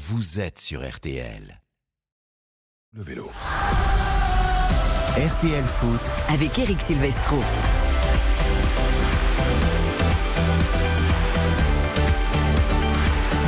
Vous êtes sur RTL. Le vélo. RTL Foot avec Éric Silvestro.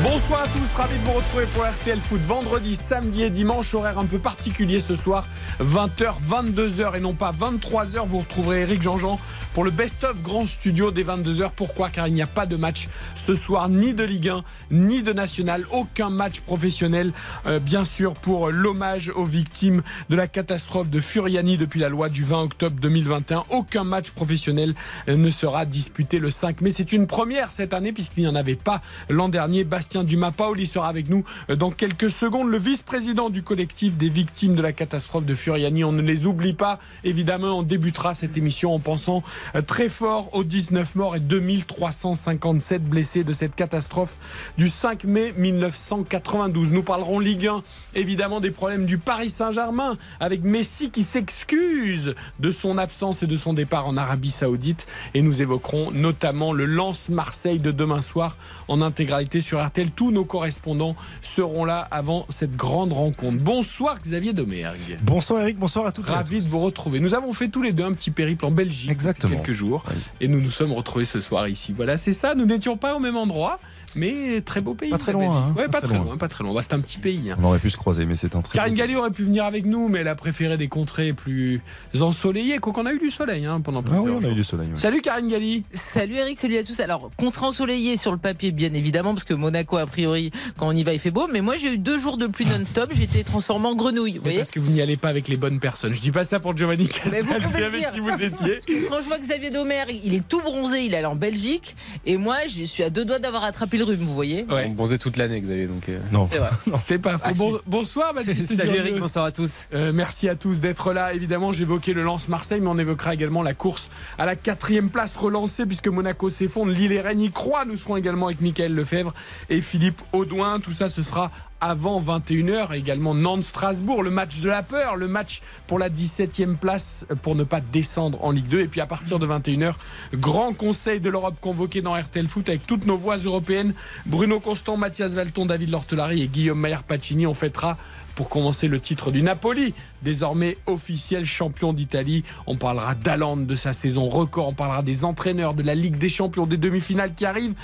Bonsoir à tous, ravi de vous retrouver pour RTL Foot. Vendredi, samedi et dimanche, horaire un peu particulier ce soir, 20h, 22h et non pas 23h. Vous retrouverez Éric Jean-Jean pour le best-of Grand Studio dès 22h. Pourquoi ? Car il n'y a pas de match ce soir, ni de Ligue 1, ni de National. Aucun match professionnel, bien sûr, pour l'hommage aux victimes de la catastrophe de Furiani depuis la loi du 20 octobre 2021. Aucun match professionnel ne sera disputé le 5 mai. C'est une première cette année puisqu'il n'y en avait pas l'an dernier. Bastien Dumapaoli sera avec nous dans quelques secondes, le vice-président du collectif des victimes de la catastrophe de Furiani. On ne les oublie pas, évidemment. On débutera cette émission en pensant très fort aux 19 morts et 2357 blessés de cette catastrophe du 5 mai 1992. Nous parlerons Ligue 1, évidemment, des problèmes du Paris Saint-Germain avec Messi qui s'excuse de son absence et de son départ en Arabie Saoudite, et nous évoquerons notamment le Lens Marseille de demain soir en intégralité sur RTL. Tous nos correspondants seront là avant cette grande rencontre. Bonsoir Xavier Domergue. Bonsoir Eric, bonsoir à toutes et à tous. Ravi de vous retrouver. Nous avons fait tous les deux un petit périple en Belgique. Exactement. Depuis quelques jours. Oui. Et nous nous sommes retrouvés ce soir ici. Voilà, c'est ça. Nous n'étions pas au même endroit, mais très beau pays. Pas très loin. Hein, ouais, pas très loin. Pas très loin. Bah, c'est un petit pays. Hein. On aurait pu se croiser, mais c'est un très. Carine Galli aurait pu venir avec nous, mais elle a préféré des contrées plus ensoleillées. Qu'on a eu du soleil hein, pendant plusieurs jours. On a eu du soleil. Oui. Salut Carine Galli. Salut Eric. Salut à tous. Alors contrées ensoleillées sur le papier, bien évidemment, parce que Monaco, a priori, quand on y va, il fait beau. Mais moi, j'ai eu 2 jours de pluie non-stop. J'étais transformé en grenouille. Vous voyez, parce que vous n'y allez pas avec les bonnes personnes. Je dis pas ça pour Giovanni Castaldi, avec qui vous étiez. Quand je vois Xavier Domergue, il est tout bronzé. Il est allé en Belgique. Et moi, je suis à 2 doigts d'avoir attrapé le rhume. Vous voyez, ouais. On bronzait toute l'année, Xavier. Donc, non, c'est vrai. Non, c'est pas faux. Ah, bon, bonsoir, Baptiste. Salut Eric, bonsoir à tous. Merci à tous d'être là. Évidemment, j'évoquais le Lens Marseille, mais on évoquera également la course à la 4e place relancée, puisque Monaco s'effondre. Lille et Rennes y croient. Nous serons également avec Mickaël Lefebvre et Philippe Audouin. Tout ça, ce sera avant 21h. Également Nantes-Strasbourg, le match de la peur, le match pour la 17e place pour ne pas descendre en Ligue 2. Et puis à partir de 21h, Grand Conseil de l'Europe convoqué dans RTL Foot avec toutes nos voix européennes. Bruno Constant, Mathias Valton, David Lortolari et Guillaume Mayer-Pacini. On fêtera pour commencer le titre du Napoli, désormais officiel champion d'Italie. On parlera d'Haaland, de sa saison record. On parlera des entraîneurs, de la Ligue des Champions, des demi-finales qui arrivent,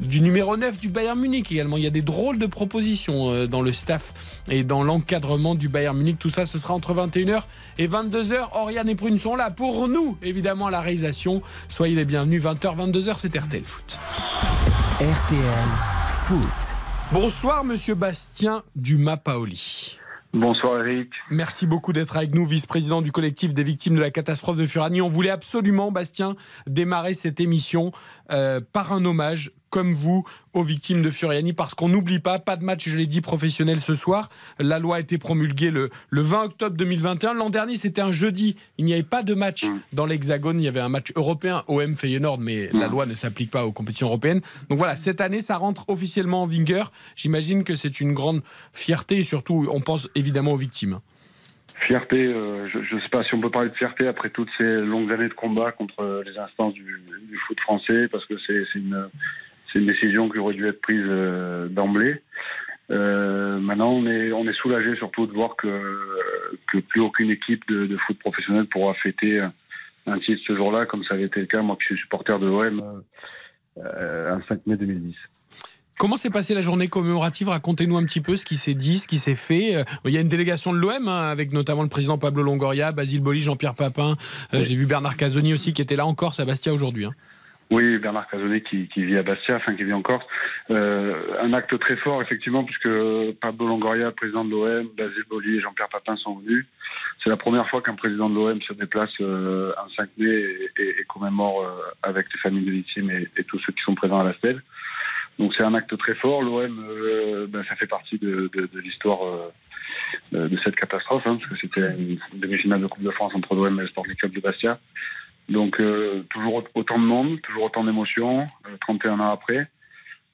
du numéro 9 du Bayern Munich également. Il y a des drôles de propositions dans le staff et dans l'encadrement du Bayern Munich. Tout ça, ce sera entre 21h et 22h. Oriane et Prune sont là pour nous, évidemment, à la réalisation. Soyez les bienvenus. 20h, 22h, c'est RTL Foot. RTL Foot. Bonsoir monsieur Bastien Dumapaoli. Bonsoir Eric. Merci beaucoup d'être avec nous, vice-président du collectif des victimes de la catastrophe de Furiani. On voulait absolument, Bastien, démarrer cette émission par un hommage, comme vous, aux victimes de Furiani, parce qu'on n'oublie pas, pas de match, je l'ai dit, professionnel ce soir. La loi a été promulguée le 20 octobre 2021. L'an dernier, c'était un jeudi. Il n'y avait pas de match dans l'Hexagone. Il y avait un match européen, OM Feyenoord, mais la loi ne s'applique pas aux compétitions européennes. Donc voilà, cette année, ça rentre officiellement en vigueur. J'imagine que c'est une grande fierté, et surtout, on pense évidemment aux victimes. Fierté, je ne sais pas si on peut parler de fierté après toutes ces longues années de combat contre les instances du foot français, parce que c'est une décision qui aurait dû être prise d'emblée. Maintenant, on est soulagé surtout de voir que plus aucune équipe de foot professionnel pourra fêter un titre ce jour-là, comme ça avait été le cas, moi qui suis supporter de l'OM, un 5 mai 2010. Comment s'est passée la journée commémorative ? Racontez-nous un petit peu ce qui s'est dit, ce qui s'est fait. Il y a une délégation de l'OM, hein, avec notamment le président Pablo Longoria, Basile Boli, Jean-Pierre Papin. Oui. J'ai vu Bernard Casoni aussi qui était là en Corse, à Bastia aujourd'hui. Hein. Oui, Bernard Casoni qui vit à Bastia, enfin qui vit en Corse. Un acte très fort, effectivement, puisque Pablo Longoria, président de l'OM, Basile Boli et Jean-Pierre Papin sont venus. C'est la première fois qu'un président de l'OM se déplace en 5 mai et commémore avec les familles de victimes et tous ceux qui sont présents à la stèle. Donc c'est un acte très fort. L'OM, ça fait partie de l'histoire de cette catastrophe, hein, parce que c'était une demi-finale de Coupe de France entre l'OM et le Sporting Club de Bastia. Donc toujours autant de monde, toujours autant d'émotions, 31 ans après.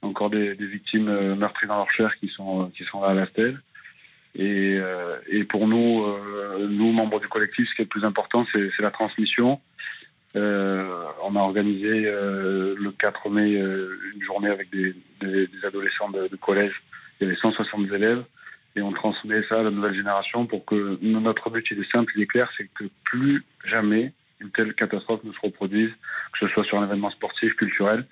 Encore des victimes meurtries dans leur chair qui sont là à la stèle. Et pour nous, nous, membres du collectif, ce qui est le plus important, c'est la transmission. On a organisé le 4 mai une journée avec des adolescents de collège Il y avait 160 élèves et on transmet ça à la nouvelle génération pour que notre but, il est simple, il est clair, c'est que plus jamais une telle catastrophe ne se reproduise, que ce soit sur un événement sportif, culturel.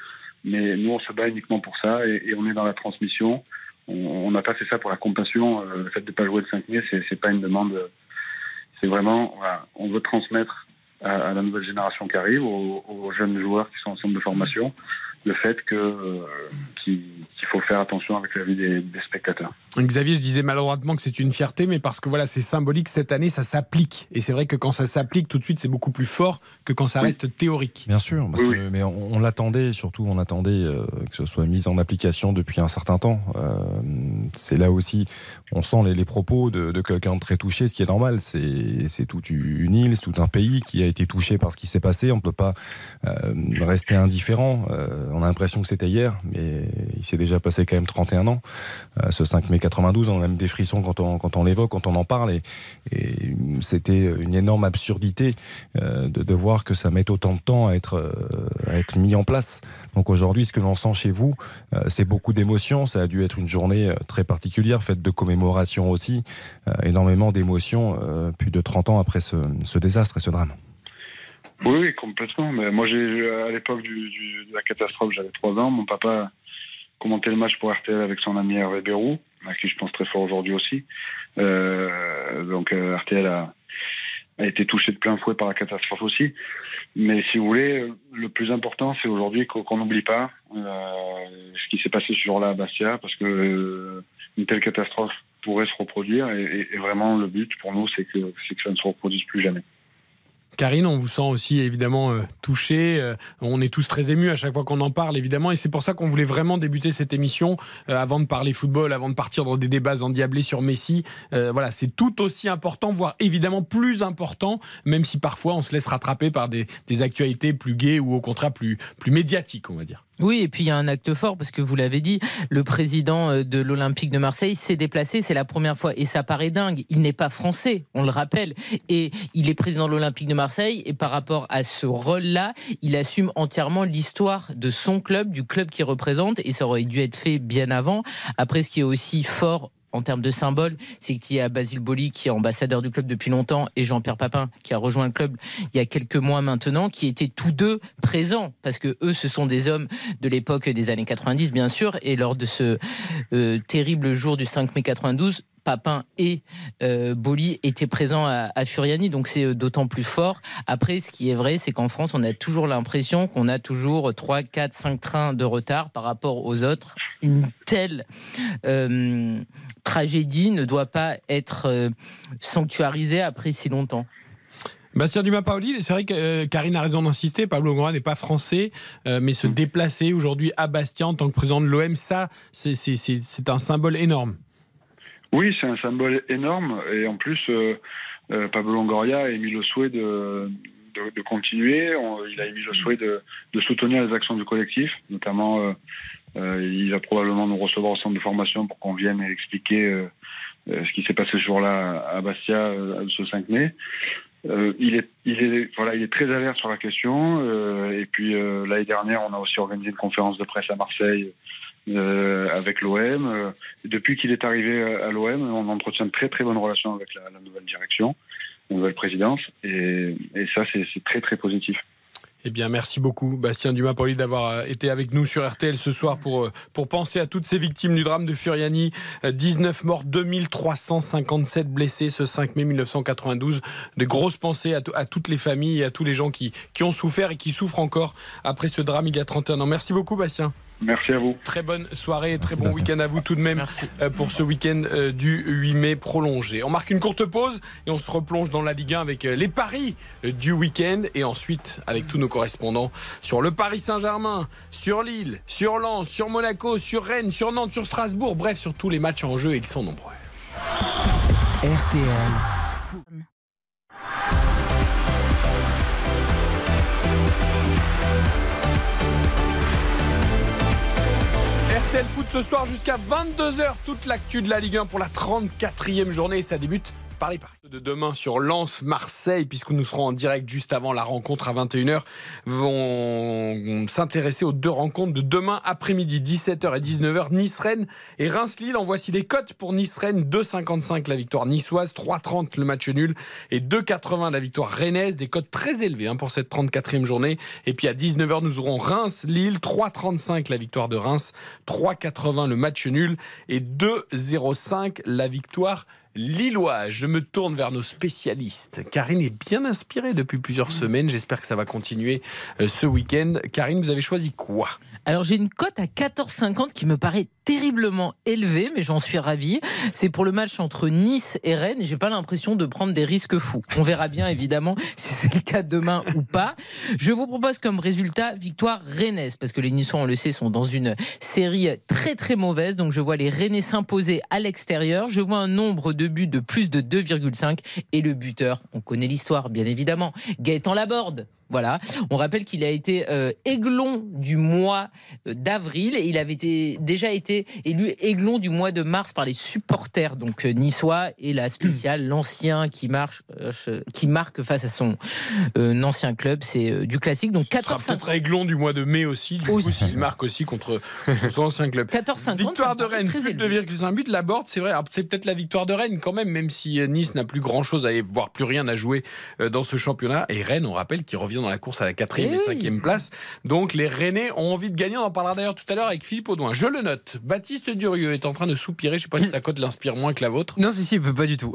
Mais nous, on se bat uniquement pour ça et on est dans la transmission. On n'a pas fait ça pour la compassion. Le fait de ne pas jouer le 5 mai, c'est pas une demande. C'est vraiment, voilà, on veut transmettre à la nouvelle génération qui arrive, aux jeunes joueurs qui sont en centre de formation, le fait qu'il faut faire attention avec la vie des spectateurs. Xavier, je disais maladroitement que c'est une fierté, mais parce que voilà, c'est symbolique, cette année, ça s'applique. Et c'est vrai que quand ça s'applique, tout de suite, c'est beaucoup plus fort que quand ça reste théorique. Bien sûr, parce que, mais on l'attendait, surtout on attendait que ce soit mis en application depuis un certain temps. C'est là aussi, on sent les propos de quelqu'un de très touché, ce qui est normal. C'est toute une île, c'est tout un pays qui a été touché par ce qui s'est passé. On ne peut pas rester indifférent. On a l'impression que c'était hier, mais il s'est déjà passé quand même 31 ans. Ce 5 mai 92, on a même des frissons quand on l'évoque, quand on en parle. Et c'était une énorme absurdité de voir que ça mette autant de temps à être mis en place. Donc aujourd'hui, ce que l'on sent chez vous, c'est beaucoup d'émotions. Ça a dû être une journée très particulière, faite de commémoration aussi. Énormément d'émotions, plus de 30 ans après ce désastre et ce drame. Oui, complètement. Mais moi, à l'époque de la catastrophe, j'avais 3 ans. Mon papa commentait le match pour RTL avec son ami Hervé Berrou, à qui je pense très fort aujourd'hui aussi. Donc RTL a été touché de plein fouet par la catastrophe aussi. Mais si vous voulez, le plus important, c'est aujourd'hui qu'on n'oublie pas ce qui s'est passé ce jour-là à Bastia, parce que une telle catastrophe pourrait se reproduire. Et vraiment, le but pour nous, c'est que ça ne se reproduise plus jamais. Carine, on vous sent aussi évidemment touchés, on est tous très émus à chaque fois qu'on en parle évidemment, et c'est pour ça qu'on voulait vraiment débuter cette émission avant de parler football, avant de partir dans des débats endiablés sur Messi. Voilà, c'est tout aussi important, voire évidemment plus important, même si parfois on se laisse rattraper par des actualités plus gaies ou au contraire plus médiatiques, on va dire. Oui, et puis il y a un acte fort, parce que vous l'avez dit, le président de l'Olympique de Marseille s'est déplacé, c'est la première fois, et ça paraît dingue, il n'est pas français, on le rappelle, et il est président de l'Olympique de Marseille, et par rapport à ce rôle-là, il assume entièrement l'histoire de son club, du club qu'il représente, et ça aurait dû être fait bien avant. Après, ce qui est aussi fort en termes de symbole, c'est qu'il y a Basile Boli qui est ambassadeur du club depuis longtemps et Jean-Pierre Papin qui a rejoint le club il y a quelques mois maintenant, qui étaient tous deux présents, parce que eux, ce sont des hommes de l'époque des années 90 bien sûr, et lors de ce terrible jour du 5 mai 92, Papin et Boli étaient présents à Furiani, donc c'est d'autant plus fort. Après, ce qui est vrai, c'est qu'en France, on a toujours l'impression qu'on a toujours 3, 4, 5 trains de retard par rapport aux autres. Une telle tragédie ne doit pas être sanctuarisée après si longtemps. Bastien Dumapaoli, c'est vrai que Carine a raison d'insister, Pablo Longoria n'est pas français, mais se déplacer aujourd'hui à Bastia en tant que président de l'OM, ça, c'est un symbole énorme. Oui, c'est un symbole énorme, et en plus, Pablo Longoria a émis le souhait de continuer, il a émis le souhait de soutenir les actions du collectif, notamment il va probablement nous recevoir au centre de formation pour qu'on vienne expliquer ce qui s'est passé ce jour-là à Bastia, ce 5 mai. Il est très alerte sur la question, et puis l'année dernière, on a aussi organisé une conférence de presse à Marseille, avec l'OM. Depuis qu'il est arrivé à l'OM, on entretient de très très bonnes relations avec la nouvelle direction, la nouvelle présidence, et ça c'est très très positif. Eh bien, merci beaucoup, Bastien Dumapaoli, d'avoir été avec nous sur RTL ce soir pour penser à toutes ces victimes du drame de Furiani. 19 morts, 2357 blessés ce 5 mai 1992. De grosses pensées à toutes les familles et à tous les gens qui ont souffert et qui souffrent encore après ce drame il y a 31 ans. Merci beaucoup, Bastien. Merci à vous. Très bonne soirée et très bon week-end à vous tout de même. Merci. Pour ce week-end du 8 mai prolongé. On marque une courte pause et on se replonge dans la Ligue 1 avec les paris du week-end et ensuite avec tous nos correspondants sur le Paris Saint-Germain, sur Lille, sur Lens, sur Monaco, sur Rennes, sur Nantes, sur Strasbourg, bref, sur tous les matchs en jeu, et ils sont nombreux. RTL Foot ce soir jusqu'à 22h, toute l'actu de la Ligue 1 pour la 34e journée, et ça débute par les paris. de demain sur Lens-Marseille, puisque nous serons en direct juste avant la rencontre à 21h, vont s'intéresser aux deux rencontres de demain après-midi, 17h et 19h, Nice-Rennes et Reims-Lille. En voici les cotes pour Nice-Rennes, 2,55 la victoire niçoise, 3,30 le match nul et 2,80 la victoire rennaise, des cotes très élevées pour cette 34e journée. Et puis à 19h, nous aurons Reims-Lille, 3,35 la victoire de Reims, 3,80 le match nul et 2,05 la victoire lillois. Je me tourne vers nos spécialistes. Carine est bien inspirée depuis plusieurs semaines. J'espère que ça va continuer ce week-end. Carine, vous avez choisi quoi ? Alors, j'ai une cote à 14,50 qui me paraît terriblement élevée, mais j'en suis ravie. C'est pour le match entre Nice et Rennes. Et j'ai pas l'impression de prendre des risques fous. On verra bien, évidemment, si c'est le cas demain ou pas. Je vous propose comme résultat victoire rennaise, parce que les Niçois, on le sait, sont dans une série très très mauvaise. Donc, je vois les Rennais s'imposer à l'extérieur. Je vois un nombre de buts de plus de 2,5 et le buteur, on connaît l'histoire bien évidemment, Gaëtan Laborde. Voilà, on rappelle qu'il a été aiglon du mois d'avril et il avait déjà été élu aiglon du mois de mars par les supporters donc niçois, et la spéciale l'ancien qui marque face à son ancien club, c'est du classique. Donc 14 sera peut-être aiglon du mois de mai aussi, du coup s'il marque aussi contre son ancien club. 14,50 victoire de Rennes, plus de 2,1 buts, Laborde, c'est vrai, c'est peut-être la victoire de Rennes quand même si Nice n'a plus grand-chose à voir, plus rien à jouer dans ce championnat, et Rennes, on rappelle, qui revient dans la course à la 4e et 5e place. Donc les Rennais ont envie de gagner. On en parlera d'ailleurs tout à l'heure avec Philippe Audouin. Je le note. Baptiste Durieux est en train de soupirer. Je ne sais pas si sa cote l'inspire moins que la vôtre. Non, si, pas du tout.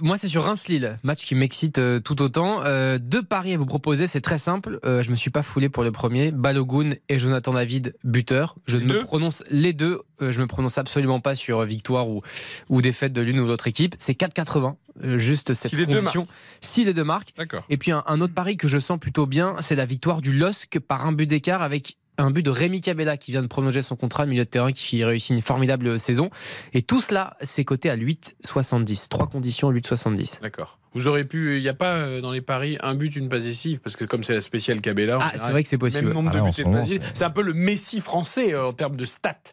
Moi, c'est sur Reims-Lille, match qui m'excite tout autant. Deux paris à vous proposer, c'est très simple. Je ne me suis pas foulé pour le premier. Balogun et Jonathan David, buteur. Je me prononce les deux. Je ne me prononce absolument pas sur victoire ou défaite de l'une ou l'autre équipe. C'est 4,80. Juste cette condition. Si les deux marques. D'accord. Et puis un autre pari que je sens plutôt bien, c'est la victoire du LOSC par un but d'écart, avec un but de Rémi Cabella qui vient de prolonger son contrat, milieu de terrain qui réussit une formidable saison. Et tout cela, c'est coté à 8,70. Trois conditions, 8,70. D'accord. Vous auriez pu, il n'y a pas dans les paris un but, une passe décisive, parce que comme c'est la spéciale Cabella, c'est vrai que c'est possible. Même nombre de buts et de passes décisives. C'est un peu le Messi français en termes de stats.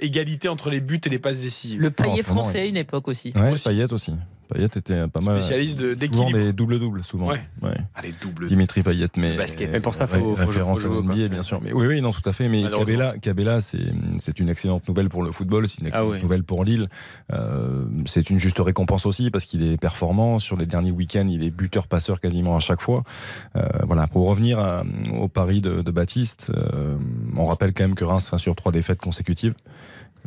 Égalité entre les buts et les passes décisives. Le Payet français à une époque aussi. Ouais, Payet aussi. Payet était pas mal spécialiste d'équilibre. Souvent les doubles-doubles, souvent. Ouais. Ouais. Les doubles. Dimitri Payet, mais basket. Mais pour ça, faut NBA, bien sûr. Mais oui, non, tout à fait. Mais Cabella, c'est une excellente nouvelle pour le football, c'est une excellente nouvelle pour Lille. C'est une juste récompense aussi parce qu'il est performant sur les derniers week-ends. Il est buteur-passeur quasiment à chaque fois. Voilà. Pour revenir au pari de Baptiste, on rappelle quand même que Reims sera sur 3 défaites consécutives.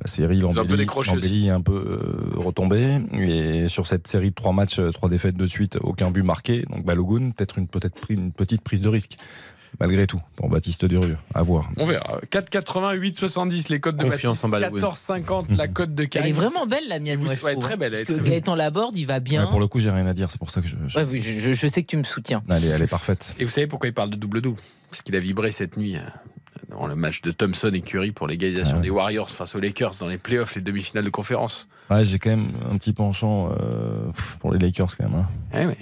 La série l'embellie est un peu retombée, et sur cette série de 3 matchs, 3 défaites de suite, aucun but marqué. Donc Balogun, peut-être une petite prise de risque malgré tout pour Baptiste Durieux, à voir. On verra. 4,80, 8,70 les cotes de Baptiste, 14,50 la cote de Carine. Elle est vraiment belle la mienne. Ouais, très belle. Parce que Gaëtan Laborde, il va bien. Ouais, pour le coup, j'ai rien à dire, c'est pour ça que je sais que tu me soutiens. Elle est parfaite. Et vous savez pourquoi il parle de double-double ? Parce qu'il a vibré cette nuit dans le match de Thompson et Curry pour l'égalisation des Warriors face aux Lakers dans les playoffs, les demi-finales de conférence. J'ai quand même un petit penchant pour les Lakers quand même.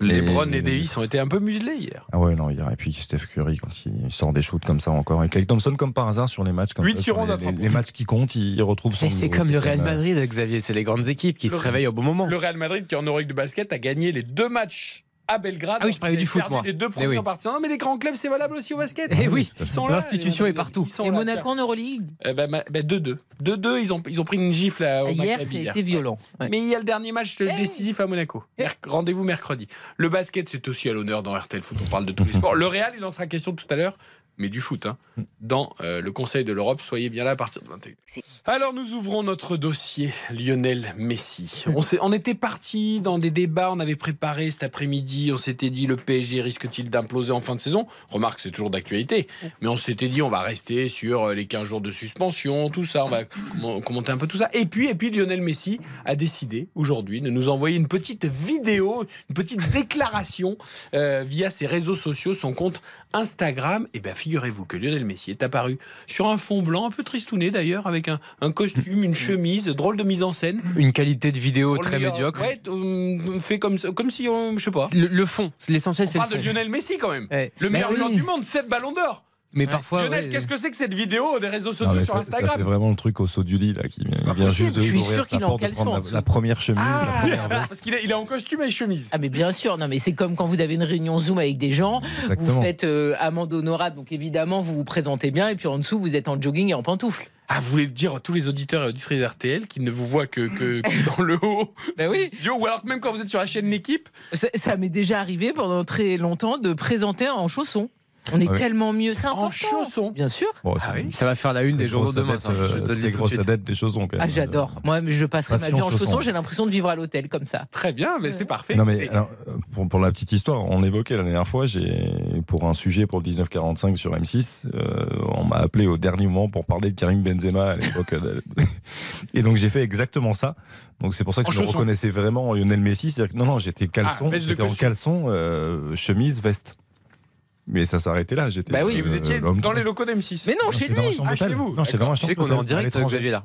Les Bron et Davis ont été un peu muselés hier. Hier. Et puis Steph Curry, quand il sort des shoots comme ça encore. Et Clay Thompson, comme par hasard, sur les matchs comme ça, les matchs qui comptent, il retrouve son niveau. C'est comme le Real Madrid, Xavier. C'est les grandes équipes qui se réveillent au bon moment. Le Real Madrid, qui en Euroleague de basket, a gagné les 2 matchs à Belgrade. Je parlais du foot, moi. Les 2 premiers parties. Non, mais les grands clubs, c'est valable aussi au basket. Oui, ils sont là. L'institution est partout. Et Monaco en Euroleague 2-2. 2-2, ils ont pris une gifle au Maccabi. Hier, c'était violent. Ouais. Mais il y a le dernier match décisif à Monaco. Rendez-vous mercredi. Le basket, c'est aussi à l'honneur dans RTL Foot. On parle de tous les sports. Le Real, il en sera question tout à l'heure. Mais du foot, dans le Conseil de l'Europe. Soyez bien là à partir de 21h. Alors, nous ouvrons notre dossier Lionel Messi. On était parti dans des débats, on avait préparé cet après-midi, on s'était dit le PSG risque-t-il d'imploser en fin de saison ? Remarque, c'est toujours d'actualité. Mais on s'était dit, on va rester sur les 15 jours de suspension, tout ça, on va commenter un peu tout ça. Et puis Lionel Messi a décidé aujourd'hui de nous envoyer une petite vidéo, une petite déclaration via ses réseaux sociaux, son compte Instagram. Et bien, figurez-vous que Lionel Messi est apparu sur un fond blanc, un peu tristouné d'ailleurs, avec un costume, une chemise, drôle de mise en scène. Une qualité de vidéo très médiocre. Fait comme si on... Je sais pas. Le fond, l'essentiel, c'est le fond. On parle de Lionel Messi quand même. Ouais. Le meilleur joueur du monde, 7 ballons d'or. Mais parfois, Lionel, qu'est-ce que c'est que cette vidéo des réseaux sociaux sur Instagram? C'est vraiment le truc au saut du lit là qui vient juste de ouvrir sa porte, de prendre la première chemise. Parce qu'il est en costume et chemise. Ah mais bien sûr, non mais c'est comme quand vous avez une réunion Zoom avec des gens, vous faites amende honorable, donc évidemment vous vous présentez bien et puis en dessous vous êtes en jogging et en pantoufles. Ah, vous voulez dire à tous les auditeurs et auditrices RTL qui ne vous voient que dans le haut ou alors que même quand vous êtes sur la chaîne L'équipe. Ça m'est déjà arrivé pendant très longtemps de présenter en chaussons. On est tellement mieux, c'est important. En chaussons, bien sûr. Bon, ça va faire la une des journaux demain. Des grosses dettes des chaussons. Quand même. Ah, j'adore. Moi, je passerai ma vie en chaussons. J'ai l'impression de vivre à l'hôtel comme ça. Très bien, mais c'est parfait. Non, mais alors, pour la petite histoire, on évoquait la dernière fois, pour un sujet pour le 1945 sur M6, on m'a appelé au dernier moment pour parler de Karim Benzema à l'époque. Et donc j'ai fait exactement ça. Donc c'est pour ça que je me reconnaissais vraiment Lionel Messi. C'est-à-dire que non, j'étais en caleçon, chemise, veste. Mais ça s'arrêtait là, j'étais. Bah oui, vous étiez dans les locaux d'M6. Mais non, chez lui, chez vous. Non, c'est vraiment un qu'on est en direct, Xavier là.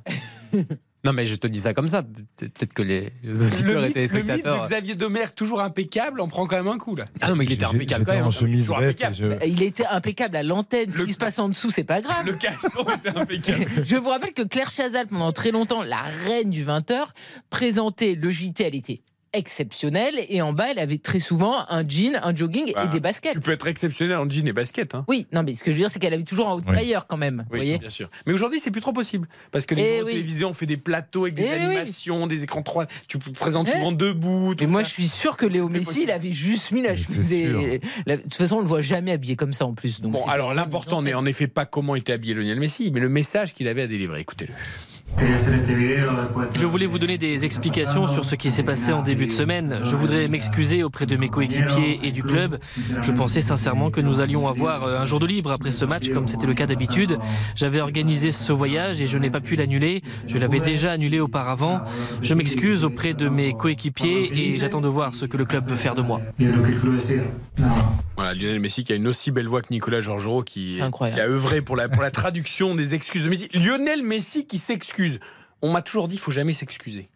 Non, mais je te dis ça comme ça. Peut-être que les auditeurs et téléspectateurs. Le mythe de Xavier Domergue, toujours impeccable, on prend quand même un coup là. Ah non, mais il était impeccable quand même. En chemise veste. Il était impeccable à l'antenne. Ce qui se passe en dessous, c'est pas grave. Le caleçon était impeccable. Je vous rappelle que Claire Chazal, pendant très longtemps, la reine du 20h, présentait le JT. Elle était exceptionnelle et en bas elle avait très souvent un jean, un jogging et des baskets. Tu peux être exceptionnel en jean et basket. Hein. Oui, non mais ce que je veux dire c'est qu'elle avait toujours un outlier quand même. Oui, voyez bien sûr. Mais aujourd'hui c'est plus trop possible parce que les journaux télévisés ont fait des plateaux avec des animations, des écrans 3. Tu te présentes souvent debout. Et moi je suis sûr que Léo Messi il avait juste mis la chemise. De toute façon on le voit jamais habillé comme ça en plus. Donc bon alors l'important n'est en effet pas comment était habillé Lionel Messi mais le message qu'il avait à délivrer. Écoutez-le. Je voulais vous donner des explications sur ce qui s'est passé en début de semaine. Je voudrais m'excuser auprès de mes coéquipiers et du club. Je pensais sincèrement que nous allions avoir un jour de libre après ce match, comme c'était le cas d'habitude. J'avais organisé ce voyage et je n'ai pas pu l'annuler. Je l'avais déjà annulé auparavant. Je m'excuse auprès de mes coéquipiers et j'attends de voir ce que le club veut faire de moi. Voilà, Lionel Messi qui a une aussi belle voix que Nicolas Georgerot qui a œuvré pour la traduction des excuses de Messi. Lionel Messi qui s'excuse. On m'a toujours dit qu'il ne faut jamais s'excuser.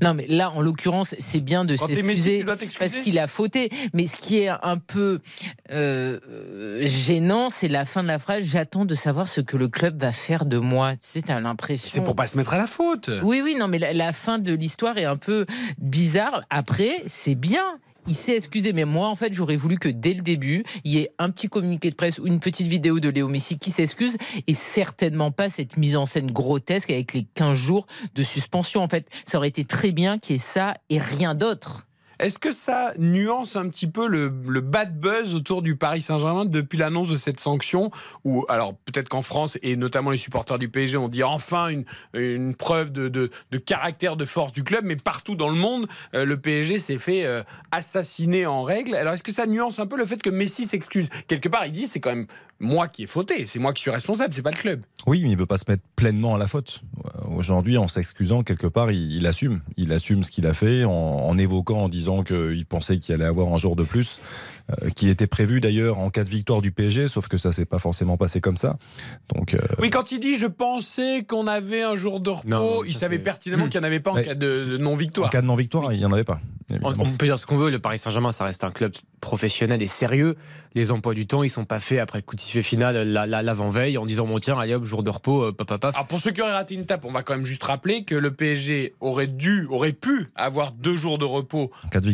Non, mais là, en l'occurrence, c'est bien de s'excuser parce qu'il a fauté. Mais ce qui est un peu gênant, c'est la fin de la phrase. J'attends de savoir ce que le club va faire de moi. Tu sais, t'as l'impression. C'est pour pas se mettre à la faute. Oui, non, mais la fin de l'histoire est un peu bizarre. Après, c'est bien. Il s'est excusé, mais moi, en fait, j'aurais voulu que dès le début, il y ait un petit communiqué de presse ou une petite vidéo de Léo Messi qui s'excuse, et certainement pas cette mise en scène grotesque avec les 15 jours de suspension. En fait, ça aurait été très bien qu'il y ait ça et rien d'autre. Est-ce que ça nuance un petit peu le bad buzz autour du Paris Saint-Germain depuis l'annonce de cette sanction où, alors peut-être qu'en France, et notamment les supporters du PSG, on dit enfin une preuve de caractère, de force du club, mais partout dans le monde, le PSG s'est fait assassiner en règle. Alors est-ce que ça nuance un peu le fait que Messi s'excuse? Quelque part, il dit c'est quand même moi qui ai fauté, c'est moi qui suis responsable, c'est pas le club. Oui, mais il veut pas se mettre pleinement à la faute. Aujourd'hui, en s'excusant, quelque part, il assume. Il assume ce qu'il a fait en évoquant, en disant qu'il pensait qu'il allait avoir un jour de plus, qui était prévu d'ailleurs en cas de victoire du PSG, sauf que ça s'est pas forcément passé comme ça. Donc, oui, quand il dit « je pensais qu'on avait un jour de repos », il savait pertinemment qu'il n'y en avait pas en cas de non-victoire. En cas de non-victoire, il n'y en avait pas. On peut dire ce qu'on veut, le Paris Saint-Germain, ça reste un club professionnel et sérieux. Les emplois du temps, ils ne sont pas faits après le coup de sifflet final, l'avant-veille, en disant bon tiens, allez hop, jour de repos, paf. Alors pour ceux qui auraient raté une étape, on va quand même juste rappeler que le PSG aurait pu avoir 2 jours de repos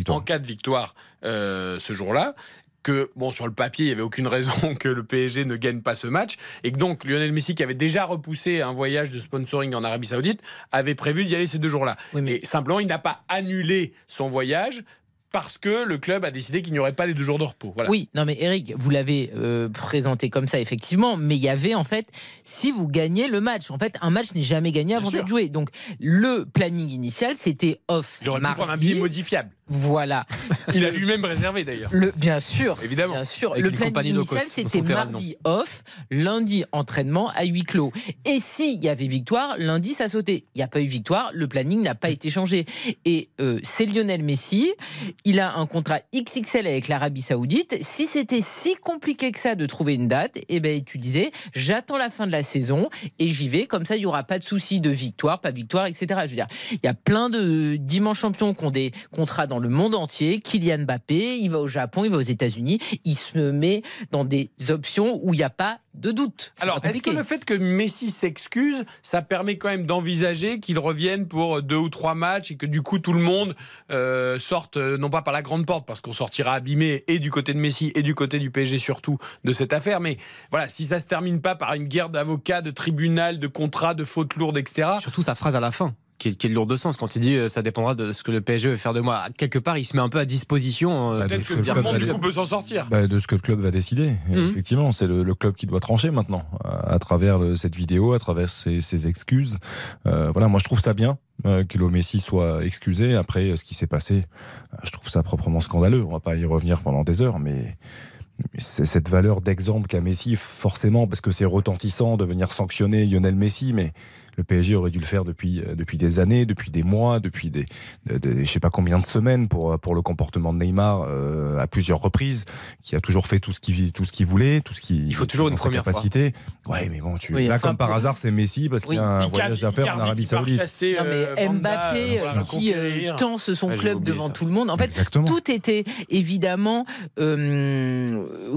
en cas de victoire ce jour-là. Que, bon, sur le papier, il n'y avait aucune raison que le PSG ne gagne pas ce match. Et que donc, Lionel Messi, qui avait déjà repoussé un voyage de sponsoring en Arabie Saoudite, avait prévu d'y aller ces 2 jours-là. Oui, mais simplement, il n'a pas annulé son voyage parce que le club a décidé qu'il n'y aurait pas les 2 jours de repos. Voilà. Oui, non mais Eric, vous l'avez présenté comme ça, effectivement, mais il y avait en fait, si vous gagnez le match, en fait, un match n'est jamais gagné avant d'être joué. Donc, le planning initial, c'était off. Il aurait pu prendre un billet modifiable. Voilà. Il a lui-même réservé d'ailleurs. Bien sûr. Évidemment. Bien sûr. Le plan initial, c'était mardi off, lundi entraînement à huis clos. Et s'il y avait victoire, lundi ça sautait. Il n'y a pas eu victoire, le planning n'a pas été changé. Et c'est Lionel Messi, il a un contrat XXL avec l'Arabie Saoudite. Si c'était si compliqué que ça de trouver une date, eh ben, tu disais j'attends la fin de la saison et j'y vais, comme ça il n'y aura pas de souci de victoire, pas de victoire, etc. Je veux dire, il y a plein de dimanche champions qui ont des contrats dans dans le monde entier. Kylian Mbappé, il va au Japon, il va aux États-Unis. Il se met dans des options où il n'y a pas de doute. Alors, est-ce que le fait que Messi s'excuse, ça permet quand même d'envisager qu'il revienne pour 2 ou 3 matchs et que du coup tout le monde sorte, non pas par la grande porte, parce qu'on sortira abîmé et du côté de Messi et du côté du PSG surtout de cette affaire, mais voilà, si ça ne se termine pas par une guerre d'avocats, de tribunal, de contrats, de fautes lourdes, etc. Surtout sa phrase à la fin, qui est lourde de sens, quand il dit ça dépendra de ce que le PSG veut faire de moi. Quelque part, il se met un peu à disposition. Peut-être que le Pierre Monde, du coup, peut s'en sortir. De ce que le club va décider. Mm-hmm. Effectivement, c'est le club qui doit trancher maintenant, à travers cette vidéo, à travers ses excuses. Voilà, moi, je trouve ça bien que Lionel Messi soit excusé. Après, ce qui s'est passé, je trouve ça proprement scandaleux. On ne va pas y revenir pendant des heures, mais... C'est cette valeur d'exemple qu'a Messi, forcément, parce que c'est retentissant de venir sanctionner Lionel Messi, mais le PSG aurait dû le faire depuis des années, depuis des mois, depuis je ne sais pas combien de semaines pour le comportement de Neymar à plusieurs reprises, qui a toujours fait tout ce qu'il voulait, tout ce qui... Il faut toujours une première capacité. Fois. Ouais, mais bon, oui, là, comme par hasard, c'est Messi, parce qu'il y a un voyage d'affaires en Arabie Saoudite. Chasser, non, mais Mbappé qui tense son club devant ça. Tout le monde. En fait, exactement. Tout était évidemment...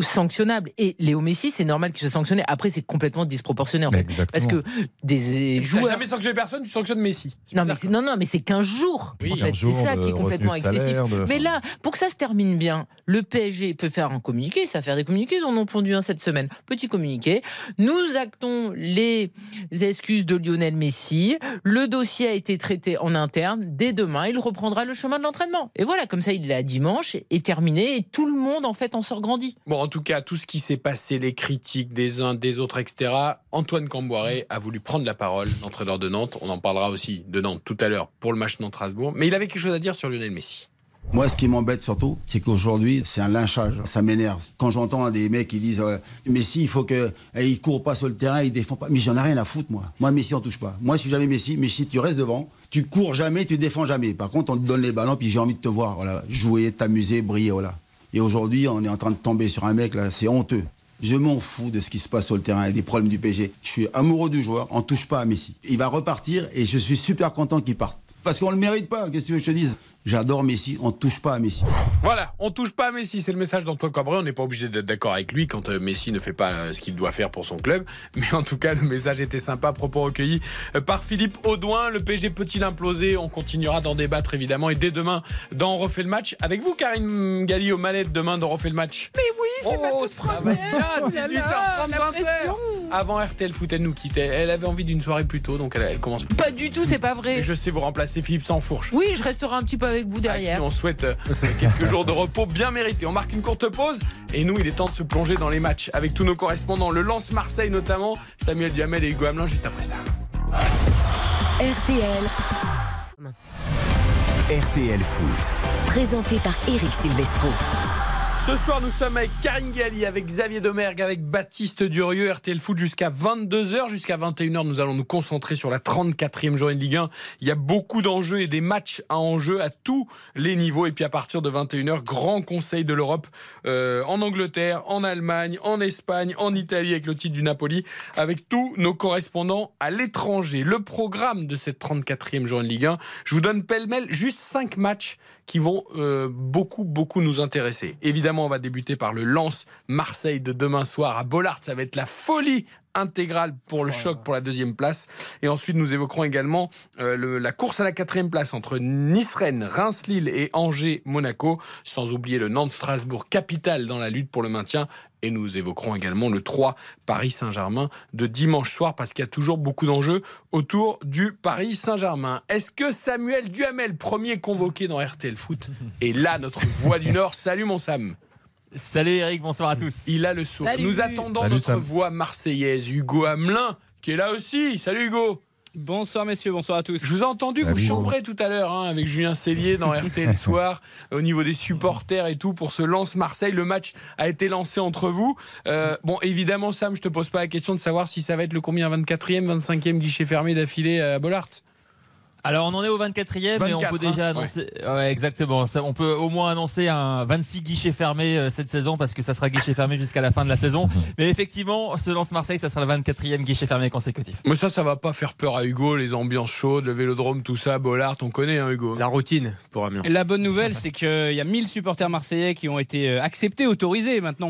sanctionnable. Et Léo Messi, c'est normal qu'il soit sanctionné. Après, c'est complètement disproportionné. En fait. Parce que des joueurs. Tu n'as jamais sanctionné personne, tu sanctionnes Messi. Non, mais c'est 15 jours. Oui, en fait. C'est ça qui est complètement excessif. Mais là, pour que ça se termine bien, le PSG peut faire un communiqué. Ça va faire des communiqués. Ils en ont pondu un cette semaine. Petit communiqué. Nous actons les excuses de Lionel Messi. Le dossier a été traité en interne. Dès demain, il reprendra le chemin de l'entraînement. Et voilà, comme ça, il est là dimanche et terminé. Et tout le monde, en fait, en sort grandi. Bon, en tout cas, tout ce qui s'est passé, les critiques des uns, des autres, etc. Antoine Camboiré a voulu prendre la parole, l'entraîneur de Nantes. On en parlera aussi de Nantes tout à l'heure pour le match Nantes-Strasbourg. Mais il avait quelque chose à dire sur Lionel Messi. Moi, ce qui m'embête surtout, c'est qu'aujourd'hui, c'est un lynchage. Ça m'énerve. Quand j'entends des mecs qui disent « Messi, il faut qu'il ne court pas sur le terrain, il ne défend pas. » Mais j'en ai rien à foutre, moi. Moi, Messi, on ne touche pas. Moi, je ne suis jamais Messi. Messi, tu restes devant. Tu cours jamais, tu défends jamais. Par contre, on te donne les ballons, puis j'ai envie de te voir voilà, jouer, t'amuser, briller, voilà. Et aujourd'hui, on est en train de tomber sur un mec, là, c'est honteux. Je m'en fous de ce qui se passe sur le terrain et des problèmes du PSG. Je suis amoureux du joueur, on ne touche pas à Messi. Il va repartir et je suis super content qu'il parte. Parce qu'on ne le mérite pas, qu'est-ce que je te dise ? J'adore Messi, on ne touche pas à Messi. Voilà, on ne touche pas à Messi, c'est le message d'Antoine Camboiré. On n'est pas obligé d'être d'accord avec lui quand Messi ne fait pas ce qu'il doit faire pour son club. Mais en tout cas, le message était sympa, propos recueillis par Philippe Audouin. Le PSG peut-il imploser ? On continuera d'en débattre évidemment. Et dès demain, dans On refait le match. Avec vous, Carine Galli, aux manettes demain dans On refait le match. Mais oui, c'est ça va bien, 18h30, 20h. Avant RTL Foot, elle nous quittait. Elle avait envie d'une soirée plus tôt, donc elle commence. Pas du tout, c'est pas vrai. Je sais vous remplacer Philippe Sansfourche. Oui, je resterai un petit peu avec vous derrière. À qui on souhaite quelques jours de repos bien mérités. On marque une courte pause et nous, il est temps de se plonger dans les matchs avec tous nos correspondants. Le Lance Marseille notamment, Samuel Duhamel et Hugo Hamelin juste après ça. RTL Foot, présenté par Éric Silvestro. Ce soir, nous sommes avec Carine Galli, avec Xavier Domergue, avec Baptiste Durieux. RTL Foot jusqu'à 22h, jusqu'à 21h. Nous allons nous concentrer sur la 34e journée de Ligue 1. Il y a beaucoup d'enjeux et des matchs à enjeu à tous les niveaux. Et puis à partir de 21h, grand conseil de l'Europe en Angleterre, en Allemagne, en Espagne, en Italie, avec le titre du Napoli, avec tous nos correspondants à l'étranger. Le programme de cette 34e journée de Ligue 1, je vous donne pêle-mêle juste 5 matchs qui vont beaucoup nous intéresser. Évidemment, on va débuter par le Lens Marseille de demain soir à Bollaert. Ça va être la folie intégrale pour le choc pour la 2e place. Et ensuite, nous évoquerons également la course à la 4e place entre Nice-Rennes, Reims-Lille et Angers-Monaco. Sans oublier le Nantes-Strasbourg, capitale dans la lutte pour le maintien. Et nous évoquerons également le 3 Paris-Saint-Germain de dimanche soir, parce qu'il y a toujours beaucoup d'enjeux autour du Paris Saint-Germain. Est-ce que Samuel Duhamel, premier convoqué dans RTL Foot, est là, notre voix du Nord? Salut mon Sam. Salut Eric, bonsoir à tous. Il a le sourire. Nous attendons notre voix marseillaise, Hugo Hamelin, qui est là aussi. Salut Hugo. Bonsoir messieurs, bonsoir à tous. Je vous ai entendu vous chambrer tout à l'heure avec Julien Cellier dans RTL Soir au niveau des supporters et tout pour ce Lance Marseille. Le match a été lancé entre vous. Bon, évidemment Sam, je te pose pas la question de savoir si ça va être le combien 24e, 25e guichet fermé d'affilée à Bollaert. Alors on en est au 24e et on peut déjà annoncer ouais, exactement, ça, on peut au moins annoncer un 26 guichets fermés cette saison, parce que ça sera guichet fermé jusqu'à la fin de la saison. Mais effectivement, ce Lance Marseille, ça sera le 24e guichet fermé consécutif. Mais ça va pas faire peur à Hugo, les ambiances chaudes, le Vélodrome, tout ça, Bollaert, on connaît hein, Hugo. La routine pour Amiens. La bonne nouvelle, c'est qu'il y a 1000 supporters marseillais qui ont été acceptés, autorisés. Maintenant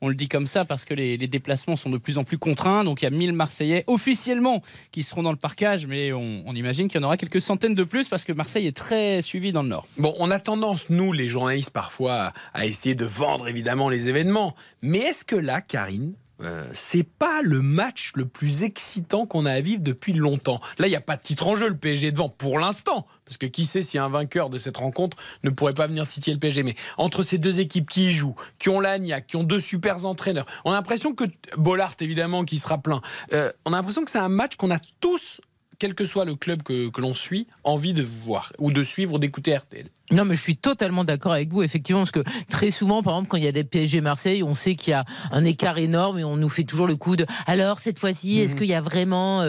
on le dit comme ça parce que les déplacements sont de plus en plus contraints, donc il y a 1000 Marseillais officiellement qui seront dans le parkage, mais on imagine qu'il y en aura quelques centaines de plus parce que Marseille est très suivi dans le Nord. Bon, on a tendance, nous les journalistes parfois, à essayer de vendre évidemment les événements, mais est-ce que là, Carine, c'est pas le match le plus excitant qu'on a à vivre depuis longtemps? Là, il n'y a pas de titre en jeu, le PSG est devant pour l'instant, parce que qui sait si un vainqueur de cette rencontre ne pourrait pas venir titiller le PSG. Mais entre ces deux équipes qui y jouent, qui ont l'agnac, qui ont deux super entraîneurs, on a l'impression que Bollaert évidemment qui sera plein, on a l'impression que c'est un match qu'on a tous, quel que soit le club que l'on suit, envie de voir ou de suivre ou d'écouter RTL. Non, mais je suis totalement d'accord avec vous, effectivement, parce que très souvent, par exemple, quand il y a des PSG Marseille, on sait qu'il y a un écart énorme et on nous fait toujours le coup de « alors, cette fois-ci, est-ce qu'il y a vraiment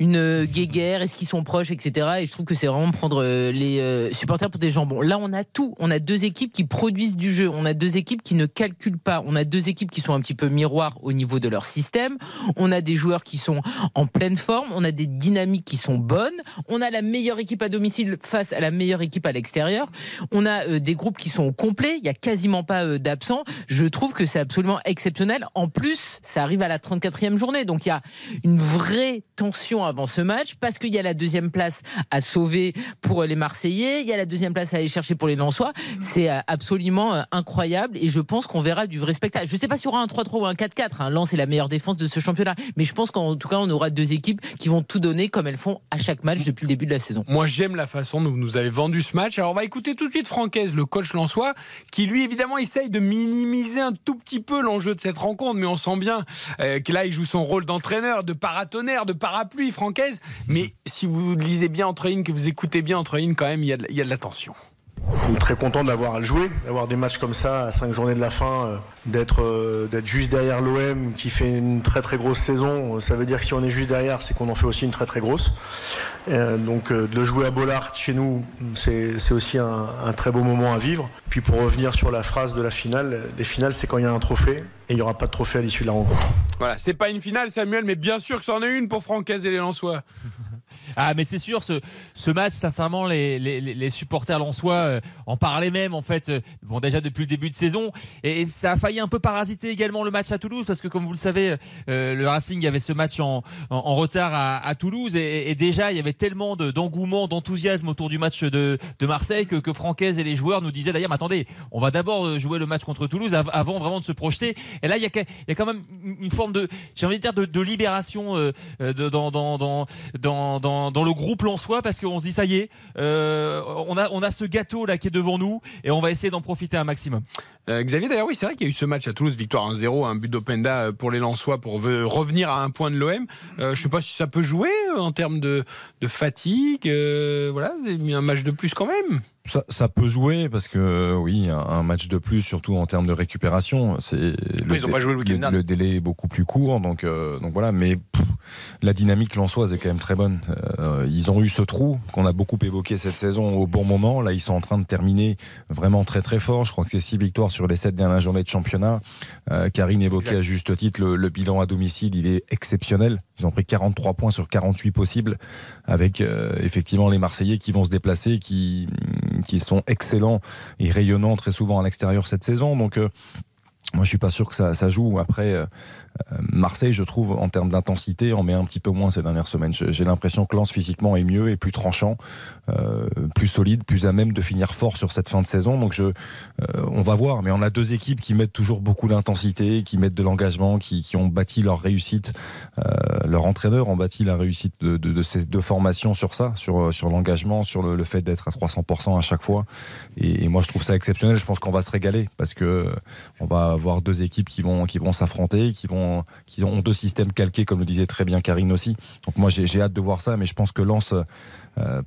une guéguerre ? Est-ce qu'ils sont proches ?» etc. Et je trouve que c'est vraiment prendre les supporters pour des jambons. Là, on a tout. On a deux équipes qui produisent du jeu. On a deux équipes qui ne calculent pas. On a deux équipes qui sont un petit peu miroirs au niveau de leur système. On a des joueurs qui sont en pleine forme. On a des dynamiques qui sont bonnes. On a la meilleure équipe à domicile face à la meilleure équipe à l'extérieur. On a des groupes qui sont au complet, il n'y a quasiment pas d'absents. Je trouve que c'est absolument exceptionnel. En plus, ça arrive à la 34e journée, donc il y a une vraie tension avant ce match, parce qu'il y a la deuxième place à sauver pour les Marseillais, il y a la deuxième place à aller chercher pour les Lensois. C'est absolument incroyable et je pense qu'on verra du vrai spectacle. Je ne sais pas s'il y aura un 3-3 ou un 4-4, hein. Lens est la meilleure défense de ce championnat, mais je pense qu'en tout cas on aura deux équipes qui vont tout donner comme elles font à chaque match depuis le début de la saison. Moi j'aime la façon dont vous nous avez vendu ce match. Alors on va écouter tout de suite Franck Haise, le coach lensois, qui lui évidemment essaye de minimiser un tout petit peu l'enjeu de cette rencontre, mais on sent bien que là il joue son rôle d'entraîneur, de paratonnerre, de parapluie, Franck Haise. Mais si vous lisez bien entre lignes, que vous écoutez bien entre lignes, quand même il y a de la tension. On est très content d'avoir à le jouer, d'avoir des matchs comme ça à 5 journées de la fin, d'être juste derrière l'OM qui fait une très très grosse saison. Ça veut dire que si on est juste derrière, c'est qu'on en fait aussi une très très grosse. Donc de le jouer à Bollaert chez nous, c'est aussi un très beau moment à vivre. Puis pour revenir sur la phrase de la finale, les finales c'est quand il y a un trophée et il n'y aura pas de trophée à l'issue de la rencontre. Voilà, c'est pas une finale Samuel, mais bien sûr que c'en est une pour Franck Haise et les Lensois. Ah mais c'est sûr, ce match, sincèrement, les supporters lensois en parlaient même en fait, bon déjà depuis le début de saison, et ça a failli un peu parasiter également le match à Toulouse, parce que comme vous le savez, le Racing avait ce match en retard à Toulouse, et déjà il y avait tellement d'engouement, d'enthousiasme autour du match de Marseille que Franck Haise et les joueurs nous disaient d'ailleurs, mais attendez, on va d'abord jouer le match contre Toulouse avant vraiment de se projeter. Et là il y a quand même une forme de, j'ai envie de dire, de libération dans le groupe lensois, parce qu'on se dit ça y est, on a ce gâteau là qui est devant nous et on va essayer d'en profiter un maximum. Xavier, d'ailleurs oui, c'est vrai qu'il y a eu ce match à Toulouse, victoire 1-0, un but d'Openda pour les Lensois pour revenir à un point de l'OM. Je ne sais pas si ça peut jouer en termes de fatigue, voilà, un match de plus quand même. Ça peut jouer, parce que oui, un match de plus, surtout en termes de récupération, ils ont pas joué le délai est beaucoup plus court, donc voilà. Mais la dynamique lensoise est quand même très bonne. Ils ont eu ce trou qu'on a beaucoup évoqué cette saison au bon moment. Là, ils sont en train de terminer vraiment très très fort. Je crois que c'est 6 victoires sur les 7 dernières journées de championnat. Carine évoquait à juste titre le bilan à domicile, il est exceptionnel. Ils ont pris 43 points sur 48 possibles, avec effectivement les Marseillais qui vont se déplacer, qui sont excellents et rayonnants très souvent à l'extérieur cette saison. Donc moi je suis pas sûr que ça joue. Après Marseille, je trouve, en termes d'intensité, on met un petit peu moins ces dernières semaines. J'ai l'impression que Lens physiquement est mieux et plus tranchant, plus solide, plus à même de finir fort sur cette fin de saison. Donc on va voir, mais on a deux équipes qui mettent toujours beaucoup d'intensité, qui mettent de l'engagement, qui ont bâti leur réussite. Leurs entraîneurs ont bâti la réussite de ces deux formations sur ça, sur l'engagement, sur le fait d'être à 300% à chaque fois, et moi je trouve ça exceptionnel. Je pense qu'on va se régaler, parce qu'on va avoir deux équipes qui vont s'affronter, qui vont qui ont deux systèmes calqués, comme le disait très bien Carine aussi. Donc moi j'ai hâte de voir ça, mais je pense que Lens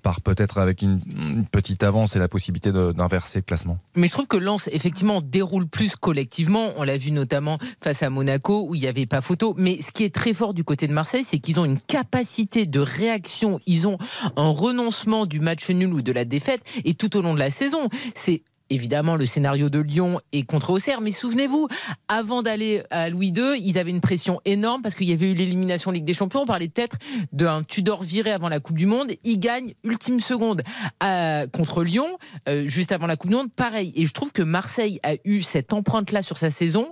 part peut-être avec une petite avance et la possibilité d'inverser le classement. Mais je trouve que Lens effectivement déroule plus collectivement, on l'a vu notamment face à Monaco où il n'y avait pas photo, mais ce qui est très fort du côté de Marseille, c'est qu'ils ont une capacité de réaction, ils ont un renoncement du match nul ou de la défaite, et tout au long de la saison, c'est évidemment le scénario de Lyon et contre Auxerre, mais souvenez-vous, avant d'aller à Louis II, ils avaient une pression énorme parce qu'il y avait eu l'élimination Ligue des Champions, on parlait peut-être d'un Tudor viré avant la Coupe du Monde, ils gagnent ultime seconde contre Lyon, juste avant la Coupe du Monde, pareil, et je trouve que Marseille a eu cette empreinte-là sur sa saison,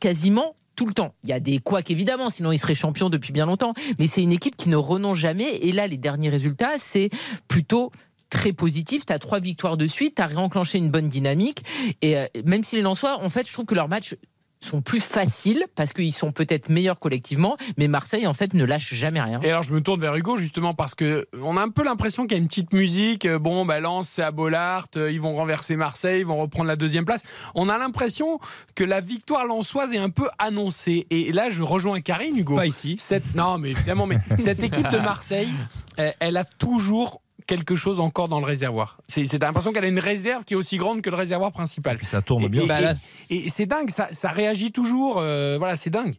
quasiment tout le temps. Il y a des couacs évidemment, sinon il serait champion depuis bien longtemps, mais c'est une équipe qui ne renonce jamais, et là les derniers résultats, c'est plutôt très positif, tu as 3 victoires de suite, tu as réenclenché une bonne dynamique, et même si les Lensois, en fait, je trouve que leurs matchs sont plus faciles, parce qu'ils sont peut-être meilleurs collectivement, mais Marseille, en fait, ne lâche jamais rien. Et alors, je me tourne vers Hugo, justement, parce qu'on a un peu l'impression qu'il y a une petite musique, bon, bah, Lens, c'est à Bollaert, ils vont renverser Marseille, ils vont reprendre la 2e place. On a l'impression que la victoire lensoise est un peu annoncée, et là, je rejoins Carine, Hugo. Pas ici. Non, mais évidemment, mais cette équipe de Marseille, elle a toujours quelque chose encore dans le réservoir. C'est l'impression qu'elle a une réserve qui est aussi grande que le réservoir principal. Et ça tourne bien. Et c'est dingue, ça réagit toujours. Voilà, c'est dingue.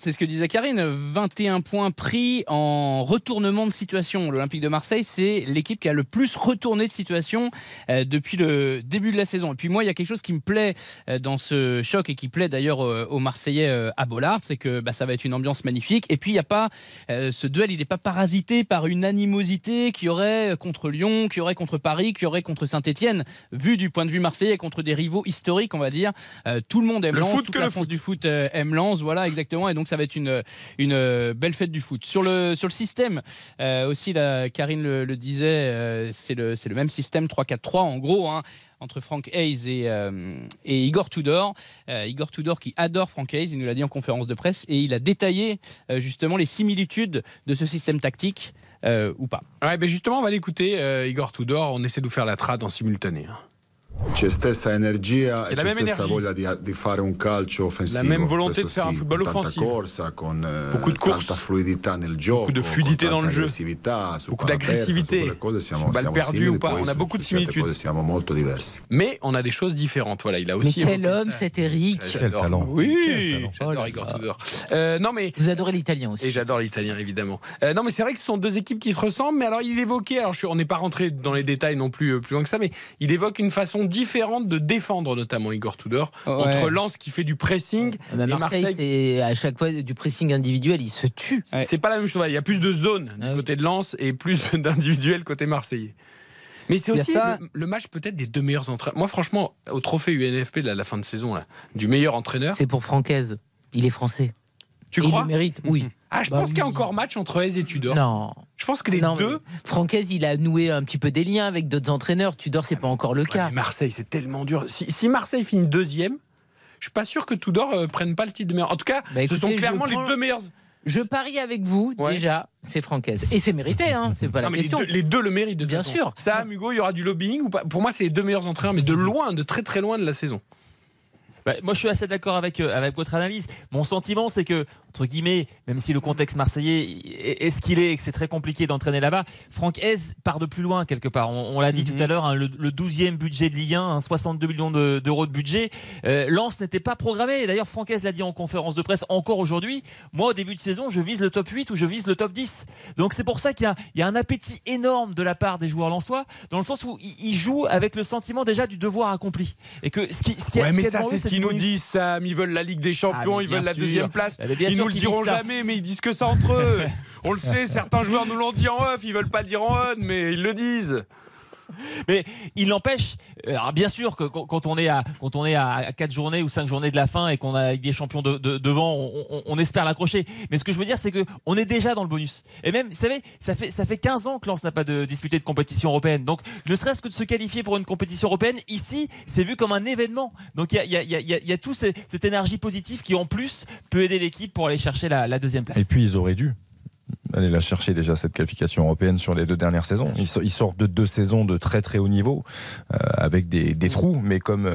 C'est ce que disait Carine, 21 points pris en retournement de situation. L'Olympique de Marseille, c'est l'équipe qui a le plus retourné de situation depuis le début de la saison. Et puis moi, il y a quelque chose qui me plaît dans ce choc et qui plaît d'ailleurs aux Marseillais à Bollaert, c'est que ça va être une ambiance magnifique. Et puis, il y a pas ce duel, il n'est pas parasité par une animosité qu'il y aurait contre Lyon, qu'il y aurait contre Paris, qu'il y aurait contre Saint-Etienne. Vu du point de vue marseillais, contre des rivaux historiques, on va dire, tout le monde aime Lens, toute la France du foot aime Lens, voilà, exactement. Et donc, ça va être une belle fête du foot. Sur le système, aussi, là, Carine le disait, c'est le même système 3-4-3, en gros, hein, entre Franck Haise et Igor Tudor. Igor Tudor qui adore Franck Haise, il nous l'a dit en conférence de presse, et il a détaillé justement les similitudes de ce système tactique, ou pas. Ouais, ben justement, on va l'écouter, Igor Tudor, on essaie de vous faire la trad en simultané. Et la même énergie, la même volonté de faire un football offensif, beaucoup de courses, beaucoup de fluidité dans le jeu, beaucoup d'agressivité, balle perdue ou pas, on a beaucoup de similitudes, mais on a des choses différentes. Voilà, il a aussi... Mais quel homme, cet Éric, quel talent. Oui, j'adore Igor Tudor. Vous adorez l'italien aussi. Et j'adore l'italien évidemment. Non mais c'est vrai que ce sont deux équipes qui se ressemblent, mais alors il évoquait, on n'est pas rentré dans les détails non plus plus loin que ça, mais il évoque une façon différente de défendre, notamment Igor Tudor, entre Lens qui fait du pressing et Marseille, c'est à chaque fois du pressing individuel, il se tue. C'est pas la même chose, il y a plus de zones du côté de Lens et plus d'individuels côté marseillais. Mais c'est aussi le match peut-être des deux meilleurs entraîneurs. Moi franchement, au trophée UNFP de la fin de saison du meilleur entraîneur, c'est pour Franck Haise, il est français. Tu crois? Il le mérite, oui. Ah, je pense qu'il y a encore match entre Haise et Tudor. Non. Je pense que les deux... Franck Haise, il a noué un petit peu des liens avec d'autres entraîneurs. Tudor, c'est pas encore le cas. Mais Marseille, c'est tellement dur. Si Marseille finit 2e, je suis pas sûr que Tudor prenne pas le titre de meilleur. En tout cas, ce sont clairement les deux meilleurs. Je parie avec vous, déjà, c'est Franck Haise. Et c'est mérité, hein, c'est pas la question. Les deux le méritent, de toute façon. Bien sûr. Sam, Hugo, il y aura du lobbying ou pas? Pour moi, c'est les deux meilleurs entraîneurs, mais de loin, de très très loin de la saison. Moi, je suis assez d'accord avec votre analyse. Mon sentiment, c'est que, entre guillemets, même si le contexte marseillais est ce qu'il est et que c'est très compliqué d'entraîner là-bas, Franck Haise part de plus loin quelque part. On l'a dit tout à l'heure, hein, le 12e budget de Ligue 1, 62 millions d'euros de budget. Lens n'était pas programmé. D'ailleurs, Franck Haise l'a dit en conférence de presse encore aujourd'hui. Moi, au début de saison, je vise le top 8 ou je vise le top 10. Donc, c'est pour ça qu'il y a un appétit énorme de la part des joueurs lensois, dans le sens où ils jouent avec le sentiment déjà du devoir accompli. Et que ce qui nous disent, Sam, ils veulent la Ligue des Champions, ils veulent la 2e place. Ils nous le diront jamais, mais ils disent que ça entre eux. On le sait, certains joueurs nous l'ont dit en off, ils veulent pas le dire en on, mais ils le disent. Mais il l'empêche, bien sûr que quand on est à 4 journées ou 5 journées de la fin et qu'on a des champions devant, on espère l'accrocher. Mais ce que je veux dire, c'est qu'on est déjà dans le bonus. Et même, vous savez, ça fait 15 ans que Lens n'a pas disputé de compétition européenne. Donc, ne serait-ce que de se qualifier pour une compétition européenne, ici, c'est vu comme un événement. Donc, il y a toute cette énergie positive qui, en plus, peut aider l'équipe pour aller chercher la 2e place. Et puis, ils auraient dû aller la chercher déjà, cette qualification européenne, sur les 2 dernières saisons. Ils sortent de 2 saisons de très très haut niveau, avec des trous, mais comme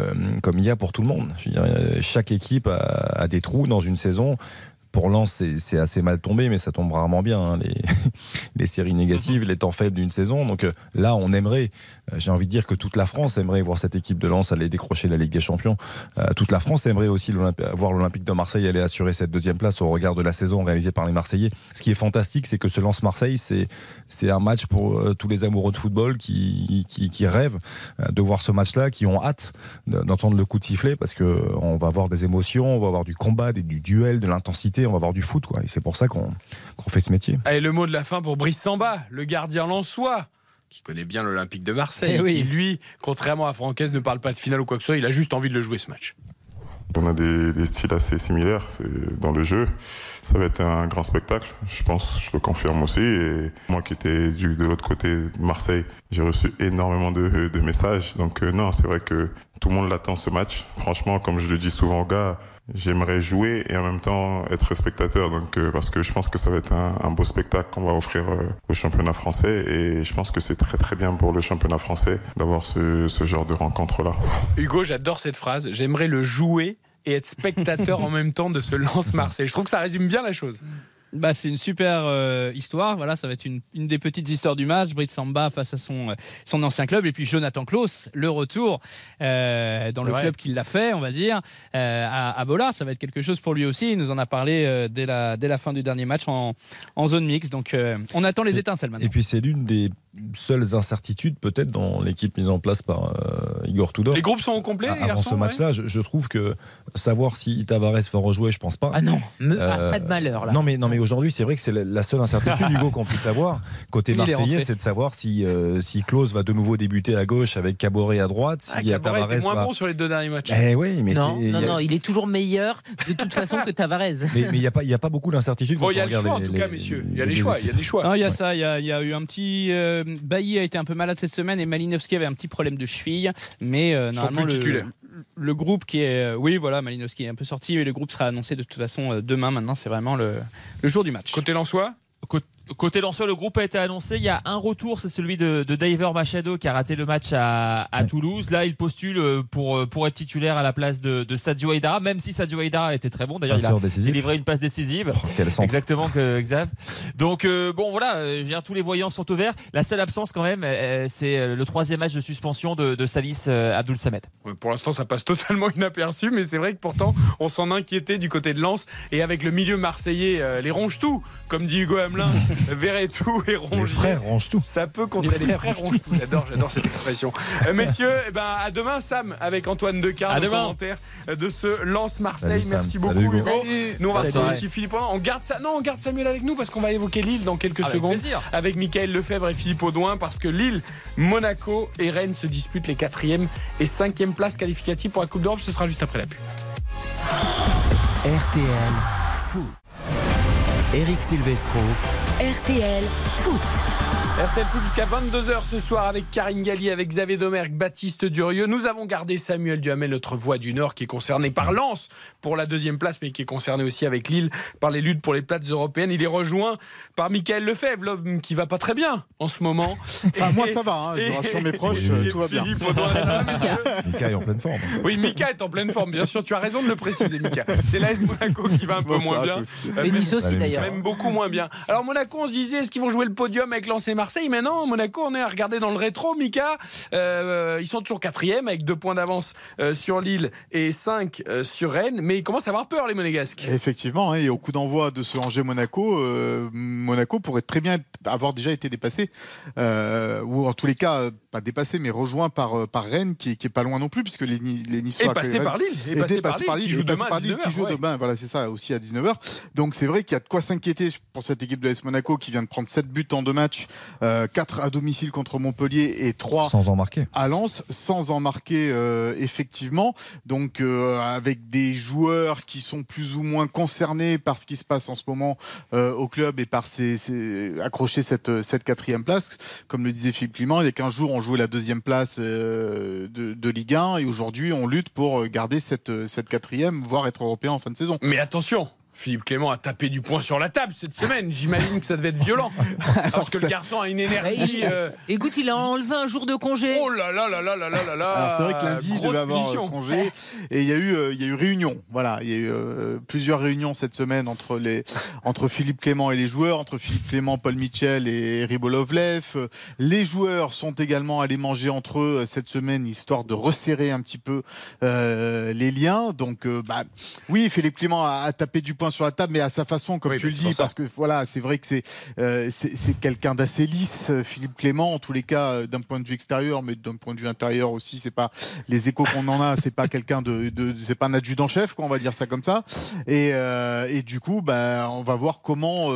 il y a pour tout le monde. Je veux dire, chaque équipe a des trous dans une saison. Pour Lens, c'est assez mal tombé, mais ça tombe rarement bien, hein, les séries négatives, les temps faibles d'une saison. Donc là, on aimerait, j'ai envie de dire que toute la France aimerait voir cette équipe de Lens aller décrocher la Ligue des Champions. Toute la France aimerait aussi voir l'Olympique de Marseille aller assurer cette deuxième place au regard de la saison réalisée par les Marseillais. Ce qui est fantastique, c'est que ce Lens-Marseille, c'est un match pour tous les amoureux de football qui rêvent de voir ce match-là, qui ont hâte d'entendre le coup de sifflet, parce qu'on va avoir des émotions, on va avoir du combat, du duel, de l'intensité, on va avoir du foot, quoi. Et c'est pour ça qu'on fait ce métier. Allez, le mot de la fin pour Brice Samba, le gardien lensois, qui connaît bien l'Olympique de Marseille, oui. Qui lui, contrairement à Franck Haise, ne parle pas de finale ou quoi que ce soit, il a juste envie de le jouer ce match. On a des styles assez similaires dans le jeu. Ça va être un grand spectacle, je pense, je le confirme aussi. Et moi qui étais de l'autre côté de Marseille, j'ai reçu énormément de messages. Donc non, c'est vrai que tout le monde l'attend ce match. Franchement, comme je le dis souvent aux gars, j'aimerais jouer et en même temps être spectateur, donc, parce que je pense que ça va être un beau spectacle qu'on va offrir au championnat français, et je pense que c'est très très bien pour le championnat français d'avoir ce genre de rencontre-là. Hugo, j'adore cette phrase, j'aimerais le jouer et être spectateur en même temps de ce Lens-Marseille. Je trouve que ça résume bien la chose. Bah, c'est une super histoire, voilà, ça va être une des petites histoires du match. Brice Samba face à son ancien club, et puis Jonathan Clauss, le retour dans le club qui l'a fait, on va dire, à Bola, ça va être quelque chose pour lui aussi. Il nous en a parlé dès la fin du dernier match en zone mixte, donc on attend les étincelles maintenant. Et puis c'est l'une des seules incertitudes peut-être dans l'équipe mise en place par Igor Tudor. Les groupes sont au complet avant les garçons, ce match-là, ouais. Je trouve que savoir si Tavares va rejouer, je pense pas. Ah non, pas de malheur là. Non mais aujourd'hui, c'est vrai que c'est la seule incertitude, Hugo, qu'on puisse avoir côté marseillais, c'est de savoir si Klose va de nouveau débuter à gauche avec Caboret à droite, si Caboret Tavares était moins bon sur les deux derniers matchs. Oui, mais non, il est toujours meilleur de toute façon que Tavares. Mais il y a pas beaucoup d'incertitudes. Bon, il y a le choix en tout cas, messieurs. Il y a les choix, il y a des choix. Non, il y a ça, il y a eu un petit Bailly a été un peu malade cette semaine et Malinovski avait un petit problème de cheville, mais normalement le groupe qui est... Oui, voilà, Malinovski est un peu sorti et le groupe sera annoncé de toute façon demain. Maintenant, c'est vraiment le jour du match. Côté lensois ? Côté lensois, le groupe a été annoncé. Il y a un retour, c'est celui de Daver Machado qui a raté le match à Toulouse. Là, il postule pour être titulaire à la place de Sadio Haidara, même si Sadio Haidara était très bon. D'ailleurs, il a délivré une passe décisive. Oh, exactement, Xav. Donc, bon, voilà, tous les voyants sont au vert. La seule absence, quand même, c'est le troisième match de suspension de Salis Abdoul Samed. Pour l'instant, ça passe totalement inaperçu, mais c'est vrai que pourtant, on s'en inquiétait du côté de Lens. Et avec le milieu marseillais, les ronge-tout, comme dit Hugo Hamelin. Verretou et Ronge. Les frères rongent tout. Ça peut contrer les frères rongent tout. J'adore cette expression. Messieurs, à demain, Sam, avec Antoine Decart, le commentaire de ce Lens-Marseille. Merci beaucoup, Hugo. Nous, on va retrouver aussi Philippe Audouin. On garde Samuel avec nous parce qu'on va évoquer Lille dans quelques secondes. Avec Mickaël Lefebvre et Philippe Audouin, parce que Lille, Monaco et Rennes se disputent les 4e et 5e places qualificatives pour la Coupe d'Europe. Ce sera juste après la pub. RTL Foot. Éric Silvestro. RTL Foot. RTL Foot jusqu'à 22h ce soir avec Carine Galli, avec Xavier Domergue, Baptiste Durieux. Nous avons gardé Samuel Duhamel, notre voix du Nord, qui est concerné par Lens pour la 2e place, mais qui est concerné aussi avec Lille par les luttes pour les places européennes. Il est rejoint par Mickaël Lefebvre, l'homme qui va pas très bien en ce moment. Enfin, moi ça va, hein, je rassure mes proches, tout va bien. Mickaël est en pleine forme. Oui, Mickaël est en pleine forme, bien sûr, tu as raison de le préciser, Mickaël. C'est l'AS Monaco qui va un peu moins bien. Et Nice aussi d'ailleurs. Même beaucoup moins bien. Alors Monaco, on se disait, est-ce qu'ils vont jouer le podium avec Lens et Marseille? Maintenant, Monaco, on est à regarder dans le rétro, Mika. Ils sont toujours 4e avec 2 points d'avance sur Lille et 5 sur Rennes. Mais ils commencent à avoir peur, les Monégasques. Effectivement, et au coup d'envoi de ce Angers-Monaco, Monaco pourrait très bien avoir déjà été dépassé. Ou en tous les cas, pas dépassé, mais rejoint par Rennes, qui est pas loin non plus, puisque les Niçois... Et passé par Lille. Et passé par Lille, qui joue demain à 19h. Voilà, c'est ça, aussi à 19h. Donc c'est vrai qu'il y a de quoi s'inquiéter pour cette équipe de l'AS Monaco, qui vient de prendre 7 buts en 2 matchs, 4 à domicile contre Montpellier et 3 sans en marquer à Lens, sans en marquer effectivement, donc avec des joueurs qui sont plus ou moins concernés par ce qui se passe en ce moment au club et par accrocher cette 4e place. Comme le disait Philippe Clément, il y a 15 jours on jouait la 2e place de Ligue 1 et aujourd'hui on lutte pour garder cette 4e, voire être européen en fin de saison. Mais attention, Philippe Clément a tapé du poing sur la table cette semaine. J'imagine que ça devait être violent. Parce que le garçon a une énergie. Écoute, il a enlevé un jour de congé. Oh là là là là là là là. C'est vrai que lundi, il devait avoir congé. Et il y a eu réunion. Voilà, il y a eu plusieurs réunions cette semaine entre Philippe Clément et les joueurs, entre Philippe Clément, Paul Mitchell et Ribolovlev. Les joueurs sont également allés manger entre eux cette semaine, histoire de resserrer un petit peu les liens. Donc, oui, Philippe Clément a tapé du poing sur la table, mais à sa façon, comme tu le dis, parce que voilà, c'est vrai que c'est quelqu'un d'assez lisse, Philippe Clément, en tous les cas, d'un point de vue extérieur, mais d'un point de vue intérieur aussi. C'est pas les échos qu'on en a, c'est pas quelqu'un c'est pas un adjudant-chef, quoi, on va dire ça comme ça. Et du coup, on va voir comment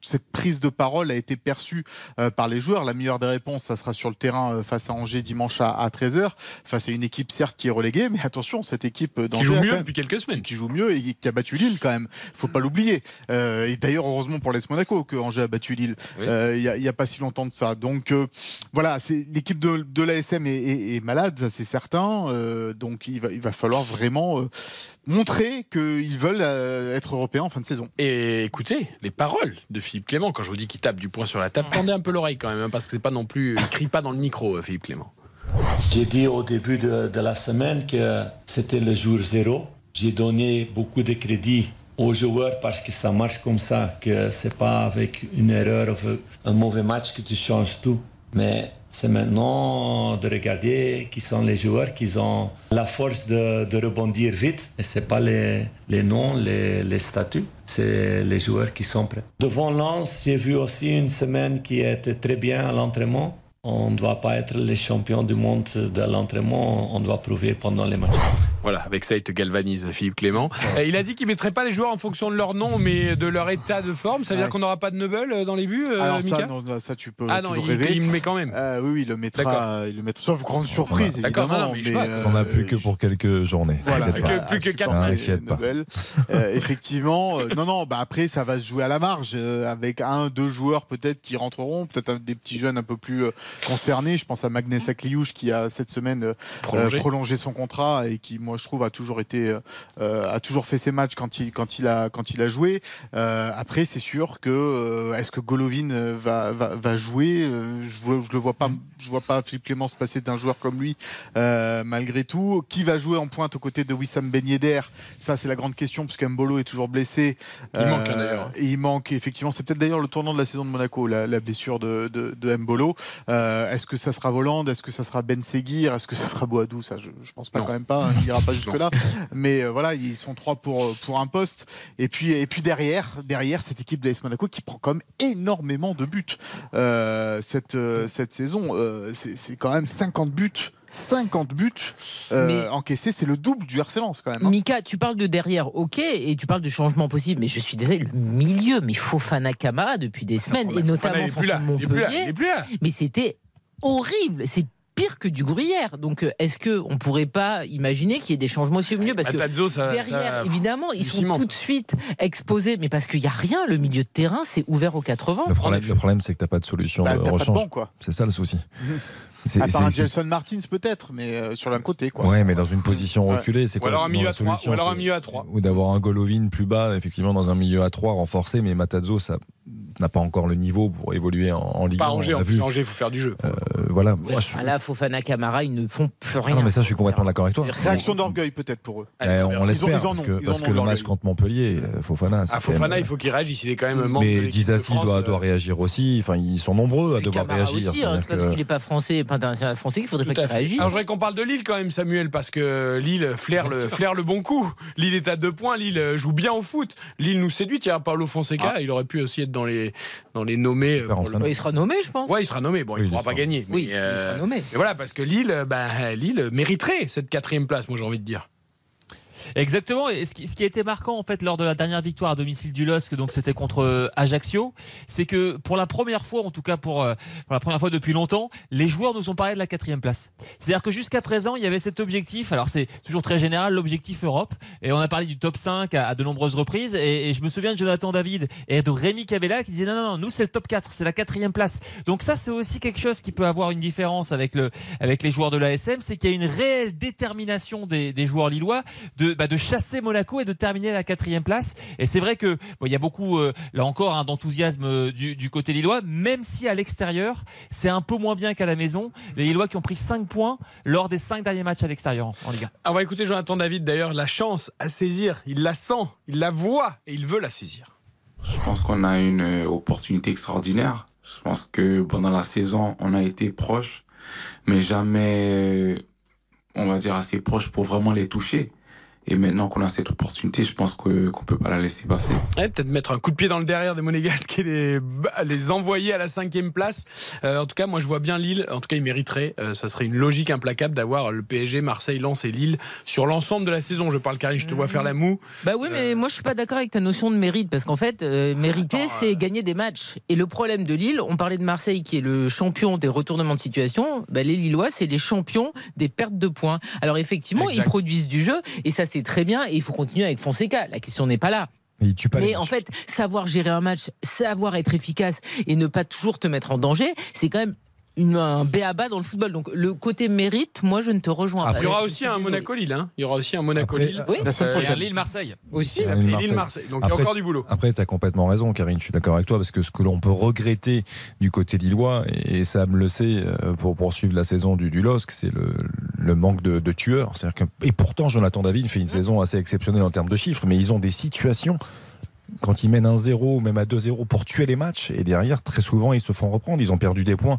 cette prise de parole a été perçue par les joueurs. La meilleure des réponses, ça sera sur le terrain face à Angers dimanche à 13h, face à une équipe certes qui est reléguée, mais attention, cette équipe d'Angers qui joue mieux depuis quelques semaines, qui joue mieux et qui a battu Lille quand même, faut pas l'oublier, et d'ailleurs heureusement pour l'AS Monaco que Angers a battu Lille il n'y a pas si longtemps de ça. Donc voilà, l'équipe de l'ASM est malade, ça c'est certain, donc il va falloir vraiment montrer qu'ils veulent être européens en fin de saison. Et écoutez les paroles de Philippe Clément, quand je vous dis qu'il tape du poing sur la table, tendez un peu l'oreille quand même, hein, parce que c'est pas non plus, il crie pas dans le micro, Philippe Clément. J'ai dit au début de la semaine que c'était le jour zéro. J'ai donné beaucoup de crédit aux joueurs parce que ça marche comme ça, que c'est pas avec une erreur ou un mauvais match que tu changes tout. Mais c'est maintenant de regarder qui sont les joueurs qui ont la force de rebondir vite. Et c'est pas les noms, les statuts, c'est les joueurs qui sont prêts. Devant Lens, j'ai vu aussi une semaine qui était très bien à l'entraînement. On ne doit pas être les champions du monde de l'entraînement, on doit prouver pendant les matchs. Voilà, avec ça il te galvanise, Philippe Clément. Il a dit qu'il ne mettrait pas les joueurs en fonction de leur nom, mais de leur état de forme. Ça veut dire qu'on n'aura pas de Neubel dans les buts, alors Mika? Ça tu peux toujours rêver. Il le met quand même. Oui, il le mettra, sauf grande surprise, évidemment. Non, mais on n'a plus que pour quelques journées. Voilà, plus que 4 matchs. Effectivement, après ça va se jouer à la marge, avec 1-2 joueurs peut-être qui rentreront, peut-être des petits jeunes un peu plus concernés. Je pense à Magnès Akliouche qui a cette semaine prolongé son contrat et qui, moi je trouve, a toujours fait ses matchs quand il a joué. Après c'est sûr que est-ce que Golovin va jouer, je vois pas Philippe Clément se passer d'un joueur comme lui malgré tout. Qui va jouer en pointe aux côtés de Wissam Ben Yedder, ça c'est la grande question, parce qu'Embolo est toujours blessé, il manque d'ailleurs, et il manque effectivement, c'est peut-être d'ailleurs le tournant de la saison de Monaco, la blessure de Embolo. Est-ce que ça sera Voland, est-ce que ça sera Ben Seguir, est-ce que ça sera Boadou? Ça je pense pas, non. Quand même pas, il n'ira pas jusque là, mais voilà, ils sont trois pour un poste, et puis derrière cette équipe de l'AS Monaco qui prend quand même énormément de buts cette saison, c'est quand même 50 buts encaissés, c'est le double du RC Lens quand même, hein. Mika, tu parles de derrière, ok, et tu parles de changement possible, mais je suis désolé, le milieu, mais Fofana, Camara depuis des semaines, et notamment Fofana Montpellier, mais c'était horrible, c'est pire que du Gruyère. Donc est-ce qu'on ne pourrait pas imaginer qu'il y ait des changements aussi au milieu, parce que derrière, évidemment, ils sont tout de suite exposés, mais parce qu'il n'y a rien, le milieu de terrain c'est ouvert aux 80. Le problème c'est que tu n'as pas de solution de rechange, c'est ça le souci. À part un Gelson Martins peut-être, mais sur l'un côté, quoi. Ouais, mais dans une position reculée, c'est quoi la solution? Ou alors un milieu à 3. Ou d'avoir un Golovin plus bas, effectivement, dans un milieu à 3 renforcé, mais Matazzo, ça n'a pas encore le niveau pour évoluer en Ligue 1. Pas Angers, en plus, Angers, il faut faire du jeu. Voilà. Là, Fofana, Camara, ils ne font plus rien. Non, mais ça, je suis complètement d'accord avec toi. Réaction d'orgueil peut-être pour eux. On l'espère, parce que le match contre Montpellier, Fofana. À Fofana, il faut qu'il réagisse, il est quand même membre de l'équipe de France. Mais Guizassi doit réagir aussi. Enfin, ils sont nombreux à devoir réagir. Parce qu'il n'est pas français, international français, il faudrait pas qu'il réagisse. Alors je voudrais qu'on parle de Lille quand même, Samuel, parce que Lille flaire le bon coup. Lille est à 2 points, Lille joue bien au foot, Lille nous séduit. Tiens, Paulo Fonseca, il aurait pu aussi être dans les nommés. Il sera nommé, je pense. Ouais, il sera nommé. Bon, il ne pourra pas gagner. Oui, il sera nommé. Mais voilà, parce que Lille mériterait cette 4e place, moi j'ai envie de dire. Exactement, et ce qui a été marquant en fait lors de la dernière victoire à domicile du LOSC, donc c'était contre Ajaccio, c'est que pour la première fois, en tout cas pour la première fois depuis longtemps, les joueurs nous ont parlé de la 4e place. C'est-à-dire que jusqu'à présent, il y avait cet objectif, alors c'est toujours très général, l'objectif Europe, et on a parlé du top 5 à de nombreuses reprises, et je me souviens de Jonathan David et de Rémi Cabella qui disaient non, nous c'est le top 4, c'est la 4e place. Donc ça c'est aussi quelque chose qui peut avoir une différence avec les joueurs de l'ASM, c'est qu'il y a une réelle détermination des joueurs lillois de de chasser Monaco et de terminer à la 4e place. Et c'est vrai que bon, il y a beaucoup, là encore, d'enthousiasme du côté lillois, même si à l'extérieur, c'est un peu moins bien qu'à la maison. Les Lillois qui ont pris 5 points lors des 5 derniers matchs à l'extérieur en Ligue 1. On va écouter Jonathan David, d'ailleurs, la chance à saisir. Il la sent, il la voit et il veut la saisir. Je pense qu'on a une opportunité extraordinaire. Je pense que pendant la saison, on a été proche, mais jamais, on va dire, assez proche pour vraiment les toucher. Et maintenant qu'on a cette opportunité, je pense qu'on peut pas la laisser passer. Ouais, peut-être mettre un coup de pied dans le derrière des Monégasques et les envoyer à la 5e place. En tout cas, moi je vois bien Lille. En tout cas, ils mériteraient. Ça serait une logique implacable d'avoir le PSG, Marseille, Lens et Lille sur l'ensemble de la saison. Je parle, Carine, je te vois faire la moue. Bah oui, mais moi je suis pas d'accord avec ta notion de mérite, parce qu'en fait, mériter, c'est gagner des matchs. Et le problème de Lille, on parlait de Marseille qui est le champion des retournements de situation. Bah, les Lillois, c'est les champions des pertes de points. Alors effectivement, exact, ils produisent du jeu et ça, c'est très bien, et il faut continuer avec Fonseca. La question n'est pas là. Mais en fait, savoir gérer un match, savoir être efficace et ne pas toujours te mettre en danger, c'est quand même un b.a.-ba dans le football. Donc le côté mérite, moi je ne te rejoins pas. Il y aura aussi un Monaco-Lille. Il y aura aussi un Monaco-Lille. La semaine prochaine. Lille-Marseille. Aussi. Lille-Marseille. Donc il y a encore du boulot. Après, tu as complètement raison, Karine. Je suis d'accord avec toi, parce que ce que l'on peut regretter du côté lillois, et Sam le sait pour poursuivre la saison du LOSC, c'est le manque de tueurs. C'est-à-dire que, et pourtant, Jonathan David fait une saison assez exceptionnelle en termes de chiffres, mais ils ont des situations quand ils mènent 1-0 ou même à 2-0 pour tuer les matchs, et derrière très souvent ils se font reprendre, ils ont perdu des points,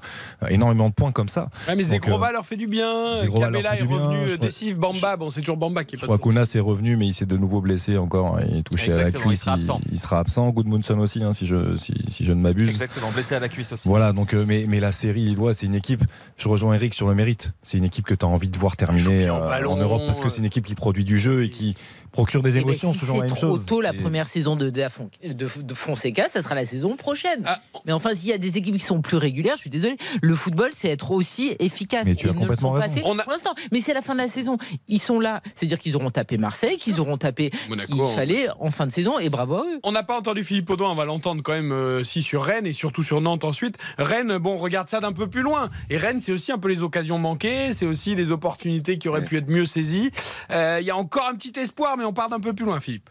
énormément de points comme ça. Ouais, mais Zegrova leur fait du bien, Cabella est revenu décisif, Bamba, c'est toujours Bamba qui est pas. Je crois qu'Onas est revenu, mais il s'est de nouveau blessé encore, il est touché à la cuisse, il sera absent. Goodmanson aussi, si je ne m'abuse. Exactement, blessé à la cuisse aussi. Voilà, donc mais la série lilloise, c'est une équipe, je rejoins Eric sur le mérite, c'est une équipe que tu as envie de voir terminer en Europe, parce que c'est une équipe qui produit du jeu et qui procure des émotions. Si c'est trop tôt la première saison de Fonseca, ça sera la saison prochaine. Mais enfin, s'il y a des équipes qui sont plus régulières, je suis désolé, le football, c'est être aussi efficace. Mais tu as complètement raison. Pour l'instant, mais c'est la fin de la saison. Ils sont là, c'est-à-dire qu'ils auront tapé Marseille, qu'ils auront tapé Monaco, ce qu'il fallait en fin de saison, et bravo à eux. On n'a pas entendu Philippe Audouin, on va l'entendre quand même si sur Rennes et surtout sur Nantes ensuite. Rennes, on regarde ça d'un peu plus loin. Et Rennes, c'est aussi un peu les occasions manquées, c'est aussi les opportunités qui auraient pu être mieux saisies. Il y a encore un petit espoir, mais on part d'un peu plus loin, Philippe.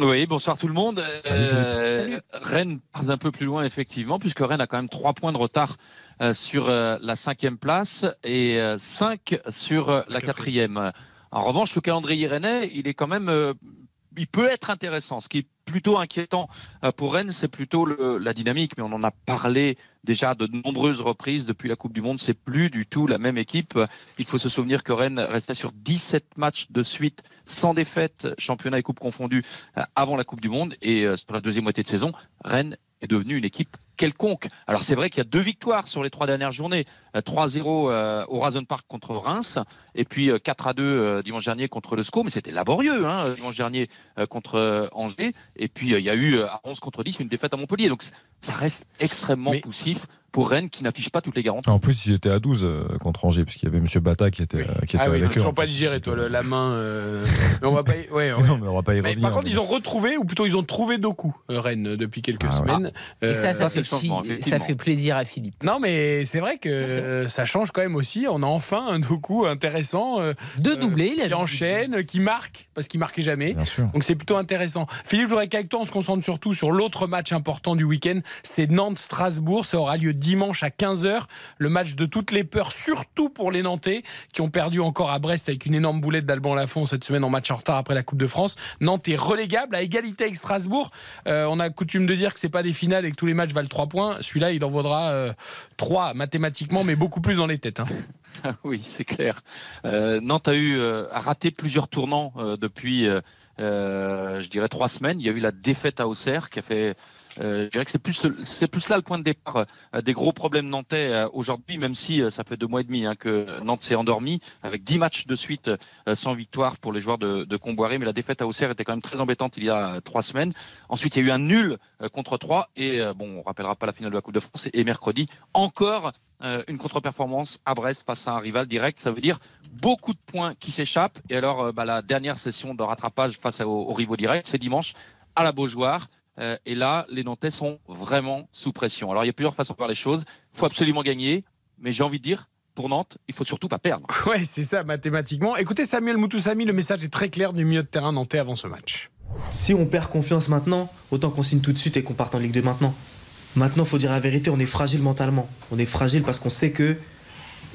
Oui, bonsoir tout le monde. Salut. Rennes part d'un peu plus loin, effectivement, puisque Rennes a quand même 3 points de retard sur la 5e place et 5 sur la 4e. En revanche, le calendrier rennais, il est quand même, il peut être intéressant. Ce qui est plutôt inquiétant pour Rennes, c'est plutôt la dynamique. Mais on en a parlé déjà à de nombreuses reprises depuis la Coupe du Monde. C'est plus du tout la même équipe. Il faut se souvenir que Rennes restait sur 17 matchs de suite sans défaite, championnat et coupe confondus, avant la Coupe du Monde. Et sur la deuxième moitié de saison, Rennes est devenue une équipe quelconque. Alors c'est vrai qu'il y a 2 victoires sur les 3 dernières journées, 3-0 au Horizon Park contre Reims, et puis 4-2 dimanche dernier contre le SCO, mais c'était laborieux dimanche dernier contre Angers, et puis il y a eu à 11-10 une défaite à Montpellier, donc ça reste extrêmement poussif pour Rennes qui n'affiche pas toutes les garanties. En plus, ils étaient à 12 contre Angers, puisqu'il y avait M. Bata qui était avec eux. Toujours pas digéré, toi, la main. Mais on va pas y revenir. Par contre, ils ont retrouvé, ou plutôt ils ont trouvé Doku, Rennes, depuis quelques semaines. Et ça fait plaisir à Philippe. Non, mais c'est vrai que ça change quand même aussi. On a enfin un Doku intéressant. Deux doublés, qui enchaîne, qui marque, parce qu'il marquait jamais. Donc c'est plutôt intéressant. Philippe, je voudrais qu'avec toi, on se concentre surtout sur l'autre match important du week-end. C'est Nantes-Strasbourg. Ça aura lieu dimanche à 15h, le match de toutes les peurs, surtout pour les Nantais qui ont perdu encore à Brest avec une énorme boulette d'Alban Lafont cette semaine en match en retard après la Coupe de France. Nantes est relégable à égalité avec Strasbourg. On a coutume de dire que c'est pas des finales et que tous les matchs valent 3 points. Celui-là, il en vaudra 3 mathématiquement, mais beaucoup plus dans les têtes. Oui, c'est clair. Nantes a raté plusieurs tournants depuis, je dirais, 3 semaines. Il y a eu la défaite à Auxerre qui a fait... je dirais que c'est plus là le point de départ des gros problèmes nantais aujourd'hui, même si ça fait 2 mois et demi que Nantes s'est endormie avec 10 matchs de suite sans victoire pour les joueurs de Comboiré, mais la défaite à Auxerre était quand même très embêtante il y a 3 semaines. Ensuite, il y a eu un nul contre 3 et on ne rappellera pas la finale de la Coupe de France, et mercredi encore une contre-performance à Brest face à un rival direct. Ça veut dire beaucoup de points qui s'échappent, et alors la dernière session de rattrapage face aux rivaux directs, c'est dimanche à la Beaujoire. Et là, les Nantais sont vraiment sous pression. Alors, il y a plusieurs façons de voir les choses. Il faut absolument gagner, mais j'ai envie de dire, pour Nantes, il ne faut surtout pas perdre. Oui, c'est ça, mathématiquement. Écoutez, Samuel Moutoussamy, le message est très clair du milieu de terrain nantais avant ce match. Si on perd confiance maintenant, autant qu'on signe tout de suite et qu'on parte en Ligue 2 maintenant. Maintenant, il faut dire la vérité, on est fragile mentalement. On est fragile parce qu'on sait que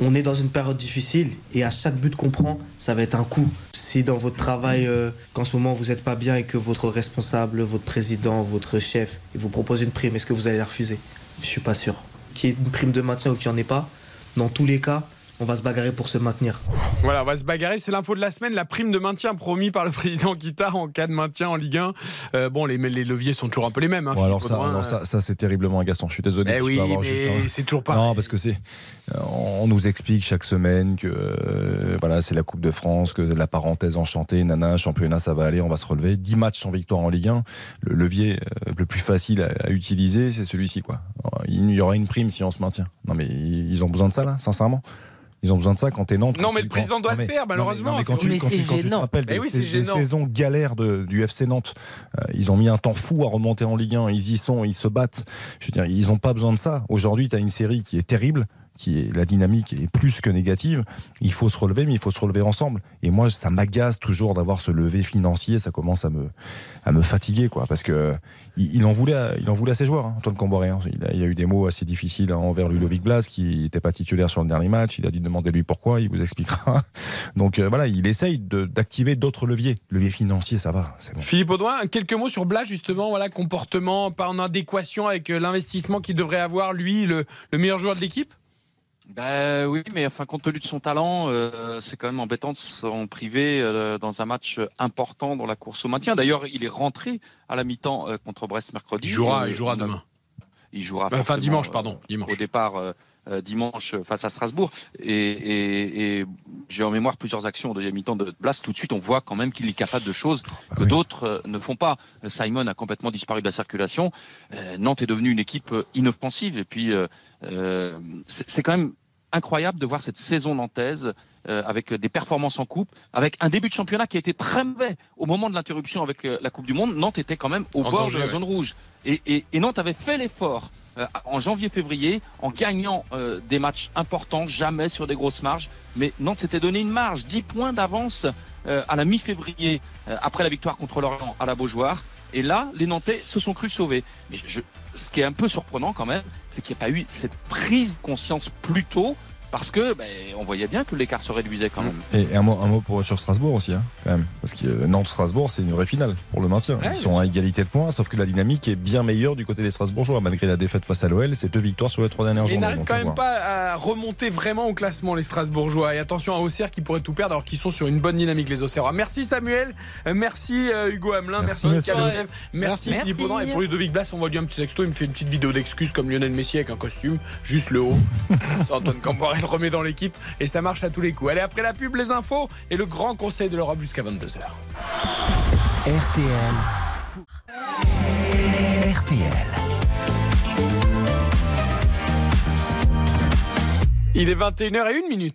on est dans une période difficile et à chaque but qu'on prend, ça va être un coup. Si dans votre travail, qu'en ce moment vous n'êtes pas bien et que votre responsable, votre président, votre chef, il vous propose une prime, est-ce que vous allez la refuser? Je ne suis pas sûr. Qu'il y ait une prime de maintien ou qu'il n'y en ait pas, dans tous les cas, on va se bagarrer pour se maintenir. Voilà, on va se bagarrer, c'est l'info de la semaine, la prime de maintien promis par le président Guittard en cas de maintien en Ligue 1. Bon, les leviers sont toujours un peu les mêmes. Hein, bon, alors ça c'est terriblement agaçant, je suis désolé. Eh oui, mais c'est toujours pareil. Non, parce que on nous explique chaque semaine que voilà, c'est la Coupe de France, que la parenthèse enchantée, nana, championnat, ça va aller, on va se relever. 10 matchs sans victoire en Ligue 1, le levier le plus facile à utiliser, c'est celui-ci, quoi. Alors, il y aura une prime si on se maintient. Non mais ils ont besoin de ça, là, sincèrement. Ils ont besoin de ça quand t'es Nantes. Non, mais le président doit le faire, malheureusement. Mais quand tu te rappelles des saisons galères du FC Nantes, ils ont mis un temps fou à remonter en Ligue 1. Ils y sont, ils se battent. Je veux dire, ils n'ont pas besoin de ça. Aujourd'hui, t'as une série qui est terrible, la dynamique est plus que négative. Il faut se relever, mais il faut se relever ensemble. Et moi, ça m'agace toujours d'avoir ce lever financier. Ça commence à me fatiguer, quoi, parce que il en voulait à ses joueurs, hein, Antoine Camboré. Hein. Il y a eu des mots assez difficiles envers Ludovic Blas, qui n'était pas titulaire sur le dernier match. Il a dû demander lui pourquoi. Il vous expliquera. Donc voilà, il essaye d'activer d'autres leviers. Levier financier, ça va. C'est bon. Philippe Audouin, quelques mots sur Blas, justement. Voilà, comportement pas en adéquation avec l'investissement qu'il devrait avoir, lui, le meilleur joueur de l'équipe. Ben oui, mais enfin, compte tenu de son talent, c'est quand même embêtant de s'en priver dans un match important dans la course au maintien. D'ailleurs, il est rentré à la mi-temps contre Brest mercredi. Il jouera demain. Il jouera dimanche, pardon. Dimanche. Au départ, dimanche face à Strasbourg. Et j'ai en mémoire plusieurs actions au deuxième mi-temps de Blas. Tout de suite, on voit quand même qu'il est capable de choses que d'autres ne font pas. Simon a complètement disparu de la circulation. Nantes est devenue une équipe inoffensive. Et puis, c'est quand même incroyable de voir cette saison nantaise avec des performances en coupe, avec un début de championnat qui a été très mauvais au moment de l'interruption avec la Coupe du Monde. Nantes était quand même au bord de la zone rouge et Nantes avait fait l'effort en janvier-février en gagnant des matchs importants, jamais sur des grosses marges, mais Nantes s'était donné une marge, 10 points d'avance à la mi-février après la victoire contre l'Orient à la Beaujoire. Et là, les Nantais se sont crus sauvés. Mais ce qui est un peu surprenant quand même, c'est qu'il n'y a pas eu cette prise de conscience plus tôt, parce que on voyait bien que l'écart se réduisait quand même. Et un mot sur Strasbourg aussi, hein, quand même, parce que Nantes-Strasbourg, c'est une vraie finale pour le maintien. Ouais, ils sont à égalité de points, sauf que la dynamique est bien meilleure du côté des Strasbourgeois, malgré la défaite face à l'OL, c'est 2 victoires sur les 3 dernières journées. Ils n'arrivent quand même pas à remonter vraiment au classement, les Strasbourgeois. Et attention à Auxerre qui pourrait tout perdre, alors qu'ils sont sur une bonne dynamique, les Auxerrois. Merci Samuel, merci Hugo Hamelin, merci Mickaël Lefebvre, merci Philippe Audouin. Et pour Ludovic Blas, on voit lui un petit texto, il me fait une petite vidéo d'excuses comme Lionel Messi avec un costume, juste le haut. C'est Antoine Camboré. Il remet dans l'équipe et ça marche à tous les coups. Allez, après la pub, les infos et le grand conseil de l'Europe jusqu'à 22h. RTL. Il est 21h01.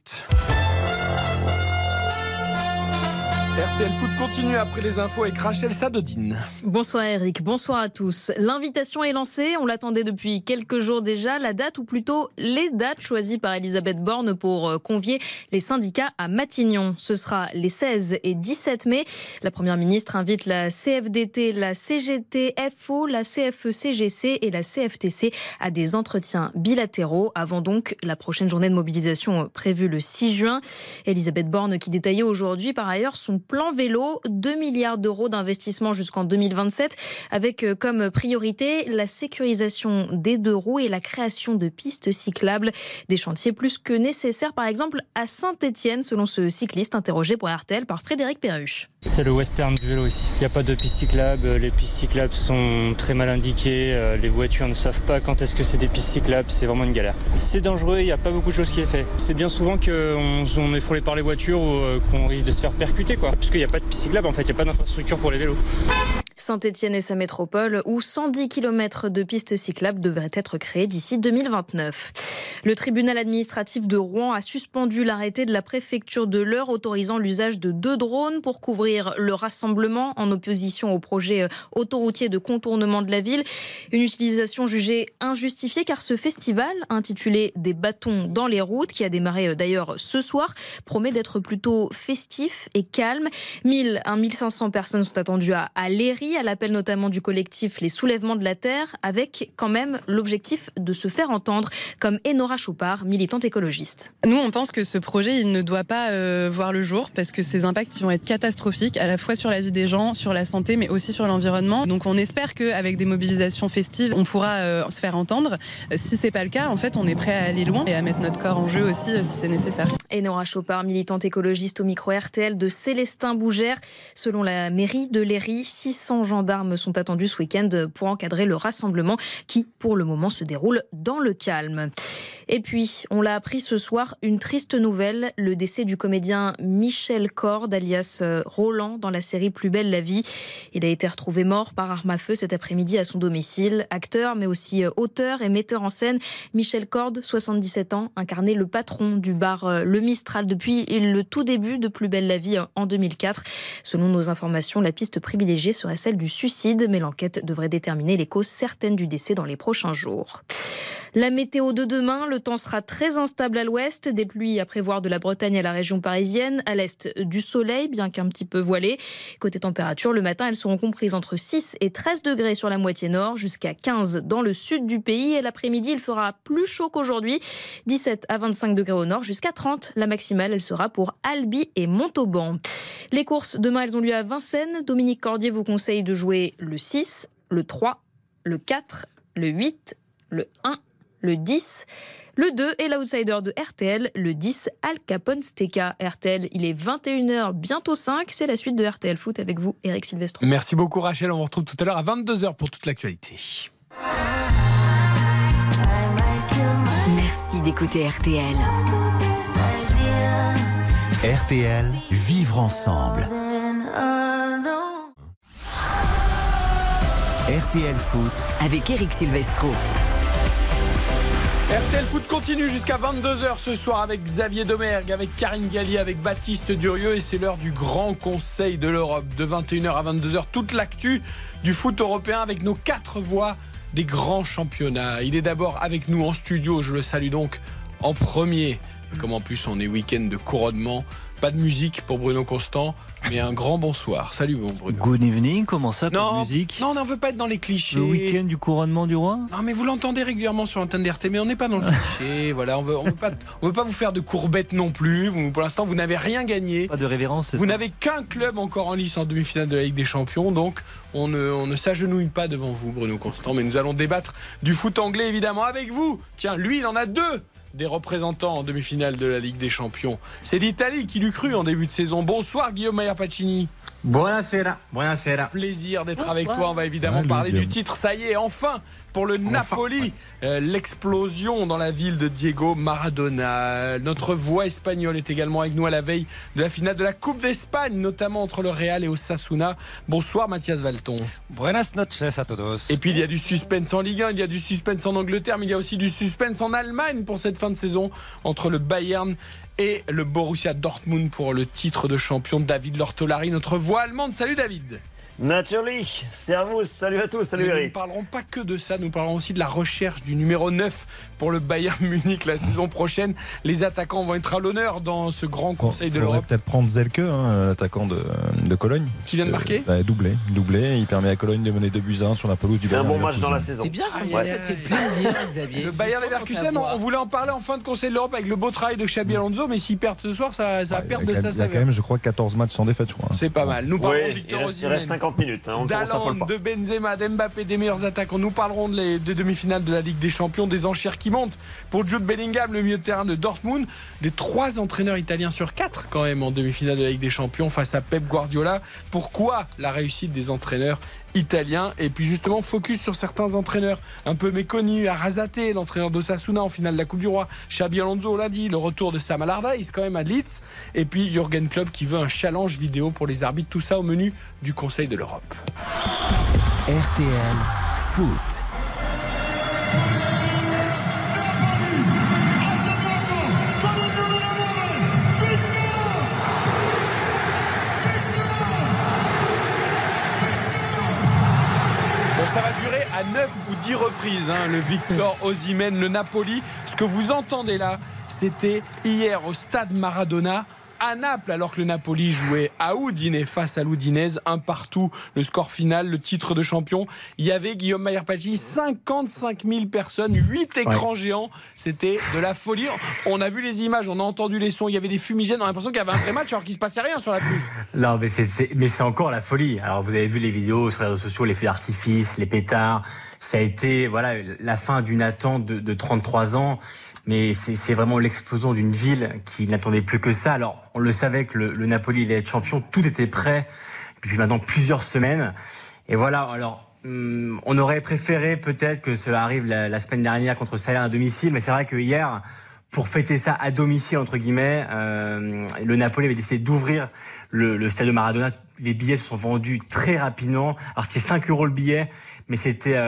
RTL Foot continue après les infos avec Rachel Sadodine. Bonsoir Eric, bonsoir à tous. L'invitation est lancée, on l'attendait depuis quelques jours déjà. La date, ou plutôt les dates choisies par Elisabeth Borne pour convier les syndicats à Matignon. Ce sera les 16 et 17 mai. La Première ministre invite la CFDT, la CGT, FO, la CFE-CGC et la CFTC à des entretiens bilatéraux avant donc la prochaine journée de mobilisation prévue le 6 juin. Elisabeth Borne qui détaillait aujourd'hui par ailleurs son plan vélo, 2 milliards d'euros d'investissement jusqu'en 2027 avec comme priorité la sécurisation des 2 roues et la création de pistes cyclables, des chantiers plus que nécessaires par exemple à Saint-Étienne selon ce cycliste interrogé pour RTL par Frédéric Perruche. C'est le western du vélo ici. Il n'y a pas de pistes cyclables, les pistes cyclables sont très mal indiquées, les voitures ne savent pas quand est-ce que c'est des pistes cyclables, c'est vraiment une galère. C'est dangereux, il n'y a pas beaucoup de choses qui est fait. C'est bien souvent qu'on est frôlé par les voitures ou qu'on risque de se faire percuter, parce qu'il n'y a pas de piste cyclable en fait, il n'y a pas d'infrastructure pour les vélos. Saint-Étienne et sa métropole, où 110 km de pistes cyclables devraient être créées d'ici 2029. Le tribunal administratif de Rouen a suspendu l'arrêté de la préfecture de l'Eure autorisant l'usage de 2 drones pour couvrir le rassemblement en opposition au projet autoroutier de contournement de la ville. Une utilisation jugée injustifiée car ce festival, intitulé « Des bâtons dans les routes », qui a démarré d'ailleurs ce soir, promet d'être plutôt festif et calme. 1000 à 1500 personnes sont attendues à Léry, à l'appel notamment du collectif Les Soulèvements de la Terre, avec quand même l'objectif de se faire entendre, comme Enora Choupard, militante écologiste. Nous, on pense que ce projet, il ne doit pas voir le jour, parce que ses impacts vont être catastrophiques, à la fois sur la vie des gens, sur la santé, mais aussi sur l'environnement. Donc on espère qu'avec des mobilisations festives, on pourra se faire entendre. Si ce n'est pas le cas, en fait, on est prêt à aller loin et à mettre notre corps en jeu aussi, si c'est nécessaire. Enora Choupard, militante écologiste au micro RTL de Célestin Bougère. Selon la mairie de Léry, 600 gendarmes sont attendus ce week-end pour encadrer le rassemblement qui, pour le moment, se déroule dans le calme. Et puis, on l'a appris ce soir, une triste nouvelle, le décès du comédien Michel Corde, alias Roland, dans la série Plus belle la vie. Il a été retrouvé mort par arme à feu cet après-midi à son domicile. Acteur, mais aussi auteur et metteur en scène, Michel Corde, 77 ans, incarnait le patron du bar Le Mistral depuis le tout début de Plus belle la vie en 2004. Selon nos informations, la piste privilégiée serait celle du suicide, mais l'enquête devrait déterminer les causes certaines du décès dans les prochains jours. La météo de demain, le temps sera très instable à l'ouest, des pluies à prévoir de la Bretagne à la région parisienne, à l'est du soleil, bien qu'un petit peu voilé. Côté température, le matin, elles seront comprises entre 6 et 13 degrés sur la moitié nord, jusqu'à 15 dans le sud du pays. Et l'après-midi, il fera plus chaud qu'aujourd'hui, 17 à 25 degrés au nord, jusqu'à 30. La maximale, elle sera pour Albi et Montauban. Les courses, demain, elles ont lieu à Vincennes. Dominique Cordier vous conseille de jouer le 6, le 3, le 4, le 8, le 1, le 10, le 2 et l'outsider de RTL, le 10, Al Capone Steka. RTL, il est 21h, bientôt 5. C'est la suite de RTL Foot avec vous, Éric Silvestro. Merci beaucoup Rachel, on vous retrouve tout à l'heure à 22h pour toute l'actualité. Merci d'écouter RTL. RTL, vivre ensemble. RTL Foot avec Éric Silvestro. RTL Foot continue jusqu'à 22h ce soir avec Xavier Domergue, avec Carine Galli, avec Baptiste Durieux, et c'est l'heure du Grand Conseil de l'Europe. De 21h à 22h, toute l'actu du foot européen avec nos 4 voix des grands championnats. Il est d'abord avec nous en studio, je le salue donc en premier. Comme en plus on est week-end de couronnement, pas de musique pour Bruno Constant, mais un grand bonsoir. Salut mon Bruno. Good evening, comment ça, pas de musique? Non, on ne veut pas être dans les clichés. Le week-end du couronnement du roi? Non, mais vous l'entendez régulièrement sur l'antenne d'RT, mais on n'est pas dans le cliché. Voilà, on veut pas vous faire de courbettes non plus. Vous, pour l'instant, vous n'avez rien gagné. Pas de révérence, c'est ça. Vous n'avez qu'un club encore en lice en demi-finale de la Ligue des Champions, donc on ne s'agenouille pas devant vous, Bruno Constant. Mais nous allons débattre du foot anglais, évidemment, avec vous. Tiens, lui, il en a 2 des représentants en demi-finale de la Ligue des Champions. C'est l'Italie qui l'eût cru en début de saison. Bonsoir Guillaume Mayer-Pacini. Buonasera, buonasera. Plaisir d'être avec toi. On va évidemment parler du titre. Ça y est, enfin pour le Napoli. L'explosion dans la ville de Diego Maradona. Notre voix espagnole est également avec nous à la veille de la finale de la Coupe d'Espagne, notamment entre le Real et Osasuna. Bonsoir Mathias Valton. Buenas noches a todos. Et puis il y a du suspense en Ligue 1, il y a du suspense en Angleterre, mais il y a aussi du suspense en Allemagne pour cette fin de saison entre le Bayern et le Borussia Dortmund pour le titre de champion. David Lortolari, notre voix allemande. Salut David. Naturally, servus, salut à tous, salut Eric. Nous ne parlerons pas que de ça, nous parlerons aussi de la recherche du numéro 9 pour le Bayern Munich la saison prochaine. Les attaquants vont être à l'honneur dans ce grand conseil de l'Europe. Peut-être prendre Zelke, l'attaquant de Cologne. Qui vient de marquer doublé, il permet à Cologne de mener 2-1 sur la pelouse du Bayern. C'est un bon match dans la saison. C'est bien, ça te fait plaisir Xavier. Le Bayern Leverkusen, on voulait en parler en fin de conseil de l'Europe avec le beau travail de Xabi Alonso, mais s'ils perdent ce soir, ça va perdre de sa saveur. Il y a quand même, je crois, 14 matchs sans défaite, je crois. C'est pas mal. Nous parlons de Victor Osimhen. 50 minutes, on D'Alande, de Benzema, d'Mbappé, des meilleurs attaquants. Nous parlerons des demi-finales de la Ligue des Champions, des enchères qui montent pour Jude Bellingham, le milieu de terrain de Dortmund, des 3 entraîneurs italiens sur 4 quand même en demi-finale de la Ligue des Champions face à Pep Guardiola. Pourquoi la réussite des entraîneurs italien. Et puis justement, focus sur certains entraîneurs un peu méconnus. Arrasate, l'entraîneur d'Osasuna en finale de la Coupe du Roi. Xabi Alonso l'a dit, le retour de Sam Allardyce quand même à Leeds. Et puis Jürgen Klopp qui veut un challenge vidéo pour les arbitres. Tout ça au menu du Conseil de l'Europe. RTL Foot. Ça va durer à 9 ou 10 reprises, hein, le Victor Osimhen, le Napoli. Ce que vous entendez là, c'était hier au stade Maradona à Naples, alors que le Napoli jouait à Udine face à l'Udinese, 1-1, le score final, le titre de champion. Il y avait, Guillaume Mayer-Pacini, 55 000 personnes, 8 écrans géants. C'était de la folie. On a vu les images, on a entendu les sons, il y avait des fumigènes, on a l'impression qu'il y avait un vrai match alors qu'il ne se passait rien sur la pelouse. Non, mais c'est encore la folie. Alors vous avez vu les vidéos sur les réseaux sociaux, les feux d'artifice, les pétards. Ça a été la fin d'une attente de 33 ans. Mais c'est vraiment l'explosion d'une ville qui n'attendait plus que ça. Alors, on le savait que le Napoli allait être champion. Tout était prêt depuis maintenant plusieurs semaines. Et voilà, alors, on aurait préféré peut-être que cela arrive la semaine dernière contre Salernitana à domicile. Mais c'est vrai que hier, pour fêter ça à domicile, entre guillemets, le Napoli avait décidé d'ouvrir le stade de Maradona. Les billets se sont vendus très rapidement. Alors, c'était 5 € le billet. Mais c'était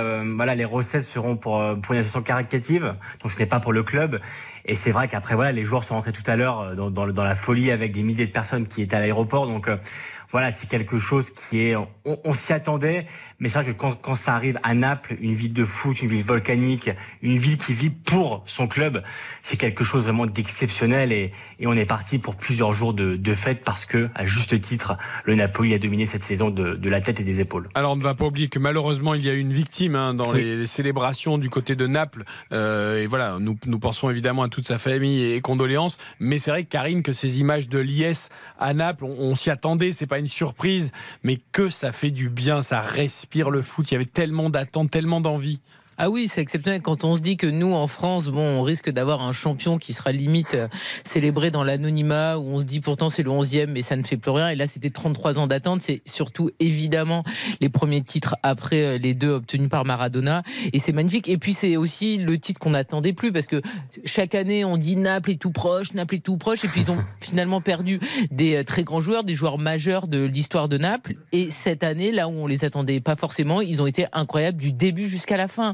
les recettes seront pour une association caritative, donc ce n'est pas pour le club. Et c'est vrai qu'après les joueurs sont rentrés tout à l'heure dans la folie avec des milliers de personnes qui étaient à l'aéroport. Donc c'est quelque chose qui est on s'y attendait, mais c'est vrai que quand ça arrive à Naples, une ville de foot, une ville volcanique, une ville qui vit pour son club, c'est quelque chose vraiment d'exceptionnel. Et on est parti pour plusieurs jours de fête parce que à juste titre, le Napoli a dominé cette saison de la tête et des épaules. Alors on ne va pas oublier que malheureusement il y a eu une victime dans les célébrations du côté de Naples. Et voilà, nous pensons évidemment à toute sa famille et condoléances. Mais c'est vrai, Carine, que ces images de liesse à Naples, on s'y attendait, c'est pas une surprise, mais que ça fait du bien, ça respire le foot. Il y avait tellement d'attentes, tellement d'envie. Ah oui, c'est exceptionnel. Quand on se dit que nous, en France, on risque d'avoir un champion qui sera limite célébré dans l'anonymat, où on se dit pourtant c'est le 11e, mais ça ne fait plus rien. Et là, c'était 33 ans d'attente. C'est surtout, évidemment, les premiers titres après les deux obtenus par Maradona. Et c'est magnifique. Et puis, c'est aussi le titre qu'on n'attendait plus, parce que chaque année, on dit Naples est tout proche, Naples est tout proche. Et puis, ils ont finalement perdu des très grands joueurs, des joueurs majeurs de l'histoire de Naples. Et cette année, là où on ne les attendait pas forcément, ils ont été incroyables du début jusqu'à la fin.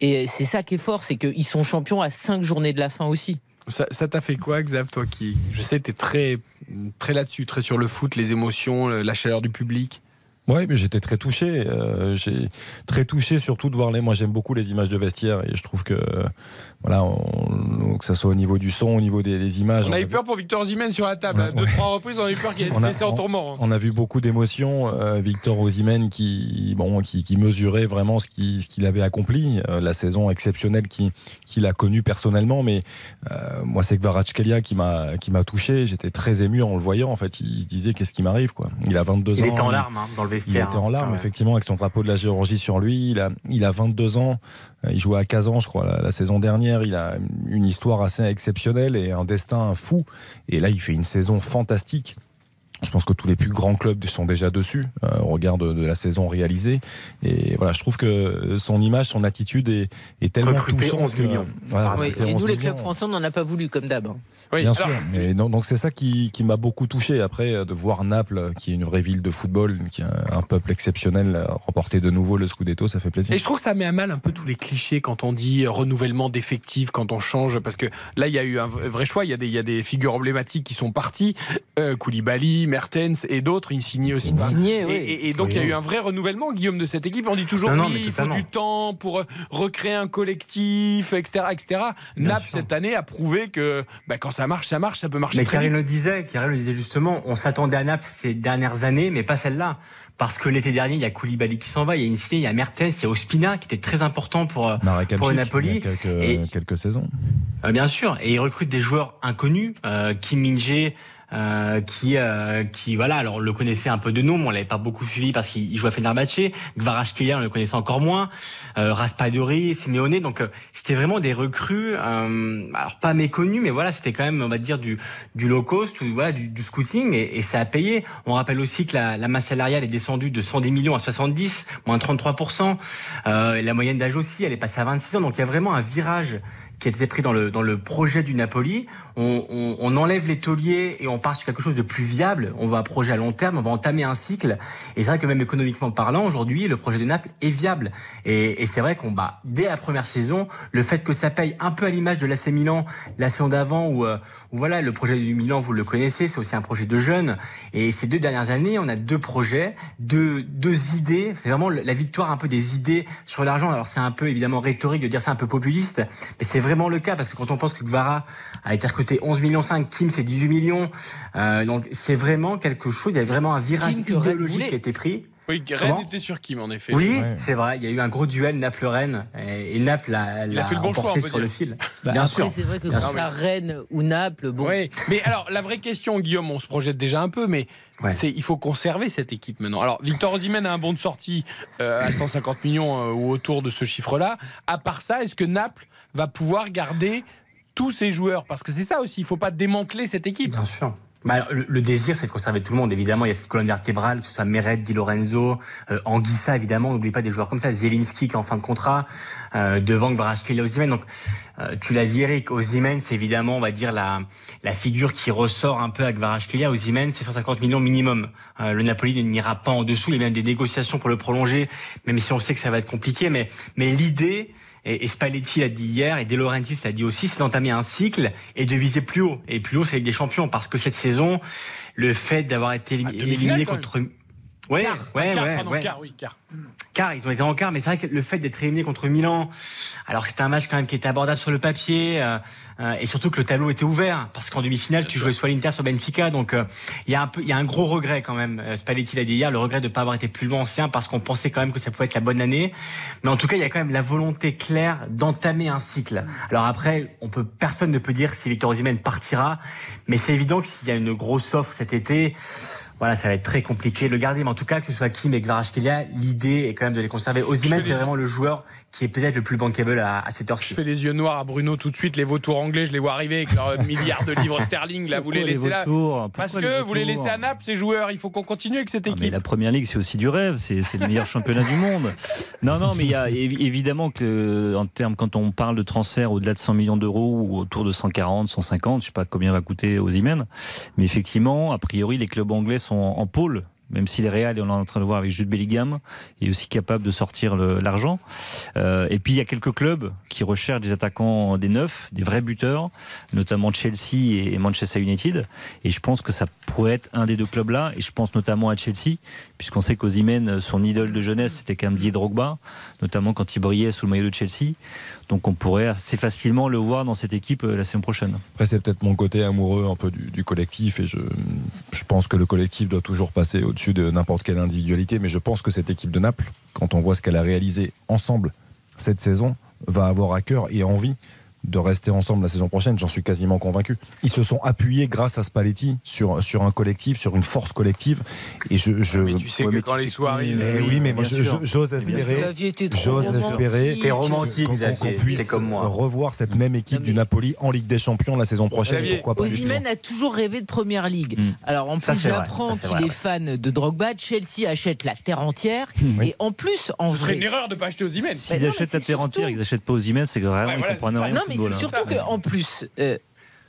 Et c'est ça qui est fort, c'est qu'ils sont champions à 5 journées de la fin aussi. Ça t'a fait quoi, Xav, toi qui, je sais, t'es très, très là-dessus, très sur le foot, les émotions, la chaleur du public? Oui, mais j'étais très touché. J'ai très touché surtout de voir moi j'aime beaucoup les images de vestiaire et je trouve que que ça soit au niveau du son, au niveau des images. On a eu peur pour Victor Osimhen sur la table. Deux, trois reprises, on a eu peur qu'il allait se blesser en tourment. On a vu beaucoup d'émotions. Victor Osimhen qui mesurait vraiment ce qu'il avait accompli, la saison exceptionnelle qu'il a connue personnellement. Mais moi, c'est Kvaratskhelia qui m'a touché. J'étais très ému en le voyant. En fait, il se disait qu'est-ce qui m'arrive, quoi. Il a 22 ans. Il était en larmes dans le vestiaire. Il était en larmes, effectivement, avec son drapeau de la Géorgie sur lui. Il a 22 ans. Il jouait à Kazan, je crois, la saison dernière. Il a une histoire assez exceptionnelle et un destin fou. Et là, il fait une saison fantastique. Je pense que tous les plus grands clubs sont déjà dessus au regard de la saison réalisée. Et voilà, je trouve que son image, son attitude est tellement touchante. 11 millions. Et nous, les clubs français, on n'en a pas voulu, comme d'hab. Oui, Bien sûr. Mais non, donc c'est ça qui m'a beaucoup touché. Après, de voir Naples, qui est une vraie ville de football, qui est un peuple exceptionnel, remporter de nouveau le Scudetto, ça fait plaisir. Et je trouve que ça met à mal un peu tous les clichés quand on dit renouvellement d'effectifs, quand on change. Parce que là, il y a eu un vrai choix. Il y a des figures emblématiques qui sont parties. Koulibaly, Mertens et d'autres, Insigne aussi. Et donc il y a eu un vrai renouvellement, Guillaume, de cette équipe. On dit toujours il faut du temps pour recréer un collectif, etc. etc. Naples, cette année, a prouvé que quand ça marche, ça peut marcher mais très vite. Mais Carine le disait justement, on s'attendait à Naples ces dernières années, mais pas celle-là. Parce que l'été dernier, il y a Koulibaly qui s'en va, il y a Insigne, il y a Mertens, il y a Ospina qui était très important pour le Napoli. Il y a quelques saisons. Bien sûr, et il recrute des joueurs inconnus, Kim Min-jae, alors on le connaissait un peu de nom, mais on l'avait pas beaucoup suivi parce qu'il jouait à Fenerbahçe. Kvaratskhelia, on le connaissait encore moins. Raspadori, Simeone, donc c'était vraiment des recrues, alors pas méconnues, mais c'était quand même, on va dire, du low cost, du scouting, et ça a payé. On rappelle aussi que la masse salariale est descendue de 110 millions à 70, moins 33%. La moyenne d'âge aussi, elle est passée à 26 ans, donc il y a vraiment un virage qui a été pris dans le projet du Napoli. On enlève les tauliers et on part sur quelque chose de plus viable. On va un projet à long terme, on va entamer un cycle. Et c'est vrai que même économiquement parlant, aujourd'hui, le projet de Naples est viable. Et c'est vrai qu'on bat dès la première saison. Le fait que ça paye un peu à l'image de l'AC Milan, la saison d'avant, où voilà, le projet du Milan, vous le connaissez, c'est aussi un projet de jeunes. Et ces deux dernières années, on a deux projets, deux idées. C'est vraiment la victoire un peu des idées sur l'argent. Alors c'est un peu évidemment rhétorique de dire ça, un peu populiste, mais c'est vraiment le cas, parce que quand on pense que Kvara a été recruté 11,5 millions, Kim c'est 18 millions, donc c'est vraiment quelque chose, il y a vraiment un virage idéologique qui a été pris. Oui, Rennes était sur Kim, en effet. Oui, ouais. C'est vrai, il y a eu un gros duel Naples-Rennes, et Naples l'a fait le bon emporté choix, sur le fil. Bah, bien après, sûr. C'est vrai que quand la Rennes ou Naples, bon... Oui, mais alors, la vraie question, Guillaume, on se projette déjà un peu, mais ouais, c'est, il faut conserver cette équipe maintenant. Alors, Victor Osimhen a un bon de sortie à 150 millions ou autour de ce chiffre-là. À part ça, est-ce que Naples va pouvoir garder tous ses joueurs? Parce que c'est ça aussi, il ne faut pas démanteler cette équipe. Bien sûr. Bah, le désir, c'est de conserver tout le monde. Évidemment, il y a cette colonne vertébrale, que ce soit Meret, Di Lorenzo, Anguissa, évidemment, n'oublie pas des joueurs comme ça, Zelinski qui est en fin de contrat, devant Kvaratskhelia, Osimhen. Donc, tu l'as dit, Eric, Osimhen, c'est évidemment, on va dire, la figure qui ressort un peu à Kvaratskhelia. Osimhen, c'est 150 millions minimum. Le Napoli n'ira pas en dessous. Il y a même des négociations pour le prolonger, même si on sait que ça va être compliqué. Mais l'idée... Et Spalletti l'a dit hier, et De Laurentiis l'a dit aussi, c'est d'entamer un cycle et de viser plus haut. Et plus haut, c'est avec des champions, parce que cette saison, le fait d'avoir été éliminé contre... Car ils ont été en quart, mais c'est vrai que le fait d'être éliminé contre Milan, alors c'était un match quand même qui était abordable sur le papier, et surtout que le tableau était ouvert, parce qu'en demi-finale tu jouais soit l'Inter, soit Benfica, donc il y a un gros regret quand même. Spalletti l'a dit hier, le regret de ne pas avoir été plus ancien, parce qu'on pensait quand même que ça pouvait être la bonne année, mais en tout cas il y a quand même la volonté claire d'entamer un cycle. Alors après, personne ne peut dire si Victor Osimhen partira, mais c'est évident que s'il y a une grosse offre cet été, voilà, ça va être très compliqué de le garder, mais en tout cas que ce soit Kim et Kvaratskhelia, l'idée est quand même de les conserver. Osimhen, c'est vraiment le joueur qui est peut-être le plus bankable à cette heure-ci. Je fais les yeux noirs à Bruno tout de suite, les vautours anglais, je les vois arriver avec leurs milliards de livres sterling, là, vous les laissez là. Parce que vous les laissez à Naples, ces joueurs, il faut qu'on continue avec cette équipe. Non, mais la première ligue, c'est aussi du rêve, c'est le meilleur championnat du monde. Non, mais il y a évidemment que, en termes, quand on parle de transfert au-delà de 100 millions d'euros ou autour de 140, 150, je sais pas combien va coûter Osimhen, mais effectivement, a priori, les clubs anglais sont en pôle. Même si les Real, on est en train de voir avec Jude Bellingham, est aussi capable de sortir l'argent. Et puis il y a quelques clubs qui recherchent des attaquants, des neufs, des vrais buteurs, notamment Chelsea et Manchester United. Et je pense que ça pourrait être un des deux clubs-là. Et je pense notamment à Chelsea, puisqu'on sait qu'Osimhen, son idole de jeunesse, c'était quand même Didier Drogba, notamment quand il brillait sous le maillot de Chelsea. Donc on pourrait assez facilement le voir dans cette équipe la saison prochaine. Après, c'est peut-être mon côté amoureux un peu du collectif, et je pense que le collectif doit toujours passer au-dessus de n'importe quelle individualité, mais je pense que cette équipe de Naples, quand on voit ce qu'elle a réalisé ensemble cette saison, va avoir à cœur et envie de rester ensemble la saison prochaine, j'en suis quasiment convaincu. Ils se sont appuyés grâce à Spalletti sur un collectif, sur une force collective. Et mais tu sais que quand les soirées... Oui, mais moi, j'ose espérer. T'es romantique, Xavier. Qu'on puisse comme moi revoir cette même équipe du Napoli en Ligue des Champions la saison prochaine. Pourquoi pas? Osimhen a toujours rêvé de Première Ligue. Alors en plus, j'apprends qu'il est fan de Drogba. Chelsea achète la terre entière. Et en plus, en vrai... Ce serait une erreur de ne pas acheter Osimhen. S'ils achètent la terre entière, ils n'achètent pas Osimhen, c'est vraiment qu'ils ne comprennent rien. Mais c'est surtout qu'en plus,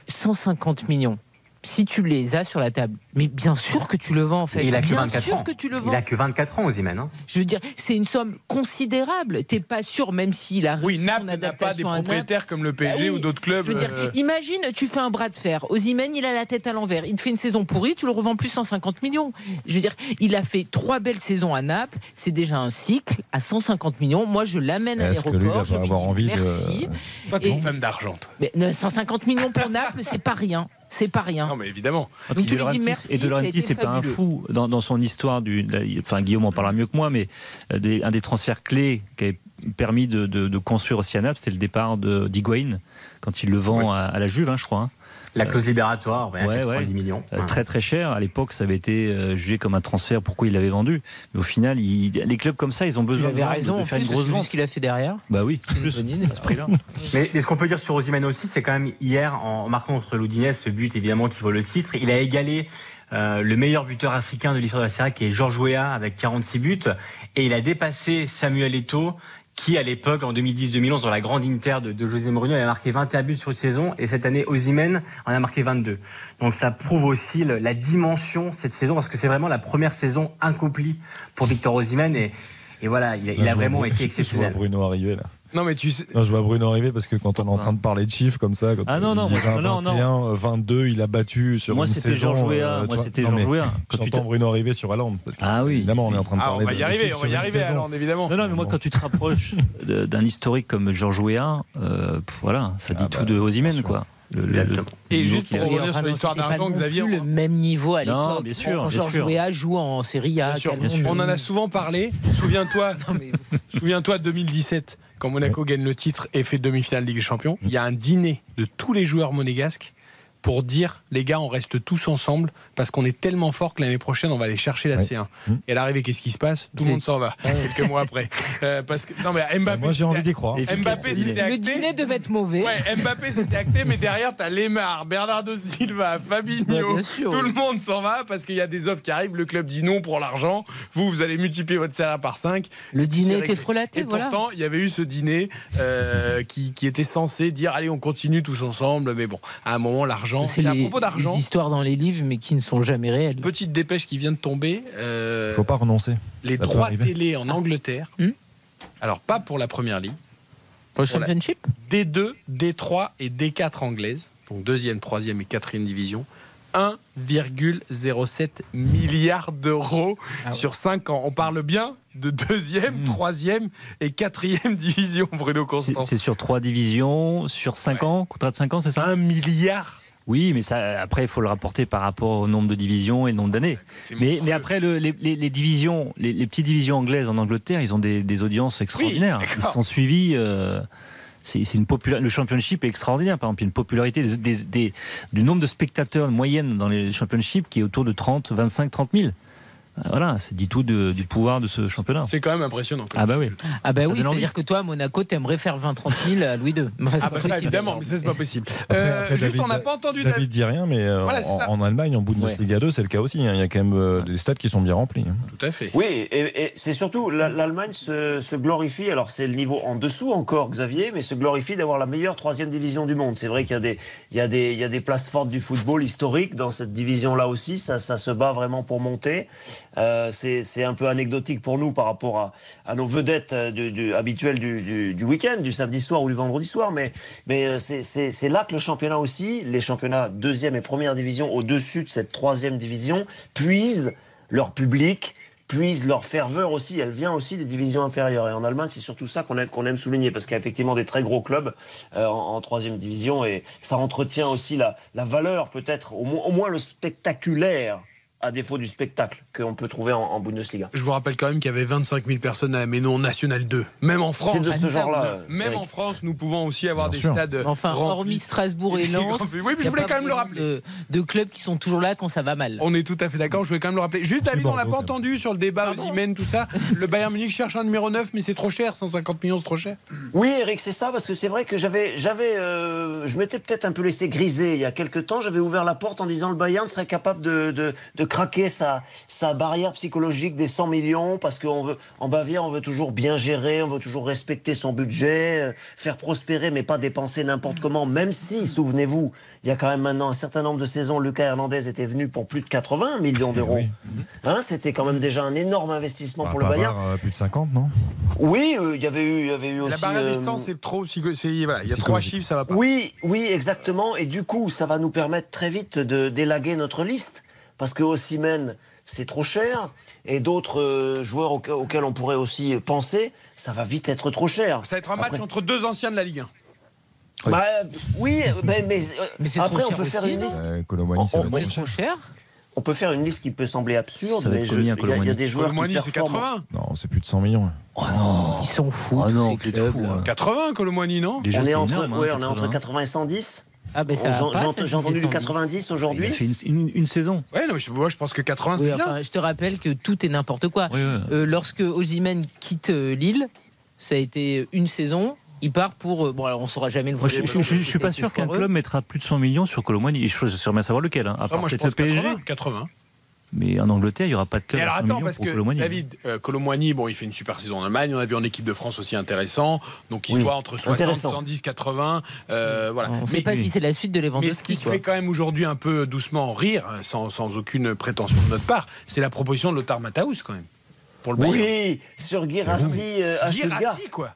150 millions, si tu les as sur la table, mais bien sûr que tu le vends en fait. Il a que 24 ans. Il a que 24 ans, Osimhen. Je veux dire, c'est une somme considérable. T'es pas sûr, même s'il a réussi son adaptation. N'a pas des propriétaires comme le PSG ou d'autres clubs. Je veux dire, imagine, tu fais un bras de fer. Osimhen, il a la tête à l'envers. Il te fait une saison pourrie, tu le revends plus 150 millions. Je veux dire, il a fait 3 belles saisons à Naples. C'est déjà un cycle à 150 millions. Moi, je l'amène à l'aéroport. Je lui dis merci. Toi, t'es une femme d'argent. 150 millions pour Naples, c'est pas rien. C'est pas rien. Non, mais évidemment. Donc tu lui dis merci. Et De Laurentiis, c'est pas un fou dans son histoire. Enfin, Guillaume en parlera mieux que moi, mais un des transferts clés qui avait permis de construire aussi à Naples, c'est le départ d'Higuaín quand il le vend à la Juve, je crois. La clause libératoire, 90 millions. Très très cher. À l'époque, ça avait été jugé comme un transfert. Pourquoi il l'avait vendu? Mais au final, les clubs comme ça, ils ont besoin de faire une grosse vente. Ce qu'il a fait derrière. Bah oui. À ce prix-là. Mais ce qu'on peut dire sur Osimhen aussi, c'est quand même hier, en marquant contre l'Udinese, ce but évidemment qui vaut le titre, il a égalé le meilleur buteur africain de l'histoire de la Serie A, qui est George Weah, avec 46 buts, et il a dépassé Samuel Eto'o, qui à l'époque, en 2010-2011, dans la grande Inter de José Mourinho, avait marqué 21 buts sur une saison, et cette année, Osimhen en a marqué 22. Donc ça prouve aussi la dimension cette saison, parce que c'est vraiment la première saison incomplie pour Victor Osimhen, et voilà, il a vraiment été exceptionnel. Je vois Bruno arriver là. Non mais tu sais... non, je vois Bruno arriver parce que quand on est en train de parler de chiffres comme ça, quand non, 22, il a battu sur une saison. Moi c'était George Weah. Quand tu entends Bruno arriver sur Haaland, parce que évidemment on est en train de parler. On va y arriver à Haaland, évidemment. Non mais moi quand tu te rapproches d'un historique comme George Weah, voilà, ça dit tout de Osimhen quoi. Et juste pour revenir sur l'histoire d'argent, Xavier, le même niveau à l'époque. Quand George Weah joue en Série A, on en a souvent parlé. Souviens-toi 2017. Quand Monaco gagne le titre et fait demi-finale de Ligue des Champions, il y a un dîner de tous les joueurs monégasques pour dire, les gars, on reste tous ensemble parce qu'on est tellement fort que l'année prochaine, on va aller chercher la C1. Et à l'arrivée, qu'est-ce qui se passe ? Tout le monde s'en va, quelques mois après. Parce que, non, mais Mbappé, moi, j'ai envie d'y croire. Mbappé, c'était acté. Le dîner devait être mauvais. Ouais, Mbappé, c'était acté, mais derrière, t'as Lemar, Bernardo Silva, Fabinho. Tout le monde s'en va parce qu'il y a des offres qui arrivent. Le club dit non pour l'argent. Vous allez multiplier votre salaire par 5. Le dîner était frelaté, voilà. Et pourtant, il y avait eu ce dîner qui était censé dire, allez, on continue tous ensemble. Mais bon, à un moment, l'argent. C'est à propos d'argent. Des histoires dans les livres, mais qui ne sont jamais réelles. Petite dépêche qui vient de tomber. Faut pas renoncer. Les droits télé en Angleterre. Alors pas pour la première ligue. Pour le championship. D2, D3 et D4 anglaises. Donc deuxième, troisième et quatrième division. 1,07 milliard d'euros sur 5 ans. On parle bien de deuxième, troisième et quatrième division, Bruno Constant. C'est sur 3 divisions, sur 5 ans, contrat de 5 ans, c'est ça ? 1 milliard. Oui, mais ça, après, il faut le rapporter par rapport au nombre de divisions et le nombre d'années. Mais après, les divisions, les petites divisions anglaises en Angleterre, ils ont des audiences extraordinaires. Oui, ils sont suivis. Le championship est extraordinaire. Par exemple, il y a une popularité du nombre de spectateurs moyenne dans les championships qui est autour de 30 000. Voilà, c'est dit tout du pouvoir de ce championnat. C'est quand même impressionnant. Ah bah oui. Ah bah oui, c'est-à-dire que toi, à Monaco, t'aimerais faire 20-30 000 à Louis II. Ah bah ça, évidemment, mais ça, c'est pas possible. Juste, on n'a pas entendu David dit rien, mais en Allemagne, en Bundesliga 2, c'est le cas aussi. Il y a quand même des stades qui sont bien remplis. Tout à fait. Oui, et c'est surtout, l'Allemagne se glorifie, alors c'est le niveau en dessous encore, Xavier, mais se glorifie d'avoir la meilleure 3e division du monde. C'est vrai qu'il y a des places fortes du football historique dans cette division-là aussi. Ça se bat vraiment pour monter. C'est un peu anecdotique pour nous par rapport à nos vedettes habituelles du week-end, du samedi soir ou du vendredi soir, mais c'est là que le championnat aussi, les championnats 2e et 1ère division au-dessus de cette 3e division, puisent leur public, puisent leur ferveur aussi, elle vient aussi des divisions inférieures. Et en Allemagne, c'est surtout ça qu'on aime souligner, parce qu'il y a effectivement des très gros clubs en 3e division, et ça entretient aussi la valeur peut-être, au moins le spectaculaire, à défaut du spectacle qu'on peut trouver en Bundesliga. Je vous rappelle quand même qu'il y avait 25 000 personnes à la Méno en National 2. Même en France, de ce genre-là, même en France, nous pouvons aussi avoir des stades. Enfin, hormis Strasbourg et Lens. Oui, mais je voulais quand même le rappeler. De clubs qui sont toujours là quand ça va mal. On est tout à fait d'accord, je voulais quand même le rappeler. Juste, David, on n'a pas entendu sur le débat Osimhen, tout ça. Le Bayern Munich cherche un numéro 9, mais c'est trop cher, 150 millions, c'est trop cher. Oui, Eric, c'est ça, parce que c'est vrai que je m'étais peut-être un peu laissé griser il y a quelques temps. J'avais ouvert la porte en disant le Bayern serait capable de craquer sa barrière psychologique des 100 millions parce qu'en Bavière, on veut toujours bien gérer, on veut toujours respecter son budget, faire prospérer mais pas dépenser n'importe comment, même si, souvenez-vous, il y a quand même maintenant un certain nombre de saisons, Lucas Hernandez était venu pour plus de 80 millions d'euros. C'était quand même déjà un énorme investissement pour le Bayern. Plus de 50, non ? Oui, il y avait eu aussi... La barrière des 100, c'est trop... il y a 3 chiffres, ça va pas. Oui, exactement. Et du coup, ça va nous permettre très vite de délaguer notre liste. Parce que Osimhen, c'est trop cher, et d'autres joueurs auxquels on pourrait aussi penser, ça va vite être trop cher. Ça va être un match entre deux anciens de la Ligue 1. Oui, mais après on peut faire une liste. C'est trop cher. On peut faire une liste qui peut sembler absurde, mais il y a des joueurs qui performent. C'est 80. Non, c'est plus de 100 millions. Oh non, ils sont fous. Ah non, c'est fou. 80, Colomboigny, non ? On est entre 80 et 110. Ah ben ça j'ai entendu du 90 aujourd'hui. Il fait une saison. Ouais, non, moi je pense que 80 c'est bien. Enfin, je te rappelle que tout est n'importe quoi. Lorsque Osimhen quitte Lille, ça a été une saison. Il part pour... Bon, alors on ne saura jamais le vrai. Je ne suis pas sûr qu'un club mettra plus de 100 millions sur Colomboigny. Je suis sûr de savoir lequel. Moi je pense le PSG. 80. Mais en Angleterre, il n'y aura pas de club. Alors attends, parce que David Colomboigny, bon, il fait une super saison en Allemagne. On a vu en équipe de France aussi intéressant. Donc il soit entre 60, 70, 80. Voilà. On ne sait pas si c'est la suite de Lewandowski. Mais ce qui fait quand même aujourd'hui un peu doucement rire, sans aucune prétention de notre part, c'est la proposition de Lothar Matthaus quand même. Pour le sur Guirassy. Guirassy, quoi.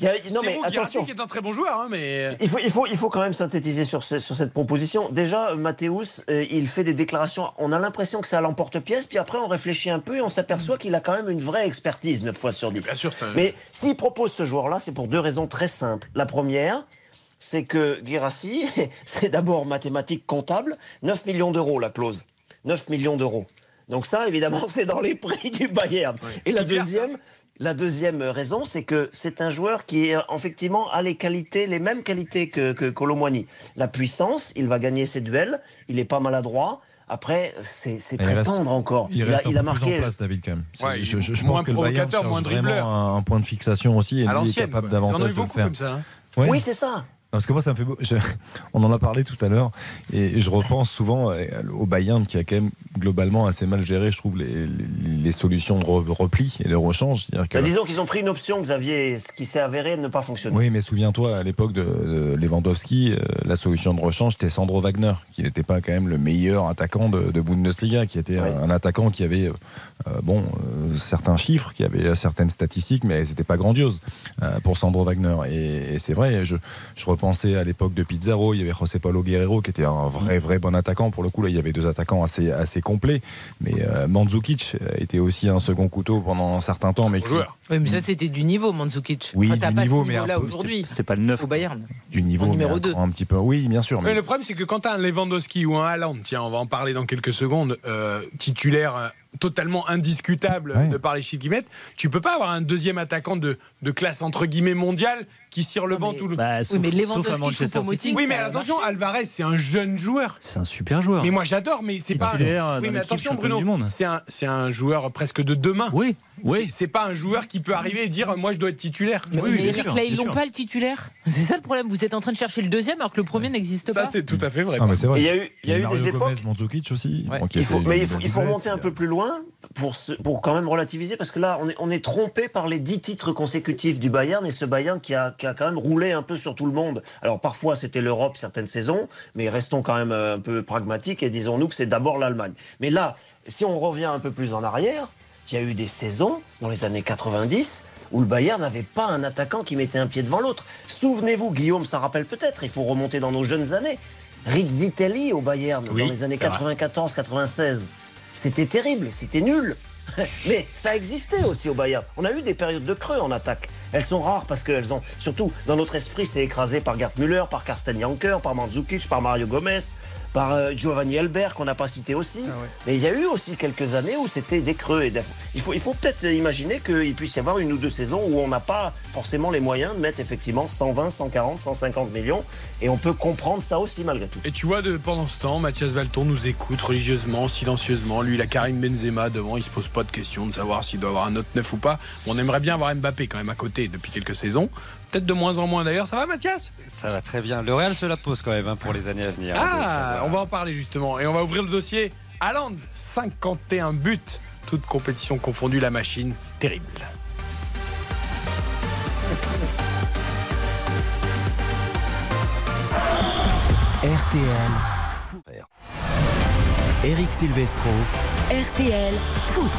Non, mais attention, qui est un très bon joueur, hein, mais il faut quand même synthétiser sur cette proposition. Déjà, Matthaus, il fait des déclarations. On a l'impression que ça l'emporte-pièce, puis après on réfléchit un peu et on s'aperçoit qu'il a quand même une vraie expertise 9 fois sur 10. Bien sûr, mais s'il propose ce joueur-là, c'est pour deux raisons très simples. La première, c'est que Guirassy, c'est d'abord mathématique comptable, 9 millions d'euros la clause. 9 millions d'euros. Donc ça, évidemment, c'est dans les prix du Bayern. Oui. Et la deuxième raison, c'est que c'est un joueur qui, effectivement, a les mêmes qualités que Colomboigny. La puissance, il va gagner ses duels, il n'est pas maladroit. Après, c'est très tendre encore. Il a marqué. En place, David, quand même. Ouais, je pense que le Bayern cherche vraiment un point de fixation aussi. Et lui est capable davantage de le faire. Comme ça, hein. Ouais. Oui, c'est ça. Parce que moi, ça me fait beau. On en a parlé tout à l'heure, et je repense souvent au Bayern qui a quand même globalement assez mal géré, je trouve, les solutions de repli et de rechange. Que... Disons qu'ils ont pris une option, Xavier, ce qui s'est avéré ne pas fonctionner. Oui, mais souviens-toi, à l'époque de Lewandowski, la solution de rechange, c'était Sandro Wagner, qui n'était pas quand même le meilleur attaquant de Bundesliga, qui était un attaquant qui avait certains chiffres, qui avait certaines statistiques, mais c'était pas grandiose pour Sandro Wagner. Et c'est vrai, je pensé à l'époque de Pizarro, il y avait José Paulo Guerrero qui était un vrai bon attaquant. Pour le coup, là, il y avait deux attaquants assez complets. Mais Mandzukic était aussi un second couteau pendant un certain temps. Mais oui, mais ça, c'était du niveau, Mandzukic. Oui, enfin, du niveau, mais là aujourd'hui, c'était pas le 9 au Bayern. Du niveau numéro 2. Un petit peu, oui, bien sûr. Mais le problème, c'est que quand tu as un Lewandowski ou un Haaland, tiens, on va en parler dans quelques secondes, titulaire totalement indiscutable de par les chiffres qu'ils mettent, tu peux pas avoir un deuxième attaquant de classe entre guillemets mondiale qui cire le banc tout le sauf, mais Lewandowski, oui, mais attention, Alvarez, c'est un jeune joueur, c'est un super joueur, mais moi j'adore, mais c'est pas oui, mais attention Bruno, c'est un joueur presque de demain. Oui, c'est pas un joueur qui peut arriver et dire moi je dois être titulaire. Mais Eric, là ils l'ont pas le titulaire, c'est ça le problème. Vous êtes en train de chercher le deuxième alors que le premier n'existe pas. Ça, c'est tout à fait vrai. Il y a eu des époques, Mandzukic aussi, mais il faut remonter un peu plus loin pour quand même relativiser, parce que là on est trompé par les 10 titres consécutifs du Bayern, et ce Bayern qui a quand même roulé un peu sur tout le monde. Alors parfois c'était l'Europe certaines saisons, mais restons quand même un peu pragmatiques et disons-nous que c'est d'abord l'Allemagne. Mais là, si on revient un peu plus en arrière, il y a eu des saisons dans les années 90 où le Bayern n'avait pas un attaquant qui mettait un pied devant l'autre. Souvenez-vous, Guillaume s'en rappelle peut-être, il faut remonter dans nos jeunes années, Rizzitelli au Bayern dans les années 94-96. C'était terrible, c'était nul. Mais ça existait aussi au Bayern. On a eu des périodes de creux en attaque. Elles sont rares parce qu'elles ont... Surtout, dans notre esprit, c'est écrasé par Gerd Müller, par Carsten Janker, par Mandzukic, par Mario Gomez, par Giovanni Elber, qu'on n'a pas cité aussi. Mais il y a eu aussi quelques années où c'était des creux. Et il faut peut-être imaginer qu'il puisse y avoir une ou deux saisons où on n'a pas forcément les moyens de mettre effectivement 120, 140, 150 millions. Et on peut comprendre ça aussi malgré tout. Et tu vois, pendant ce temps, Mathias Valton nous écoute religieusement, silencieusement. Lui, il a Karim Benzema devant, il se pose pas de question de savoir s'il doit avoir un autre neuf ou pas. On aimerait bien avoir Mbappé quand même à côté depuis quelques saisons. Peut-être de moins en moins d'ailleurs. Ça va, Mathias ? Ça va très bien. Le Real se la pose quand même pour les années à venir. Ah, on va en parler justement. Et on va ouvrir le dossier. Haaland, 51 buts. Toute compétition confondue, la machine, terrible. RTL. Éric Silvestro. RTL Foot.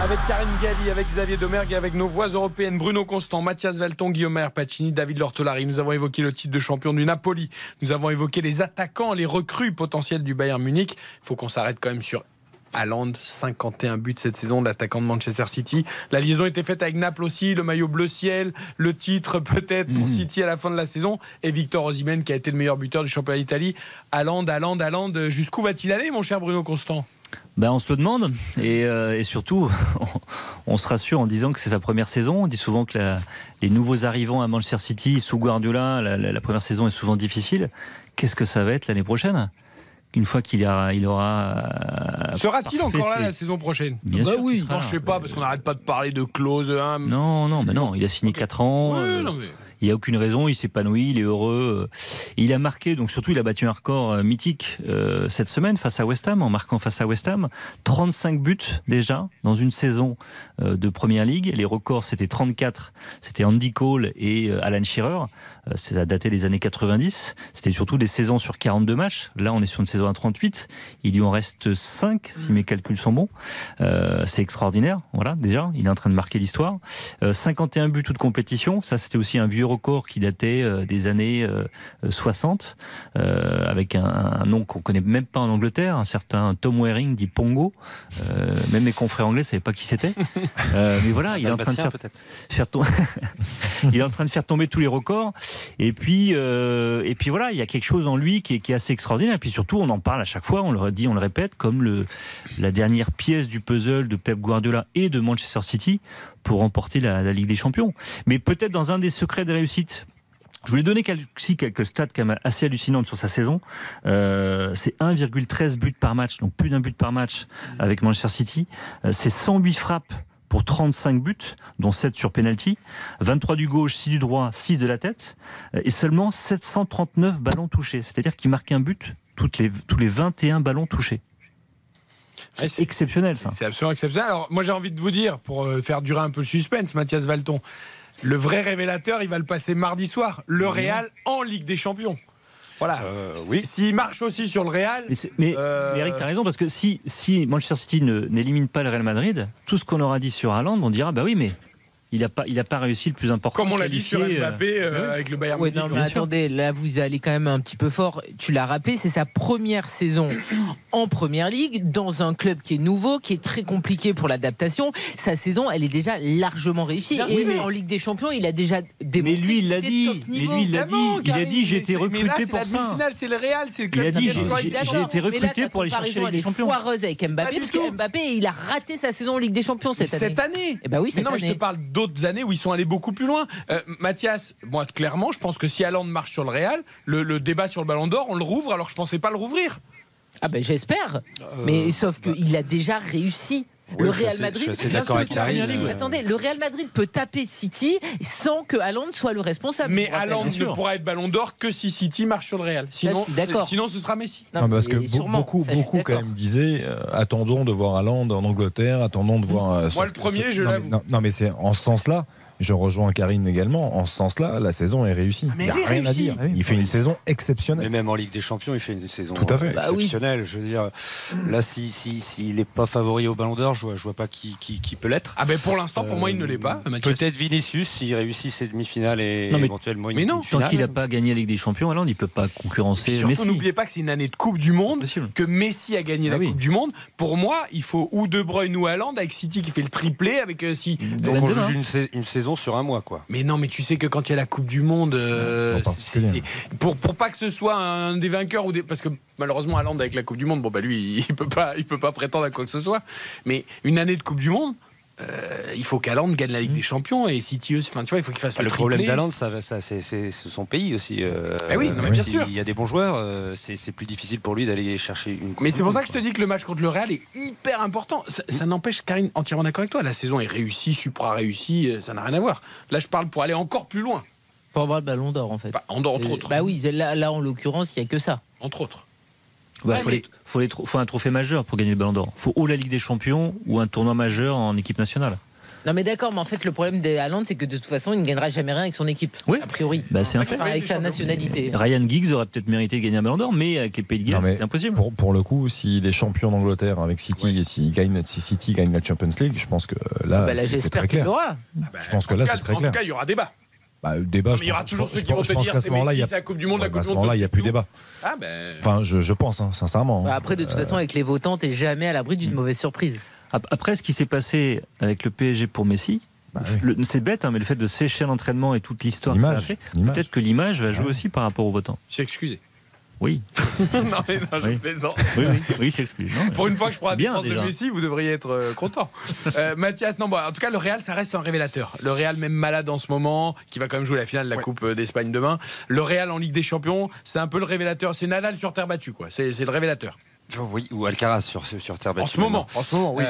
Avec Carine Galli, avec Xavier Domergue, avec nos voix européennes, Bruno Constant, Mathias Valton, Guillaume Mayer-Pacini, David Lortolari. Nous avons évoqué le titre de champion du Napoli. Nous avons évoqué les attaquants, les recrues potentielles du Bayern Munich. Il faut qu'on s'arrête quand même sur Haaland, 51 buts cette saison, l'attaquant de Manchester City. La liaison était faite avec Naples aussi, le maillot bleu ciel, le titre peut-être pour City à la fin de la saison, et Victor Osimhen qui a été le meilleur buteur du championnat d'Italie. Haaland, jusqu'où va-t-il aller, mon cher Bruno Constant ? Ben, on se le demande, et surtout on se rassure en disant que c'est sa première saison. On dit souvent que les nouveaux arrivants à Manchester City sous Guardiola, la première saison est souvent difficile. Qu'est-ce que ça va être l'année prochaine ? Une fois qu'il aura sera-t-il encore là la saison prochaine ? Oui, non, je sais pas, parce qu'on n'arrête pas de parler de clause. Non, il a signé 4 ans. Oui, non, mais... Il n'y a aucune raison, il s'épanouit, il est heureux. Il a marqué, donc surtout il a battu un record mythique cette semaine face à West Ham, en marquant face à West Ham 35 buts déjà dans une saison de Premier League. Les records c'était 34, c'était Andy Cole et Alan Shearer. Ça datait des années 90, c'était surtout des saisons sur 42 matchs. Là on est sur une saison à 38, il lui en reste 5 si mes calculs sont bons. C'est extraordinaire, voilà, déjà il est en train de marquer l'histoire. 51 buts toute compétition, ça c'était aussi un vieux record qui datait des années 60, avec un nom qu'on ne connaît même pas en Angleterre, un certain Tom Waring dit Pongo, même mes confrères anglais ne savaient pas qui c'était, mais voilà, il est en train de faire tomber tous les records, et puis voilà, il y a quelque chose en lui qui est assez extraordinaire, et puis surtout on en parle à chaque fois, on le dit, on le répète, comme la dernière pièce du puzzle de Pep Guardiola et de Manchester City, pour remporter la Ligue des Champions. Mais peut-être dans un des secrets de réussite, je voulais donner quelques stats quand même assez hallucinantes sur sa saison. C'est 1,13 buts par match, donc plus d'un but par match avec Manchester City. C'est 108 frappes pour 35 buts, dont 7 sur pénalty, 23 du gauche, 6 du droit, 6 de la tête, et seulement 739 ballons touchés. C'est-à-dire qu'il marquait un but tous les 21 ballons touchés. C'est exceptionnel, ça. C'est absolument exceptionnel. Alors, moi, j'ai envie de vous dire, pour faire durer un peu le suspense, Mathias Valton, le vrai révélateur, il va le passer mardi soir. Le Real en Ligue des Champions. Voilà. Oui. S'il marche aussi sur le Real... Mais Eric, tu as raison, parce que si Manchester City n'élimine pas le Real Madrid, tout ce qu'on aura dit sur Haaland, on dira, bah oui, mais... Il n'a pas réussi le plus important. Comme on l'a dit sur Mbappé avec le Bayern Munich. Non, mais attendez, là vous allez quand même un petit peu fort. Tu l'as rappelé, c'est sa première saison en Première Ligue, dans un club qui est nouveau, qui est très compliqué pour l'adaptation. Sa saison, elle est déjà largement réussie. Et mais... en Ligue des Champions, il a déjà démontré. Mais lui, il l'a dit. Il a dit, j'ai été recruté pour ça. C'est le Real, c'est le club. Il a dit, j'ai été recruté pour aller chercher la Ligue des Champions. Foireuse avec Mbappé, parce que Mbappé, il a raté sa saison en Ligue des Champions cette année. Cette année. Eh ben oui, cette année. Non, je te parle d'autres années où ils sont allés beaucoup plus loin. Mathias, moi clairement je pense que si Haaland marche sur le Real, le débat sur le Ballon d'Or on le rouvre, alors que je pensais pas le rouvrir. Ah ben j'espère, mais sauf qu'il a déjà réussi. Oui, le Real Madrid, attendez, le Real Madrid peut taper City sans que Haaland soit le responsable. Mais Haaland ne pourra être Ballon d'Or que si City marche sur le Real. Sinon, sinon ce sera Messi. Non, parce que sûrement, beaucoup quand même disaient attendons de voir Haaland en Angleterre, attendons de voir. Moi le premier, je l'avoue. Non, mais c'est en ce sens-là. Je rejoins Carine également. En ce sens-là, la saison est réussie. Il n'y a rien à dire. Il fait une saison exceptionnelle. Mais même en Ligue des Champions, il fait une saison exceptionnelle. Je veux dire, là, s'il n'est pas favori au Ballon d'Or, je ne vois pas qui peut l'être. Ah ben pour l'instant, pour moi, il ne l'est pas. Peut-être Vinicius, s'il réussit ses demi-finales et éventuellement une finale. Tant qu'il n'a pas gagné la Ligue des Champions, alors il ne peut pas concurrencer Messi. Surtout, n'oubliez pas que c'est une année de Coupe du Monde, que Messi a gagné la Coupe du Monde. Pour moi, il faut ou De Bruyne ou Haaland, avec City qui fait le triplé. Donc on joue une saison sur un mois, quoi. Mais non, mais tu sais que quand il y a la Coupe du Monde, pour pas que ce soit un des vainqueurs ou des, parce que malheureusement Haaland avec la Coupe du Monde, bon bah lui il peut pas prétendre à quoi que ce soit. Mais une année de Coupe du Monde, il faut qu'Haaland gagne la Ligue des Champions et City, enfin tu vois, il faut qu'il fasse le problème d'Haaland, c'est son pays aussi. Oui, non, mais bien sûr. Il y a des bons joueurs, c'est plus difficile pour lui d'aller chercher une. Mais c'est pour ça que je te dis que le match contre le Real est hyper important. Ça n'empêche, Carine, entièrement d'accord avec toi. La saison est réussie, supra réussie, ça n'a rien à voir. Là, je parle pour aller encore plus loin. Pour avoir le Ballon d'Or, en fait. Entre autres. Bah oui, là en l'occurrence, il y a que ça. Entre autres. Bah, ouais, faut un trophée majeur pour gagner le Ballon d'Or. Il faut ou la Ligue des Champions ou un tournoi majeur en équipe nationale. Non mais d'accord, mais en fait le problème d'Haaland c'est que de toute façon il ne gagnera jamais rien avec son équipe, a priori. Bah, c'est un fait. Avec sa nationalité. Ryan Giggs aurait peut-être mérité de gagner un Ballon d'Or, mais avec les Pays de Galles c'est impossible. Pour le coup, s'il est champion d'Angleterre avec City et si City gagne la Champions League, je pense que là, c'est très clair. Je pense que là c'est très clair. En tout cas il y aura débat. Débat, mais il y aura toujours ceux qui vont te dire c'est Messi, c'est la Coupe du Monde, la Coupe du Monde. Là, il n'y a plus débat. Enfin, je pense, sincèrement. Après, de toute façon, avec les votants, t'es jamais à l'abri d'une mauvaise surprise. Après, ce qui s'est passé avec le PSG pour Messi, c'est bête, mais le fait de sécher l'entraînement et toute l'histoire que ça a fait, peut-être que l'image va jouer aussi par rapport aux votants. C'est excusé. Oui. Je plaisante. Oui, c'est excusé. Pour une fois que je prends la défense de Messi, vous devriez être content. Mathias, en tout cas, le Real, ça reste un révélateur. Le Real, même malade en ce moment, qui va quand même jouer la finale de la Coupe d'Espagne demain. Le Real en Ligue des Champions, c'est un peu le révélateur. C'est Nadal sur terre battue, quoi. C'est le révélateur. Oui, ou Alcaraz sur terre battue. En ce moment, oui.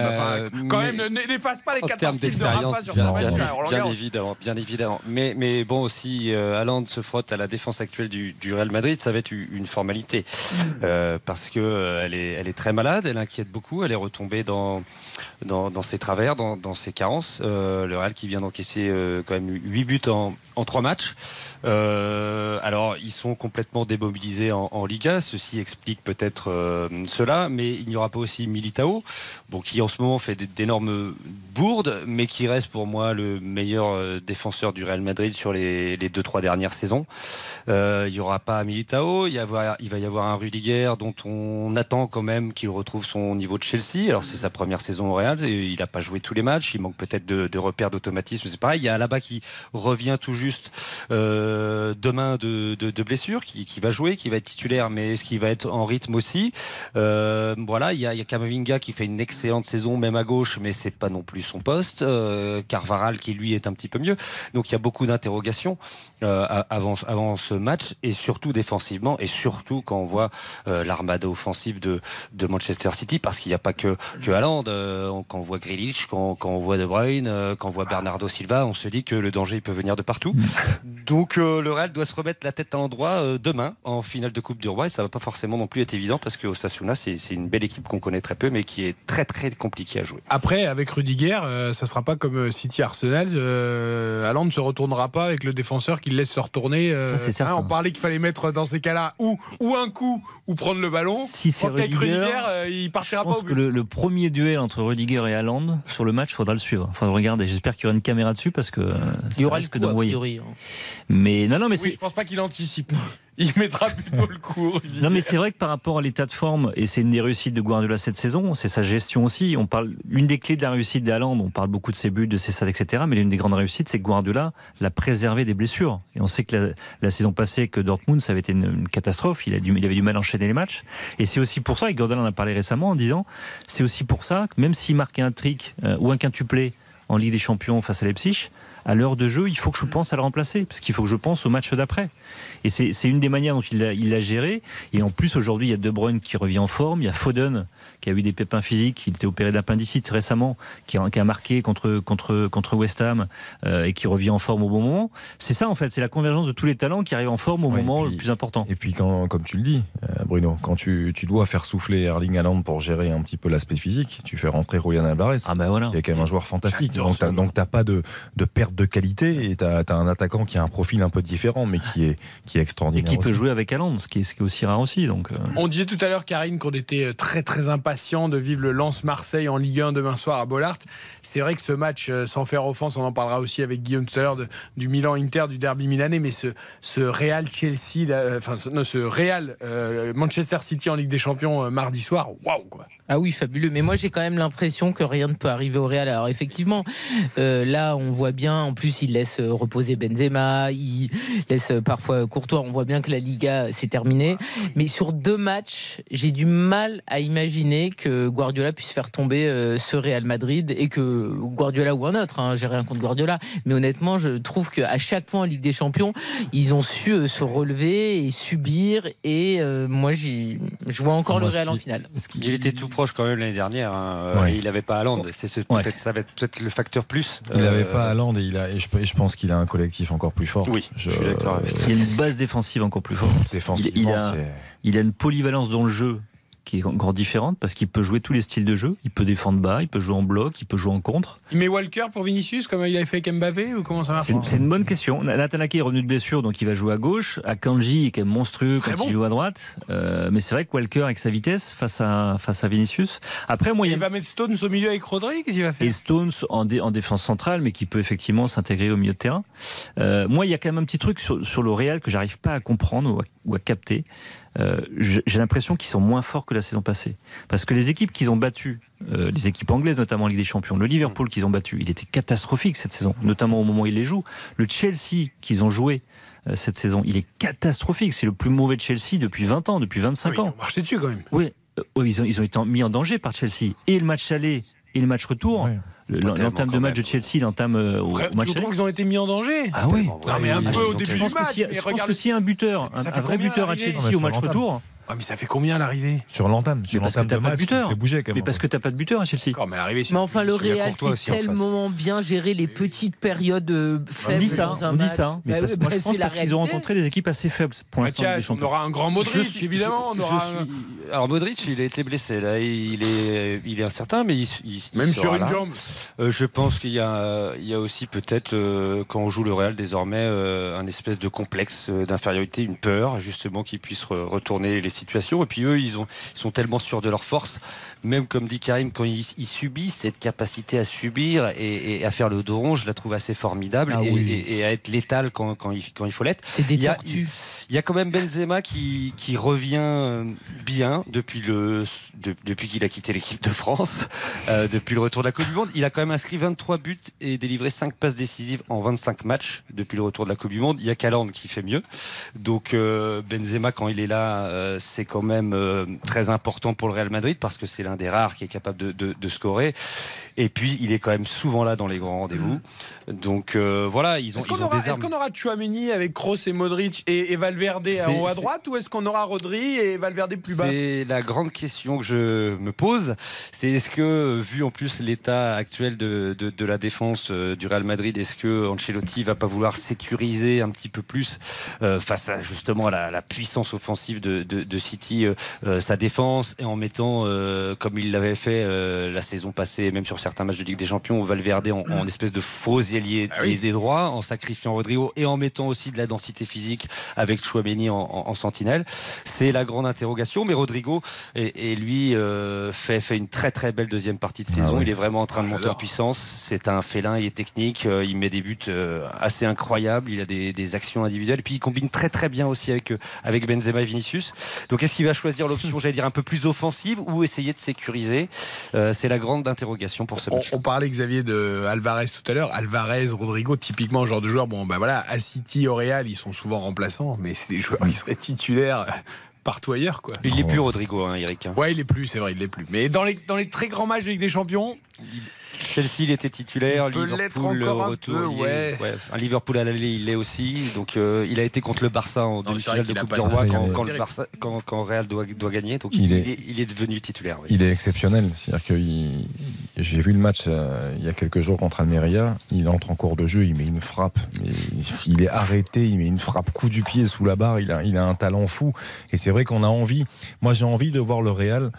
Quand même, n'efface pas les 14 titres de Rafa sur terre battue. Bien évidemment. Mais bon, aussi, Haaland se frotte à la défense actuelle du Real Madrid, ça va être une formalité. Parce qu'elle est très malade, elle inquiète beaucoup, elle est retombée dans ses travers, dans ses carences. Le Real qui vient d'encaisser quand même 8 buts en 3 matchs. Alors, ils sont complètement démobilisés en Liga. Ceci explique peut-être... cela, mais il n'y aura pas aussi Militao, bon, qui en ce moment fait d'énormes bourdes, mais qui reste pour moi le meilleur défenseur du Real Madrid sur les 2-3 dernières saisons. Il n'y aura pas Militao, il va y avoir un Rudiger dont on attend quand même qu'il retrouve son niveau de Chelsea. Alors c'est sa première saison au Real, il n'a pas joué tous les matchs, il manque peut-être de repères, d'automatisme, c'est pareil. Il y a Alaba qui revient tout juste demain de blessure, qui va jouer, qui va être titulaire, mais est-ce qu'il va être en rythme aussi? Voilà, il y a Camavinga qui fait une excellente saison, même à gauche, mais c'est pas non plus son poste. Carvaral qui lui est un petit peu mieux. Donc il y a beaucoup d'interrogations avant ce match, et surtout défensivement, et surtout quand on voit l'armada offensive de Manchester City, parce qu'il n'y a pas que Haaland. Quand on voit Grealish, quand on voit De Bruyne, quand on voit Bernardo Silva, on se dit que le danger peut venir de partout. Donc le Real doit se remettre la tête à l'endroit demain en finale de Coupe du Roi, et ça va pas forcément non plus être évident, parce que Osasuna, c'est une belle équipe qu'on connaît très peu, mais qui est très très compliquée à jouer. Après, avec Rudiger, ça sera pas comme City-Arsenal. Haaland ne se retournera pas avec le défenseur qui le laisse se retourner. Ça, c'est certain. On parlait qu'il fallait mettre dans ces cas-là ou un coup ou prendre le ballon. Si c'est Rudiger, il partira pas au but. Je pense que le premier duel entre Rudiger et Haaland sur le match, faudra le suivre. Enfin, regardez, j'espère qu'il y aura une caméra dessus, parce que il y aura le coup d'envoyer. Mais non, mais oui, je pense pas qu'il anticipe. Il mettra plutôt le coup. Non, mais c'est vrai que par rapport à l'état de forme, et c'est une des réussites de Guardiola cette saison, c'est sa gestion aussi. On parle, une des clés de la réussite d'Haaland, on parle beaucoup de ses buts, de ses stats, etc. Mais l'une des grandes réussites, c'est que Guardiola l'a préservé des blessures. Et on sait que la saison passée, que Dortmund, ça avait été une catastrophe. Il avait du mal à enchaîner les matchs. Et c'est aussi pour ça, et Guardiola en a parlé récemment en disant, c'est aussi pour ça que même s'il marquait un trick ou un quintuplé en Ligue des Champions face à Leipzig, à l'heure de jeu, il faut que je pense à le remplacer, parce qu'il faut que je pense au match d'après. Et c'est une des manières dont il l'a géré. Et en plus, aujourd'hui, il y a De Bruyne qui revient en forme, il y a Foden qui a eu des pépins physiques, il était opéré d'appendicite récemment, qui a marqué contre West Ham et qui revient en forme au bon moment. C'est ça, en fait, c'est la convergence de tous les talents qui arrivent en forme au moment le plus important. Et puis, comme tu le dis, Bruno, quand tu dois faire souffler Erling Haaland pour gérer un petit peu l'aspect physique, tu fais rentrer Julian Alvarez, qui est quand même un joueur fantastique. Donc, t'as pas de perte de qualité, et t'as un attaquant qui a un profil un peu différent, mais qui est extraordinaire. Et qui peut jouer avec Haaland, ce qui est aussi rare aussi. Donc. On disait tout à l'heure, Carine, qu'on était très très impatient de vivre le Lens-Marseille en Ligue 1 demain soir à Bollaert. C'est vrai que ce match, sans faire offense, on en parlera aussi avec Guillaume tout à l'heure du Milan-Inter, du derby milanais, mais ce Real-Chelsea, ce Real-Manchester City en Ligue des Champions mardi soir, waouh quoi. Ah oui, fabuleux. Mais moi, j'ai quand même l'impression que rien ne peut arriver au Real. Alors effectivement, là, on voit bien, en plus, il laisse reposer Benzema, il laisse parfois Courtois. On voit bien que la Liga s'est terminée. Mais sur 2 matchs, j'ai du mal à imaginer que Guardiola puisse faire tomber ce Real Madrid, et que Guardiola ou un autre, j'ai rien contre Guardiola. Mais honnêtement, je trouve qu'à chaque fois en Ligue des Champions, ils ont su se relever et subir. Et moi, je vois encore le Real en finale. Il était tout proche quand même l'année dernière. Il n'avait pas Haaland. Ça va être peut-être le facteur plus. Il n'avait pas Haaland. Je pense qu'il a un collectif encore plus fort. Oui, je suis d'accord. Il y a une base défensive encore plus forte. Il a une polyvalence dans le jeu qui est encore différente, parce qu'il peut jouer tous les styles de jeu. Il peut défendre bas, il peut jouer en bloc, il peut jouer en contre. Il met Walker pour Vinicius comme il avait fait avec Mbappé, ou comment ça marche ? C'est une bonne question. Nathan Ake est revenu de blessure, donc il va jouer à gauche. Akanji est quand même monstrueux quand il joue à droite. Mais c'est vrai que Walker avec sa vitesse face à Vinicius. Après, moi, il va mettre Stones au milieu avec Rodri, qu'est-ce qu'il va faire ? Et Stones en défense centrale, mais qui peut effectivement s'intégrer au milieu de terrain. Moi, il y a quand même un petit truc sur le Real que j'arrive pas à comprendre ou à capter. J'ai l'impression qu'ils sont moins forts que la saison passée, parce que les équipes qu'ils ont battues, les équipes anglaises, notamment en Ligue des Champions, le Liverpool qu'ils ont battu, il était catastrophique cette saison, notamment au moment où ils les jouent. Le Chelsea qu'ils ont joué cette saison, il est catastrophique, c'est le plus mauvais de Chelsea depuis 20 ans, depuis 25 ans. Ils ont marché dessus quand même. Oui, ils ont été mis en danger par Chelsea, et le match aller et le match retour. Oui. L'entame de match de Chelsea, l'entame au match. Je trouve qu'ils ont été mis en danger. Ah oui. Non, mais un peu au début du match. Je pense que si un buteur, un vrai buteur à Chelsea au match retour, Ah, mais ça fait combien à l'arrivée? Sur l'entame. Mais parce que t'as pas de buteur. Mais parce que t'as pas de buteur à Chelsea. Mais enfin, le Real c'est tellement bien géré les petites périodes faibles. On dit ça. Mais je pense parce qu'ils ont rencontré des équipes assez faibles. On aura un grand Modric, évidemment. Alors Modric, il a été blessé. Là, il est incertain, mais même sur une jambe. Je pense qu'il y a aussi peut-être quand on joue le Real désormais un espèce de complexe d'infériorité, une peur justement qu'ils puissent retourner les situations. Et puis eux, ils sont tellement sûrs de leur force, même comme dit Karim, quand ils subissent, cette capacité à subir et à faire le dos rond, je la trouve assez formidable, et à être létale quand il faut l'être. Il y a quand même Benzema qui revient bien depuis qu'il a quitté l'équipe de France, depuis le retour de la Coupe du Monde. Il a quand même inscrit 23 buts et délivré 5 passes décisives en 25 matchs depuis le retour de la Coupe du Monde. Il y a Haaland qui fait mieux. Donc Benzema, quand il est là, c'est quand même très important pour le Real Madrid, parce que c'est l'un des rares qui est capable de scorer. Et puis il est quand même souvent là dans les grands rendez-vous. Donc voilà, ils ont des armes. Est-ce qu'on aura Tchouaméni avec Kroos et Modric et Valverde en haut à droite, ou est-ce qu'on aura Rodri et Valverde plus bas? C'est la grande question que je me pose. C'est est-ce que, vu en plus l'état actuel de la défense du Real Madrid, est-ce que Ancelotti va pas vouloir sécuriser un petit peu plus face à justement la puissance offensive de City, sa défense, et en mettant comme il l'avait fait la saison passée, même sur certains matchs de Ligue des Champions, Valverde en espèce de faux ailier des droits, en sacrifiant Rodrigo et en mettant aussi de la densité physique avec Tchouaméni en sentinelle. C'est la grande interrogation, mais Rodrigo et lui fait une très très belle deuxième partie de saison. Il est vraiment en train de monter en puissance, c'est un félin, il est technique, il met des buts assez incroyables, il a des actions individuelles, puis il combine très très bien aussi avec Benzema et Vinicius. Donc est-ce qu'il va choisir l'option, j'allais dire, un peu plus offensive, ou essayer de sécuriser? C'est la grande interrogation pour ce match. On parlait, Xavier, de Alvarez tout à l'heure. Alvarez, Rodrigo, typiquement genre de joueur, bon ben voilà, à City, au Real, ils sont souvent remplaçants, mais c'est des joueurs qui seraient titulaires partout ailleurs, quoi. Il n'est plus, Rodrigo, hein, Eric. Ouais, il est plus, c'est vrai, il l'est plus. Mais dans les très grands matchs de Ligue des Champions, Chelsea, il était titulaire. Liverpool, le retour. Liverpool à l'aller, il l'est aussi. Donc, il a été contre le Barça en demi-finale de Coupe du Roi quand Real doit gagner. Donc, il est devenu titulaire. Oui. Il est exceptionnel. C'est-à-dire que j'ai vu le match il y a quelques jours contre Almeria. Il entre en cours de jeu, il met une frappe. Il est arrêté, il met une frappe coup du pied sous la barre. Il a un talent fou. Et c'est vrai qu'on a envie. Moi, j'ai envie de voir le Real.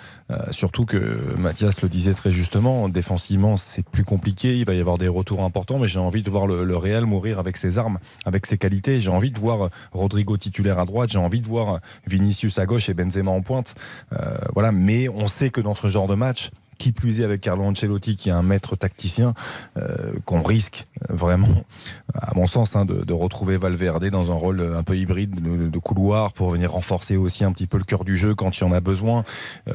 Surtout que Mathias le disait très justement, défensivement, c'est plus compliqué, il va y avoir des retours importants, mais j'ai envie de voir le Real mourir avec ses armes, avec ses qualités. J'ai envie de voir Rodrigo titulaire à droite, j'ai envie de voir Vinicius à gauche et Benzema en pointe. Voilà. Mais on sait que dans ce genre de match, qui plus est avec Carlo Ancelotti qui est un maître tacticien, qu'on risque vraiment, à mon sens, hein, de retrouver Valverde dans un rôle un peu hybride de couloir, pour venir renforcer aussi un petit peu le cœur du jeu quand il y en a besoin.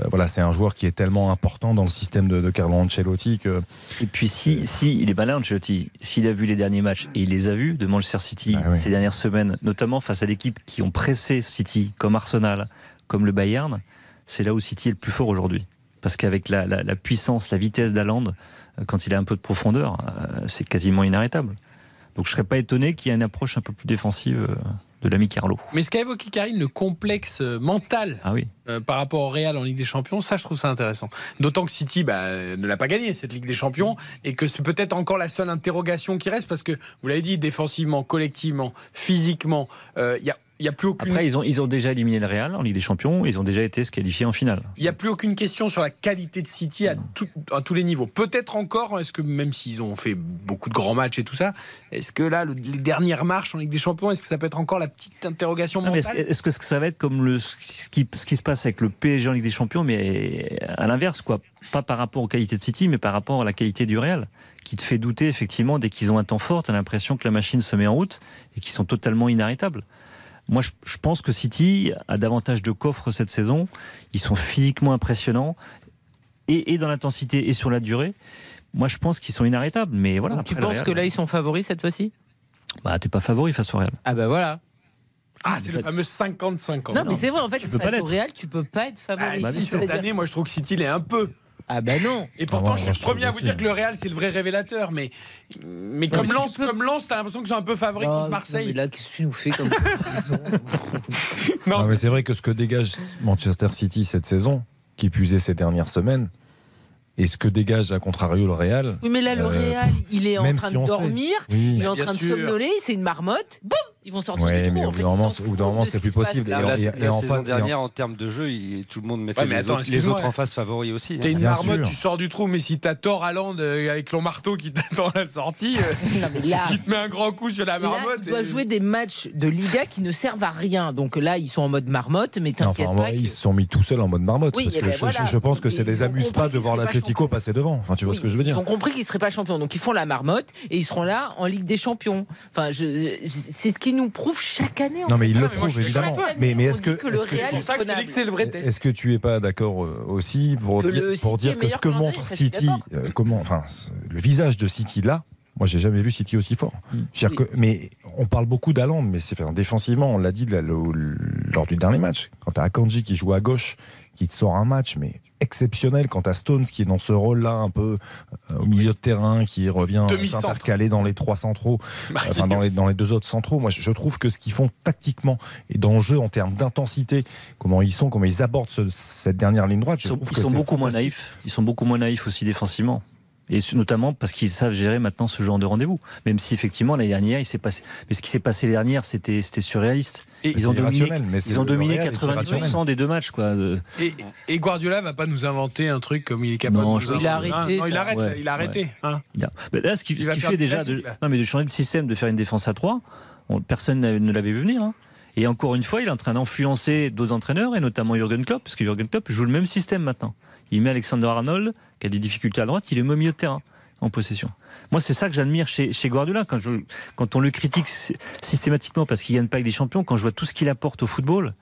Voilà, c'est un joueur qui est tellement important dans le système de Carlo Ancelotti que... Et puis si il est malin, Ancelotti, s'il a vu les derniers matchs, et il les a vus de Manchester City ces dernières semaines, notamment face à l'équipe qui ont pressé City, comme Arsenal, comme le Bayern, c'est là où City est le plus fort aujourd'hui. Parce qu'avec la puissance, la vitesse d'Haaland, quand il a un peu de profondeur, c'est quasiment inarrêtable. Donc je ne serais pas étonné qu'il y ait une approche un peu plus défensive de l'ami Carlo. Mais ce qu'a évoqué Karine, le complexe mental par rapport au Real en Ligue des Champions, ça, je trouve ça intéressant. D'autant que City ne l'a pas gagné, cette Ligue des Champions, et que c'est peut-être encore la seule interrogation qui reste, parce que, vous l'avez dit, défensivement, collectivement, physiquement, il y a plus aucune... Après, ils ont déjà éliminé le Real en Ligue des Champions, ils ont déjà été se qualifier en finale. Il n'y a plus aucune question sur la qualité de City à tous les niveaux. Peut-être encore, est-ce que, même s'ils ont fait beaucoup de grands matchs et tout ça, est-ce que là, les dernières marches en Ligue des Champions, est-ce que ça peut être encore la petite interrogation mentale? Est-ce que ça va être comme ce qui se passe avec le PSG en Ligue des Champions, mais à l'inverse, quoi? Pas par rapport aux qualités de City, mais par rapport à la qualité du Real, qui te fait douter, effectivement, dès qu'ils ont un temps fort, tu as l'impression que la machine se met en route et qu'ils sont totalement inarrêtables. Moi, je pense que City a davantage de coffres cette saison. Ils sont physiquement impressionnants, et dans l'intensité et sur la durée. Moi, je pense qu'ils sont inarrêtables. Mais voilà. Donc, tu penses que là, ils sont favoris cette fois-ci? Bah, t'es pas favori face au Real. Ah bah voilà. Ah, c'est le fameux 50-50. Non, mais c'est vrai, en fait, face au Real, tu peux pas être favori. Bah, si, cette année, moi, je trouve que City, il est un peu Ah ben non. Et pourtant, je suis le premier à vous dire que le Real, c'est le vrai révélateur. Mais comme Lens, t'as l'impression qu'ils sont un peu favoris contre Marseille. Mais là, qu'est-ce que tu nous fais comme non, mais c'est vrai que ce que dégage Manchester City cette saison, qui puisait ces dernières semaines, et ce que dégage à contrario le Real. Oui, mais là, le Real, il est en train de dormir, il est en train de somnoler, c'est une marmotte. Boum, ils vont sortir du trou. Ou normalement, c'est plus possible. La saison dernière, en termes de jeu, tout le monde met les autres en face favoris aussi. T'es une marmotte, tu sors du trou, mais si t'as Thor Haaland avec ton marteau qui t'attend à la sortie, qui te met un grand coup sur la marmotte. Tu dois jouer des matchs de Liga qui ne servent à rien. Donc là, ils sont en mode marmotte, mais t'inquiète pas. Ils se sont mis tout seuls en mode marmotte. Je pense que c'est des amuse-pas de voir l'Atlético passer devant. Enfin, tu vois ce que je veux dire. Ils ont compris qu'ils ne seraient pas champions. Donc ils font la marmotte et ils seront là en Ligue des Champions. Enfin, c'est ce qui nous prouve chaque année. Non, mais il le prouve évidemment. Mais est-ce que le Real c'est le vrai test? Est-ce que tu es pas d'accord aussi pour dire que ce que montre City, comment, enfin, le visage de City là, moi j'ai jamais vu City aussi fort. Mais on parle beaucoup d'Haaland, mais c'est défensivement, on l'a dit lors du dernier match. Quand t'as Akanji qui joue à gauche, qui te sort un match, mais exceptionnel. Quant à Stones qui est dans ce rôle-là un peu au milieu de terrain, qui revient s'intercaler dans les trois centraux, enfin dans les deux autres centraux. Moi, je trouve que ce qu'ils font tactiquement et dans le jeu en termes d'intensité, comment ils abordent cette dernière ligne droite, ils sont beaucoup moins naïfs. Ils sont beaucoup moins naïfs aussi défensivement. Et notamment parce qu'ils savent gérer maintenant ce genre de rendez-vous. Même si effectivement l'année dernière, il s'est passé. Mais ce qui s'est passé l'année dernière, c'était surréaliste. Et ils ont dominé 90% des deux matchs, quoi. Et Guardiola va pas nous inventer un truc comme il est capable de nous inventer. Il a arrêté. Hein. Mais là, ce qui fait déjà, de changer de système, de faire une défense à 3, personne ne l'avait vu venir. Hein. Et encore une fois, il est en train d'influencer d'autres entraîneurs, et notamment Jürgen Klopp, parce que Jürgen Klopp joue le même système maintenant. Il met Alexander Arnold, qui a des difficultés à droite, il est au milieu de terrain, en possession. Moi, c'est ça que j'admire chez Guardiola. Quand on le critique systématiquement parce qu'il gagne pas avec des champions, quand je vois tout ce qu'il apporte au football,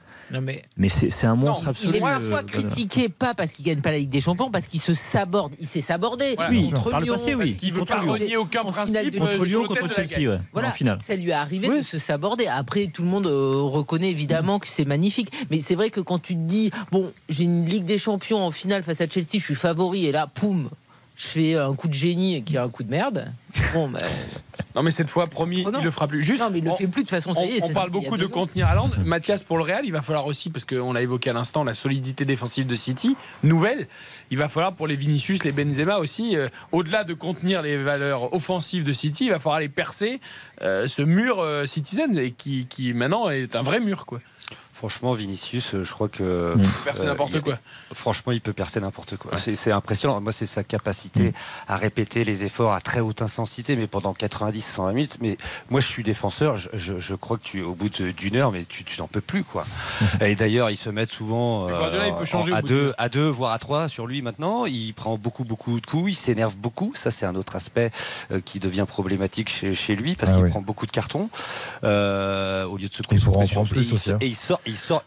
mais c'est un monstre absolu. Il est parfois critiqué pas parce qu'il gagne pas la Ligue des Champions, parce qu'il se saborde. Il s'est sabordé. Voilà, contre Lyon, parce qu'il veut pas renier aucun principe. Contre Lyon, contre Chelsea, voilà. Ça lui est arrivé de se saborder. Après, tout le monde reconnaît évidemment que c'est magnifique. Mais c'est vrai que quand tu te dis, bon, j'ai une Ligue des Champions en finale face à Chelsea, je suis favori, et là, poum, je fais un coup de génie qui est un coup de merde. Bon, non, mais cette fois, promis, il le fera plus. Juste, non, mais il le fait plus de façon. On parle beaucoup de contenir Haaland. Mathias, pour le Real, il va falloir aussi, parce qu'on l'a évoqué à l'instant, la solidité défensive de City, nouvelle. Il va falloir pour les Vinicius, les Benzema aussi, au-delà de contenir les valeurs offensives de City, il va falloir aller percer ce mur citizen et qui maintenant est un vrai mur, quoi. Franchement, Vinicius, je crois que il peut percer n'importe quoi. Franchement, il peut percer n'importe quoi. Ouais. C'est impressionnant. Moi, c'est sa capacité à répéter les efforts à très haute intensité, mais pendant 90-120 minutes. Mais moi, je suis défenseur. Je crois que au bout d'une heure, mais tu n'en peux plus, quoi. Et d'ailleurs, ils se mettent souvent à deux, voire à trois sur lui maintenant. Il prend beaucoup de coups. Il s'énerve beaucoup. Ça, c'est un autre aspect qui devient problématique chez lui parce qu'il prend beaucoup de cartons au lieu de se concentrer sur lui. Et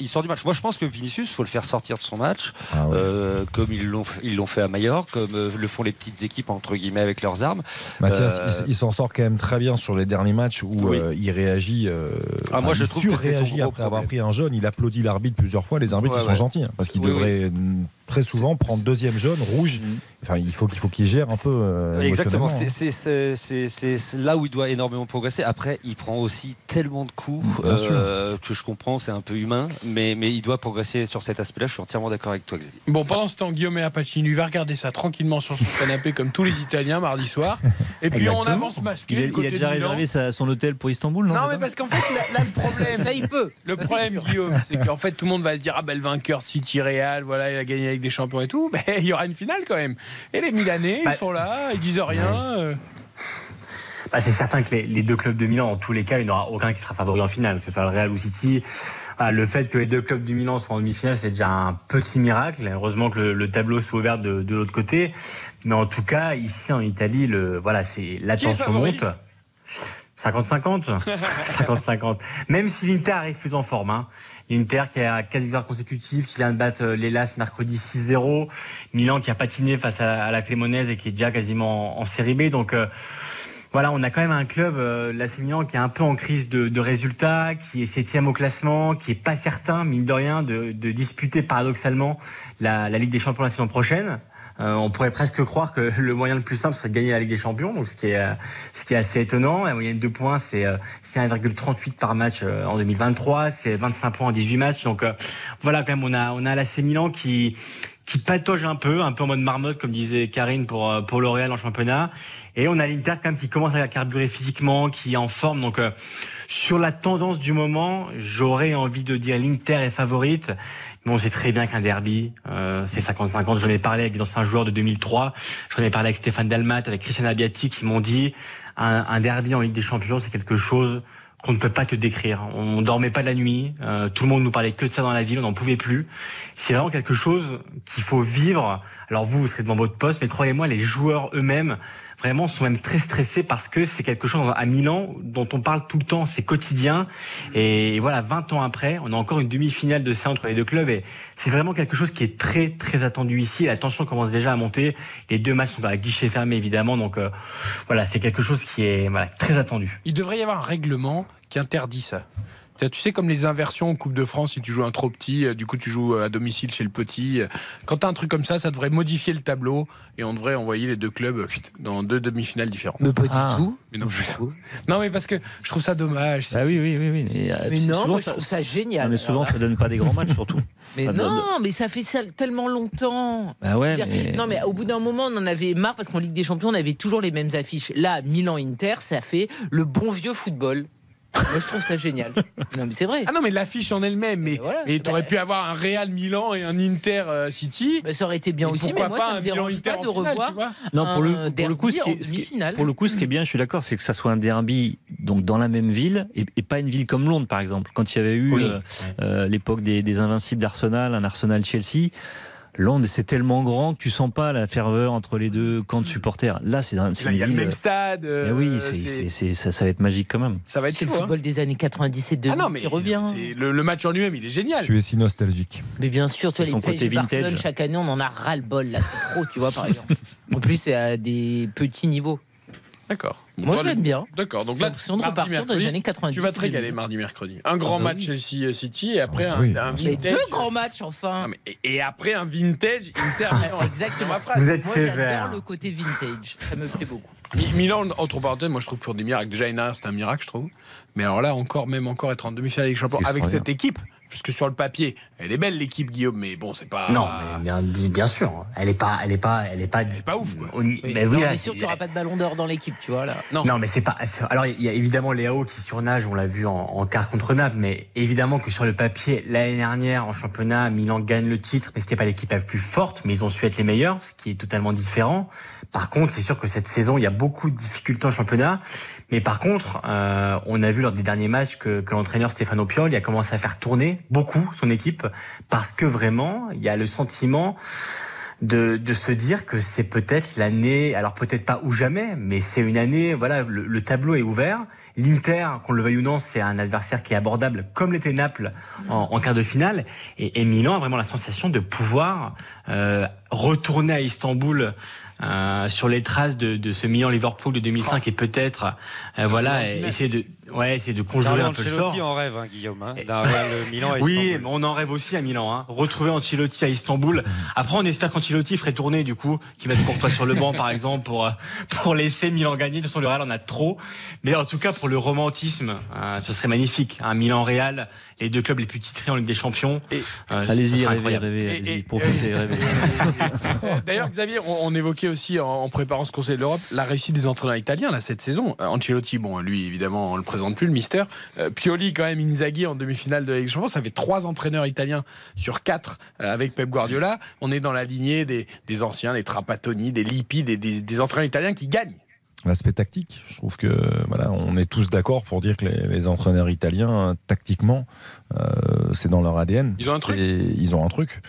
il sort du match. Moi, je pense que Vinicius, faut le faire sortir de son match, comme ils l'ont fait à Mallorca, comme le font les petites équipes entre guillemets avec leurs armes. Mathias, il s'en sort quand même très bien sur les derniers matchs où il réagit. Moi, je trouve que c'est son gros après avoir pris un jaune. Il applaudit l'arbitre plusieurs fois. Les arbitres, ils sont gentils hein, parce qu'ils devraient très souvent prendre deuxième jaune, rouge. Enfin, il faut qu'il gère un peu. Exactement. C'est là où il doit énormément progresser. Après, il prend aussi tellement de coups que je comprends. C'est un peu humain, mais il doit progresser sur cet aspect-là. Je suis entièrement d'accord avec toi, Xavier. Bon, pendant ce temps, Guillaume Mayer-Pacini va regarder ça tranquillement sur son canapé comme tous les Italiens mardi soir. Et puis on avance masqué. Il a déjà réservé son hôtel pour Istanbul, non? Non, mais parce qu'en fait, là, le problème, ça il peut. Le problème, Guillaume, c'est qu'en fait, tout le monde va se dire, ah ben le vainqueur City Real, voilà, il a gagné avec des champions et tout. Mais il y aura une finale quand même. Et les Milanais, ils sont là, ils disent rien. C'est certain que les deux clubs de Milan, en tous les cas, il n'y aura aucun qui sera favori en finale, que ce soit le Real ou City. Le fait que les deux clubs du Milan soient en demi-finale, c'est déjà un petit miracle. Heureusement que le tableau soit ouvert de l'autre côté. Mais en tout cas, ici en Italie, la tension monte. 50-50. 50-50. Même si l'Inter arrive plus en forme, hein. L'Inter qui a 4 victoires consécutives, qui vient de battre l'Hellas mercredi 6-0. Milan qui a patiné face à la Cremonese et qui est déjà quasiment en série B. Donc, voilà, on a quand même un club, l'AC Milan, qui est un peu en crise de résultats, qui est 7e au classement, qui n'est pas certain, mine de rien, de disputer paradoxalement la Ligue des Champions la saison prochaine. On pourrait presque croire que le moyen le plus simple serait de gagner la Ligue des Champions, donc ce qui est assez étonnant. La moyenne de points, c'est 1,38 par match en 2023, c'est 25 points en 18 matchs. Donc voilà, quand même, on a l'AC Milan qui patauge un peu en mode marmotte, comme disait Carine, pour L'Oréal en championnat. Et on a l'Inter quand même qui commence à carburer physiquement, qui est en forme. Donc sur la tendance du moment, j'aurais envie de dire l'Inter est favorite. Mais on sait très bien qu'un derby, c'est 50-50. J'en ai parlé avec des anciens joueurs de 2003. J'en ai parlé avec Stéphane Dalmat, avec Christian Abbiati, qui m'ont dit un derby en Ligue des Champions, c'est quelque chose qu'on ne peut pas te décrire. On dormait pas de la nuit, tout le monde nous parlait que de ça dans la ville, on n'en pouvait plus. C'est vraiment quelque chose qu'il faut vivre. Alors vous serez devant votre poste, mais croyez-moi, les joueurs eux-mêmes vraiment sont même très stressés parce que c'est quelque chose à Milan dont on parle tout le temps, c'est quotidien. Et voilà, 20 ans après, on a encore une demi-finale de ça entre les deux clubs et c'est vraiment quelque chose qui est très très attendu ici. La tension commence déjà à monter. Les deux matchs sont à guichet fermé évidemment, donc voilà, c'est quelque chose qui est très attendu. Il devrait y avoir un règlement qui interdit ça. Tu sais, comme les inversions en Coupe de France, si tu joues un trop petit, du coup tu joues à domicile chez le petit. Quand tu as un truc comme ça, ça devrait modifier le tableau et on devrait envoyer les deux clubs dans deux demi-finales différentes. Mais pas du tout. Mais non, non, mais parce que je trouve ça dommage. Ah oui. Mais non, souvent, je trouve ça génial. Non, mais souvent, ça donne pas des grands matchs, surtout. Mais mais ça fait ça tellement longtemps. Bah ouais, non, mais au bout d'un moment, on en avait marre parce qu'en Ligue des Champions, on avait toujours les mêmes affiches. Là, Milan-Inter, ça fait le bon vieux football. Moi, je trouve ça génial. Non, mais c'est vrai. Ah non, mais l'affiche en elle-même. Mais voilà, t'aurais pu avoir un Real Milan et un Inter City. Bah, ça aurait été bien aussi, mais moi, ça ne me dérange pas de revoir. Non, pour le coup, ce qui est bien, je suis d'accord, c'est que ça soit un derby donc dans la même ville et pas une ville comme Londres, par exemple. Quand il y avait eu l'époque des Invincibles d'Arsenal, un Arsenal-Chelsea. Londres, c'est tellement grand que tu sens pas la ferveur entre les deux camps de supporters. Là, c'est dans il y a le même stade. Oui, ça va être magique quand même. Ça va être le football des années 90 et 2000 qui revient. Le match en lui-même, il est génial. Tu es si nostalgique. Mais bien sûr, toi, les PSG Barcelone, chaque année, on en a ras le bol là, c'est trop, tu vois par exemple. En plus, c'est à des petits niveaux. D'accord. Moi, j'aime bien. D'accord. Donc là, on repartir dans les années 90. Tu vas te régaler mardi, mercredi. Un grand match Chelsea City et après un vintage. Deux grands matchs enfin. Et après un vintage Inter-Milan. Exactement. Vous êtes sévère. J'adore le côté vintage. Ça me plaît beaucoup. Milan, entre parenthèses, moi je trouve toujours des miracles. Déjà, Inter, c'est un miracle, je trouve. Mais alors là, encore être en demi-finale avec champion avec cette équipe. Parce que sur le papier, elle est belle l'équipe, Guillaume, mais bon, c'est pas. Non, mais bien sûr, elle est pas ouf. Quoi. On est sûr qu'il n'y aura pas de ballon d'or dans l'équipe, tu vois là. Non, mais c'est pas. Alors il y a évidemment Léo qui surnage, on l'a vu en quart contre Naples, mais évidemment que sur le papier, l'année dernière en championnat, Milan gagne le titre, mais c'était pas l'équipe la plus forte, mais ils ont su être les meilleurs, ce qui est totalement différent. Par contre, c'est sûr que cette saison, il y a beaucoup de difficultés en championnat, mais par contre, on a vu lors des derniers matchs que l'entraîneur Stefano Pioli a commencé à faire tourner beaucoup son équipe parce que vraiment il y a le sentiment de se dire que c'est peut-être l'année, alors peut-être pas ou jamais, mais c'est une année, voilà, le tableau est ouvert. L'Inter, qu'on le veuille ou non, c'est un adversaire qui est abordable comme l'était Naples en quart de finale et Milan a vraiment la sensation de pouvoir retourner à Istanbul sur les traces de ce Milan-Liverpool de 2005 et peut-être essayer de conjurer un peu le sort. Ancelotti en rêve, hein, Guillaume. Hein, Milan à Istanbul. Oui, on en rêve aussi à Milan. Hein. Retrouver Ancelotti à Istanbul. Après, on espère qu'Ancelotti ferait tourner du coup, qu'il mette Courtois sur le banc par exemple pour laisser Milan gagner. De toute façon, le Real en a trop. Mais en tout cas, pour le romantisme, ce serait magnifique. Hein, Milan-Real, les deux clubs les plus titrés en Ligue des Champions. Allez-y, rêvez, allez-y, profitez, rêvez. D'ailleurs, Xavier, on évoquait aussi en préparant ce Conseil de l'Europe la réussite des entraîneurs italiens là cette saison. Ancelotti, bon, lui évidemment on le présente plus, le mister. Pioli quand même, Inzaghi en demi-finale de la Ligue des Champions, ça fait 3 entraîneurs italiens sur 4 avec Pep Guardiola. On est dans la lignée des anciens, des Trapattoni, des Lippi, des entraîneurs italiens qui gagnent. L'aspect tactique, je trouve que voilà, on est tous d'accord pour dire que les entraîneurs italiens tactiquement c'est dans leur ADN. Ils ont un truc.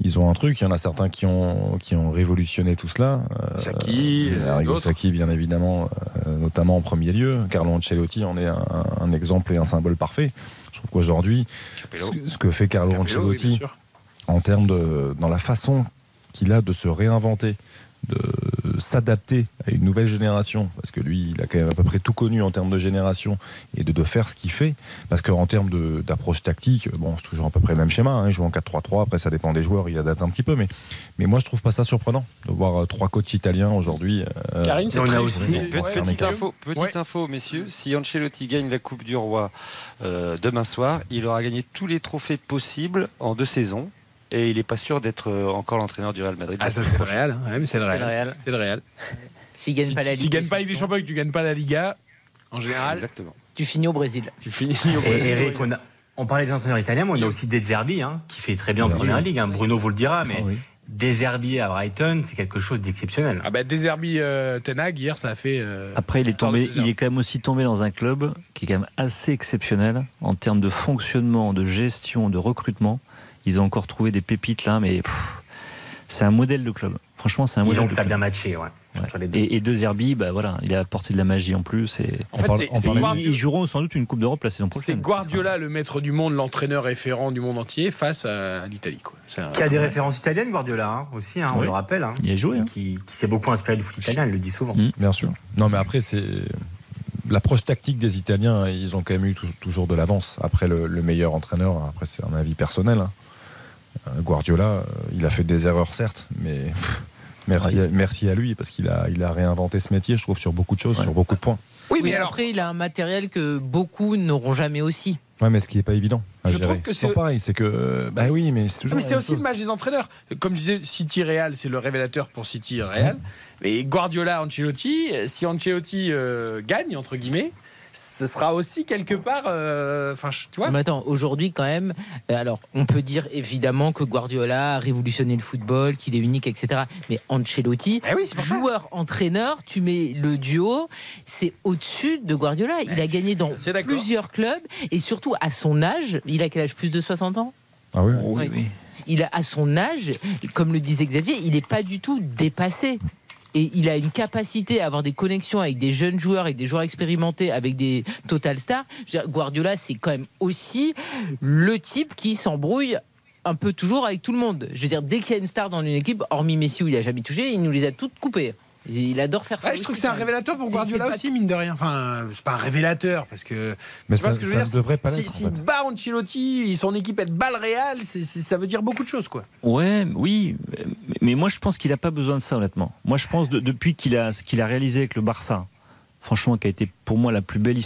Il y en a certains qui ont révolutionné tout cela. Sacchi, Arrigo Sacchi bien évidemment, notamment en premier lieu. Carlo Ancelotti en est un exemple et un symbole parfait. Je trouve qu'aujourd'hui, ce que fait Carlo Ancelotti en termes dans la façon qu'il a de se réinventer, s'adapter à une nouvelle génération, parce que lui, il a quand même à peu près tout connu en termes de génération, et de faire ce qu'il fait, parce qu'en termes d'approche tactique, bon, c'est toujours à peu près le même schéma, hein, il joue en 4-3-3, après ça dépend des joueurs, il adapte un petit peu, mais moi je trouve pas ça surprenant de voir trois coachs italiens aujourd'hui. Carine, c'est très aussi. Petite info, messieurs, si Ancelotti gagne la Coupe du Roi demain soir, il aura gagné tous les trophées possibles en 2 saisons. Et il n'est pas sûr d'être encore l'entraîneur du Real Madrid. Ah, ça, c'est le Real. Hein, mais c'est le Real. C'est le Real. S'il ne gagne pas la Ligue des Champions et que tu ne gagnes pas la Liga, en général, exactement, tu finis au Brésil. Et Eric, on parlait des entraîneurs italiens, mais on a aussi De Zerbi, hein, qui fait très bien en première ligue. Hein. Bruno vous le dira, mais. Oui. De Zerbi à Brighton, c'est quelque chose d'exceptionnel. Ah bah, De Zerbi Tenag, hier, ça a fait. Après, il est quand même aussi tombé dans un club qui est quand même assez exceptionnel en termes de fonctionnement, de gestion, de recrutement. Ils ont encore trouvé des pépites là, mais c'est un modèle de club. Franchement, c'est un modèle de club. Ça a bien matché, ouais. Ouais. Et De Zerbi, bah voilà, il a apporté de la magie en plus. Et ils joueront sans doute une Coupe d'Europe la saison prochaine. C'est Guardiola, le maître du monde, l'entraîneur référent du monde entier, face à l'Italie. Qui a des références italiennes, Guardiola, hein, aussi, hein, on le rappelle. Hein, il a joué. Hein. Qui s'est beaucoup inspiré du foot italien, il le dit souvent. Bien sûr. Non, mais après, c'est. L'approche tactique des Italiens, ils ont quand même eu toujours de l'avance. Après, le meilleur entraîneur, après, c'est un avis personnel. Hein. Guardiola, il a fait des erreurs, certes, mais merci à lui, parce qu'il a réinventé ce métier, je trouve, sur beaucoup de choses, sur beaucoup de points. Oui, mais alors... après, il a un matériel que beaucoup n'auront jamais aussi. Oui, mais ce qui n'est pas évident. Je trouve que c'est pareil, c'est que. Bah oui, mais c'est toujours. Mais c'est aussi le match des entraîneurs. Comme je disais, City Real, c'est le révélateur pour City Real. Mais Guardiola, Ancelotti, si Ancelotti gagne, entre guillemets, ce sera aussi quelque part. Enfin, tu vois. Mais attends, aujourd'hui, quand même, alors, on peut dire évidemment que Guardiola a révolutionné le football, qu'il est unique, etc. Mais Ancelotti, joueur-entraîneur, tu mets le duo, c'est au-dessus de Guardiola. Il a gagné dans plusieurs clubs et surtout à son âge, il a quel âge, plus de 60 ans ? Ah oui, oui, oui. Il a, à son âge, comme le disait Xavier, il n'est pas du tout dépassé. Et il a une capacité à avoir des connexions avec des jeunes joueurs, avec des joueurs expérimentés, avec des total stars. Guardiola, c'est quand même aussi le type qui s'embrouille un peu toujours avec tout le monde. Je veux dire, dès qu'il y a une star dans une équipe, hormis Messi où il n'a jamais touché, il nous les a toutes coupées. Il adore faire ça. Ouais, je trouve que c'est un révélateur pour Guardiola aussi, mine de rien. Enfin, c'est pas un révélateur parce que. Mais tu vois ce que je veux dire. S'il bat Ancelotti, son équipe elle bat le Real, ça veut dire beaucoup de choses, quoi. Ouais, oui, mais moi je pense qu'il a pas besoin de ça, honnêtement. Moi je pense depuis qu'il a réalisé avec le Barça, franchement, qui a été pour moi la plus belle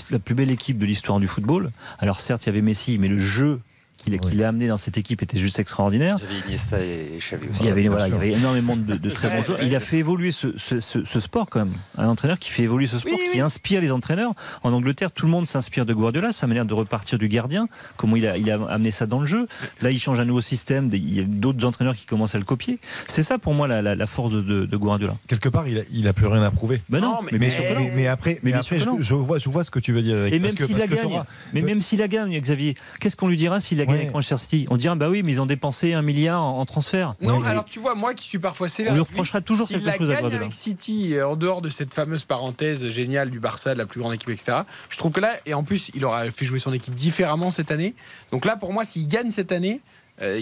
équipe de l'histoire du football. Alors certes, il y avait Messi, mais le jeu qu'il a amené dans cette équipe était juste extraordinaire. Il y avait Iniesta et Xavi aussi. Il y avait énormément de très bons joueurs. Il a fait évoluer ce sport quand même. Un entraîneur qui fait évoluer ce sport, qui inspire les entraîneurs. En Angleterre, tout le monde s'inspire de Guardiola, sa manière de repartir du gardien, comment il a amené ça dans le jeu. Là, il change un nouveau système. Il y a d'autres entraîneurs qui commencent à le copier. C'est ça pour moi la force de Guardiola. Quelque part, il a plus rien à prouver. Ben non, mais après, je vois ce que tu veux dire. Avec, et même s'il la gagne, Xavier, qu'est-ce qu'on lui dira s'il a gagné avec Manchester City? On dirait, bah oui, mais ils ont dépensé 1 milliard en transfert. Non, alors tu vois, moi qui suis parfois sévère, on lui reprochera toujours quelque chose à Guardiola. Avec City, en dehors de cette fameuse parenthèse géniale du Barça, de la plus grande équipe, etc., je trouve que là, et en plus, il aura fait jouer son équipe différemment cette année. Donc là, pour moi, s'il gagne cette année, je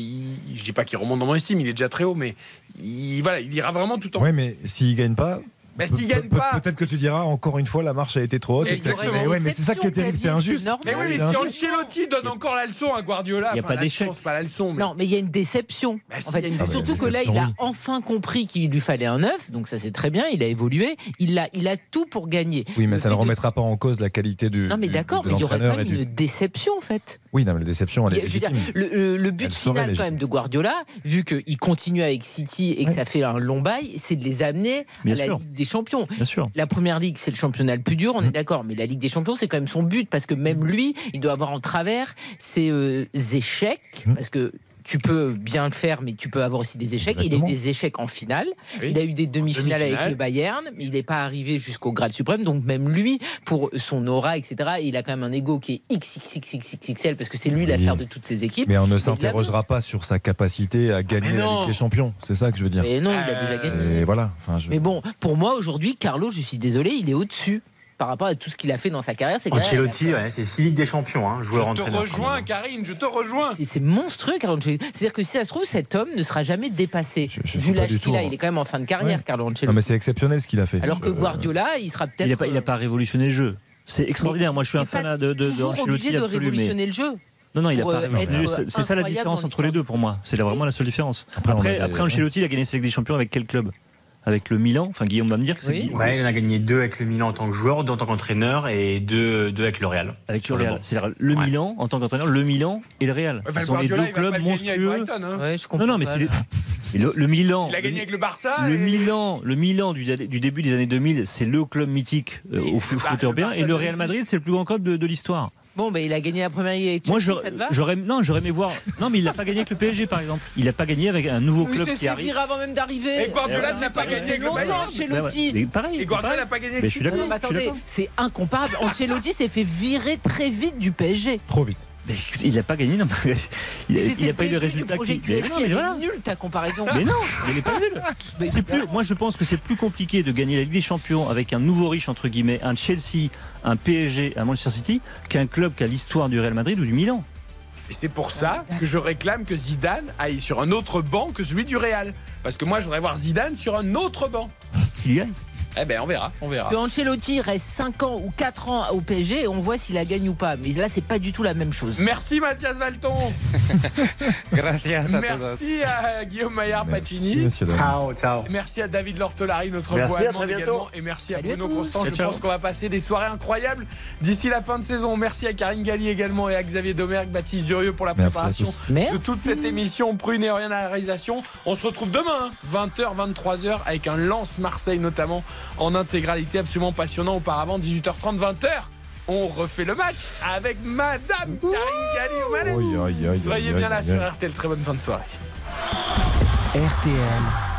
dis pas qu'il remonte dans mon estime, il est déjà très haut, mais il ira vraiment tout en haut. Oui, mais s'il gagne pas. Mais s'il gagne pas, peut-être que tu diras encore une fois la marche a été trop haute. Mais c'est ça qui est terrible, c'est injuste. Mais oui, mais si Ancelotti donne encore la leçon à Guardiola, il n'y a pas d'échec. Non, mais il y a une déception. Surtout que là, il a enfin compris qu'il lui fallait un 9, donc ça c'est très bien. Il a évolué, il a tout pour gagner. Oui, mais ça ne remettra pas en cause la qualité du. Non, mais d'accord, mais il y aurait quand même une déception en fait. Oui, non, mais la déception, elle est légitime. Le but final quand même de Guardiola, vu qu'il continue avec City et que ça fait un long bail, c'est de les amener à la Ligue des Champions. Bien sûr. La première ligue, c'est le championnat le plus dur, on est d'accord, mais la Ligue des Champions, c'est quand même son but, parce que même lui, il doit avoir en travers ses échecs, parce que tu peux bien le faire, mais tu peux avoir aussi des échecs. Exactement. Il a eu des échecs en finale. Oui. Il a eu des demi-finales avec le Bayern, mais il n'est pas arrivé jusqu'au grade suprême. Donc même lui, pour son aura, etc., il a quand même un ego qui est XXXXXL, parce que c'est lui la star de toutes ses équipes. Mais on ne s'interrogera pas sur sa capacité à gagner la Ligue des Champions. C'est ça que je veux dire. Mais non, il a déjà gagné. Et voilà. Enfin, mais bon, pour moi, aujourd'hui, Carlo, je suis désolé, il est au-dessus. par rapport à tout ce qu'il a fait dans sa carrière. Ancelotti, c'est 6 Ligues des Champions. Je te rejoins, Carine. C'est monstrueux, Carlo Ancelotti. C'est-à-dire que si ça se trouve, cet homme ne sera jamais dépassé. Vu l'âge qu'il a, il est quand même en fin de carrière, Carlo Ancelotti. Non, mais c'est exceptionnel ce qu'il a fait. Alors que Guardiola, il sera peut-être. Il n'a pas révolutionné le jeu. C'est extraordinaire. Moi, je suis un fan de Ancelotti. Il a révolutionné le jeu. Non, il a pas. C'est ça la différence entre les deux pour moi. C'est vraiment la seule différence. Après Ancelotti, il a gagné sa Ligue des Champions avec quel club? Avec le Milan, enfin Guillaume va me dire que c'est il en a gagné 2 avec le Milan en tant que joueur, en tant qu'entraîneur, et 2 avec le Real. Avec le Real, c'est-à-dire le Milan en tant qu'entraîneur, le Milan et le Real. Ce sont les deux clubs monstrueux. Non, mais c'est le Milan. Il a gagné avec le Barça. Le Milan du début des années 2000, c'est le club mythique au foot européen, et le Real Madrid, c'est le plus grand club de l'histoire. Bon, mais il a gagné la première Ligue avec Chelsea, ça te va? J'aurais aimé voir. Non, mais il n'a pas gagné avec le PSG, par exemple. Il n'a pas gagné avec un nouveau club qui arrive. Il s'est fait avant même d'arriver. Et Guardiola n'a pas gagné avec longtemps chez Ancelotti. Pareil. Et Guardiola n'a pas gagné avec Chelsea. Non, mais attendez, c'est incomparable. Ancelotti s'est fait virer très vite du PSG. Trop vite. Mais écoutez, il n'a pas gagné, non. Il n'a pas eu le résultat qui. Mais non, mais voilà. Nul ta comparaison. Mais non, il n'est pas nul. C'est plus. Moi, je pense que c'est plus compliqué de gagner la Ligue des Champions avec un nouveau riche entre guillemets, un Chelsea, un PSG, un Manchester City, qu'un club qui a l'histoire du Real Madrid ou du Milan. Et c'est pour ça que je réclame que Zidane aille sur un autre banc que celui du Real, parce que moi, je voudrais voir Zidane sur un autre banc. Il gagne. Eh ben, on verra. Que Ancelotti reste 5 ans ou 4 ans au PSG et on voit s'il la gagne ou pas. Mais là, c'est pas du tout la même chose. Merci Mathias Valton. Gracias. Merci à Guillaume Mayer-Pacini. Ciao. Merci à David Lortolari, notre voix allemande également. Et merci à Bruno Constant. Je pense qu'on va passer des soirées incroyables d'ici la fin de saison. Merci à Carine Galli également et à Xavier Domergue, Baptiste Durieux pour la préparation de toute cette émission Prune et Rien à la réalisation. On se retrouve demain, 20h, 23h, avec un Lance Marseille notamment. En intégralité, absolument passionnant. Auparavant, 18h30, 20h, on refait le match avec Madame Karine Galli. Soyez bien là sur RTL. Très bonne fin de soirée. RTL.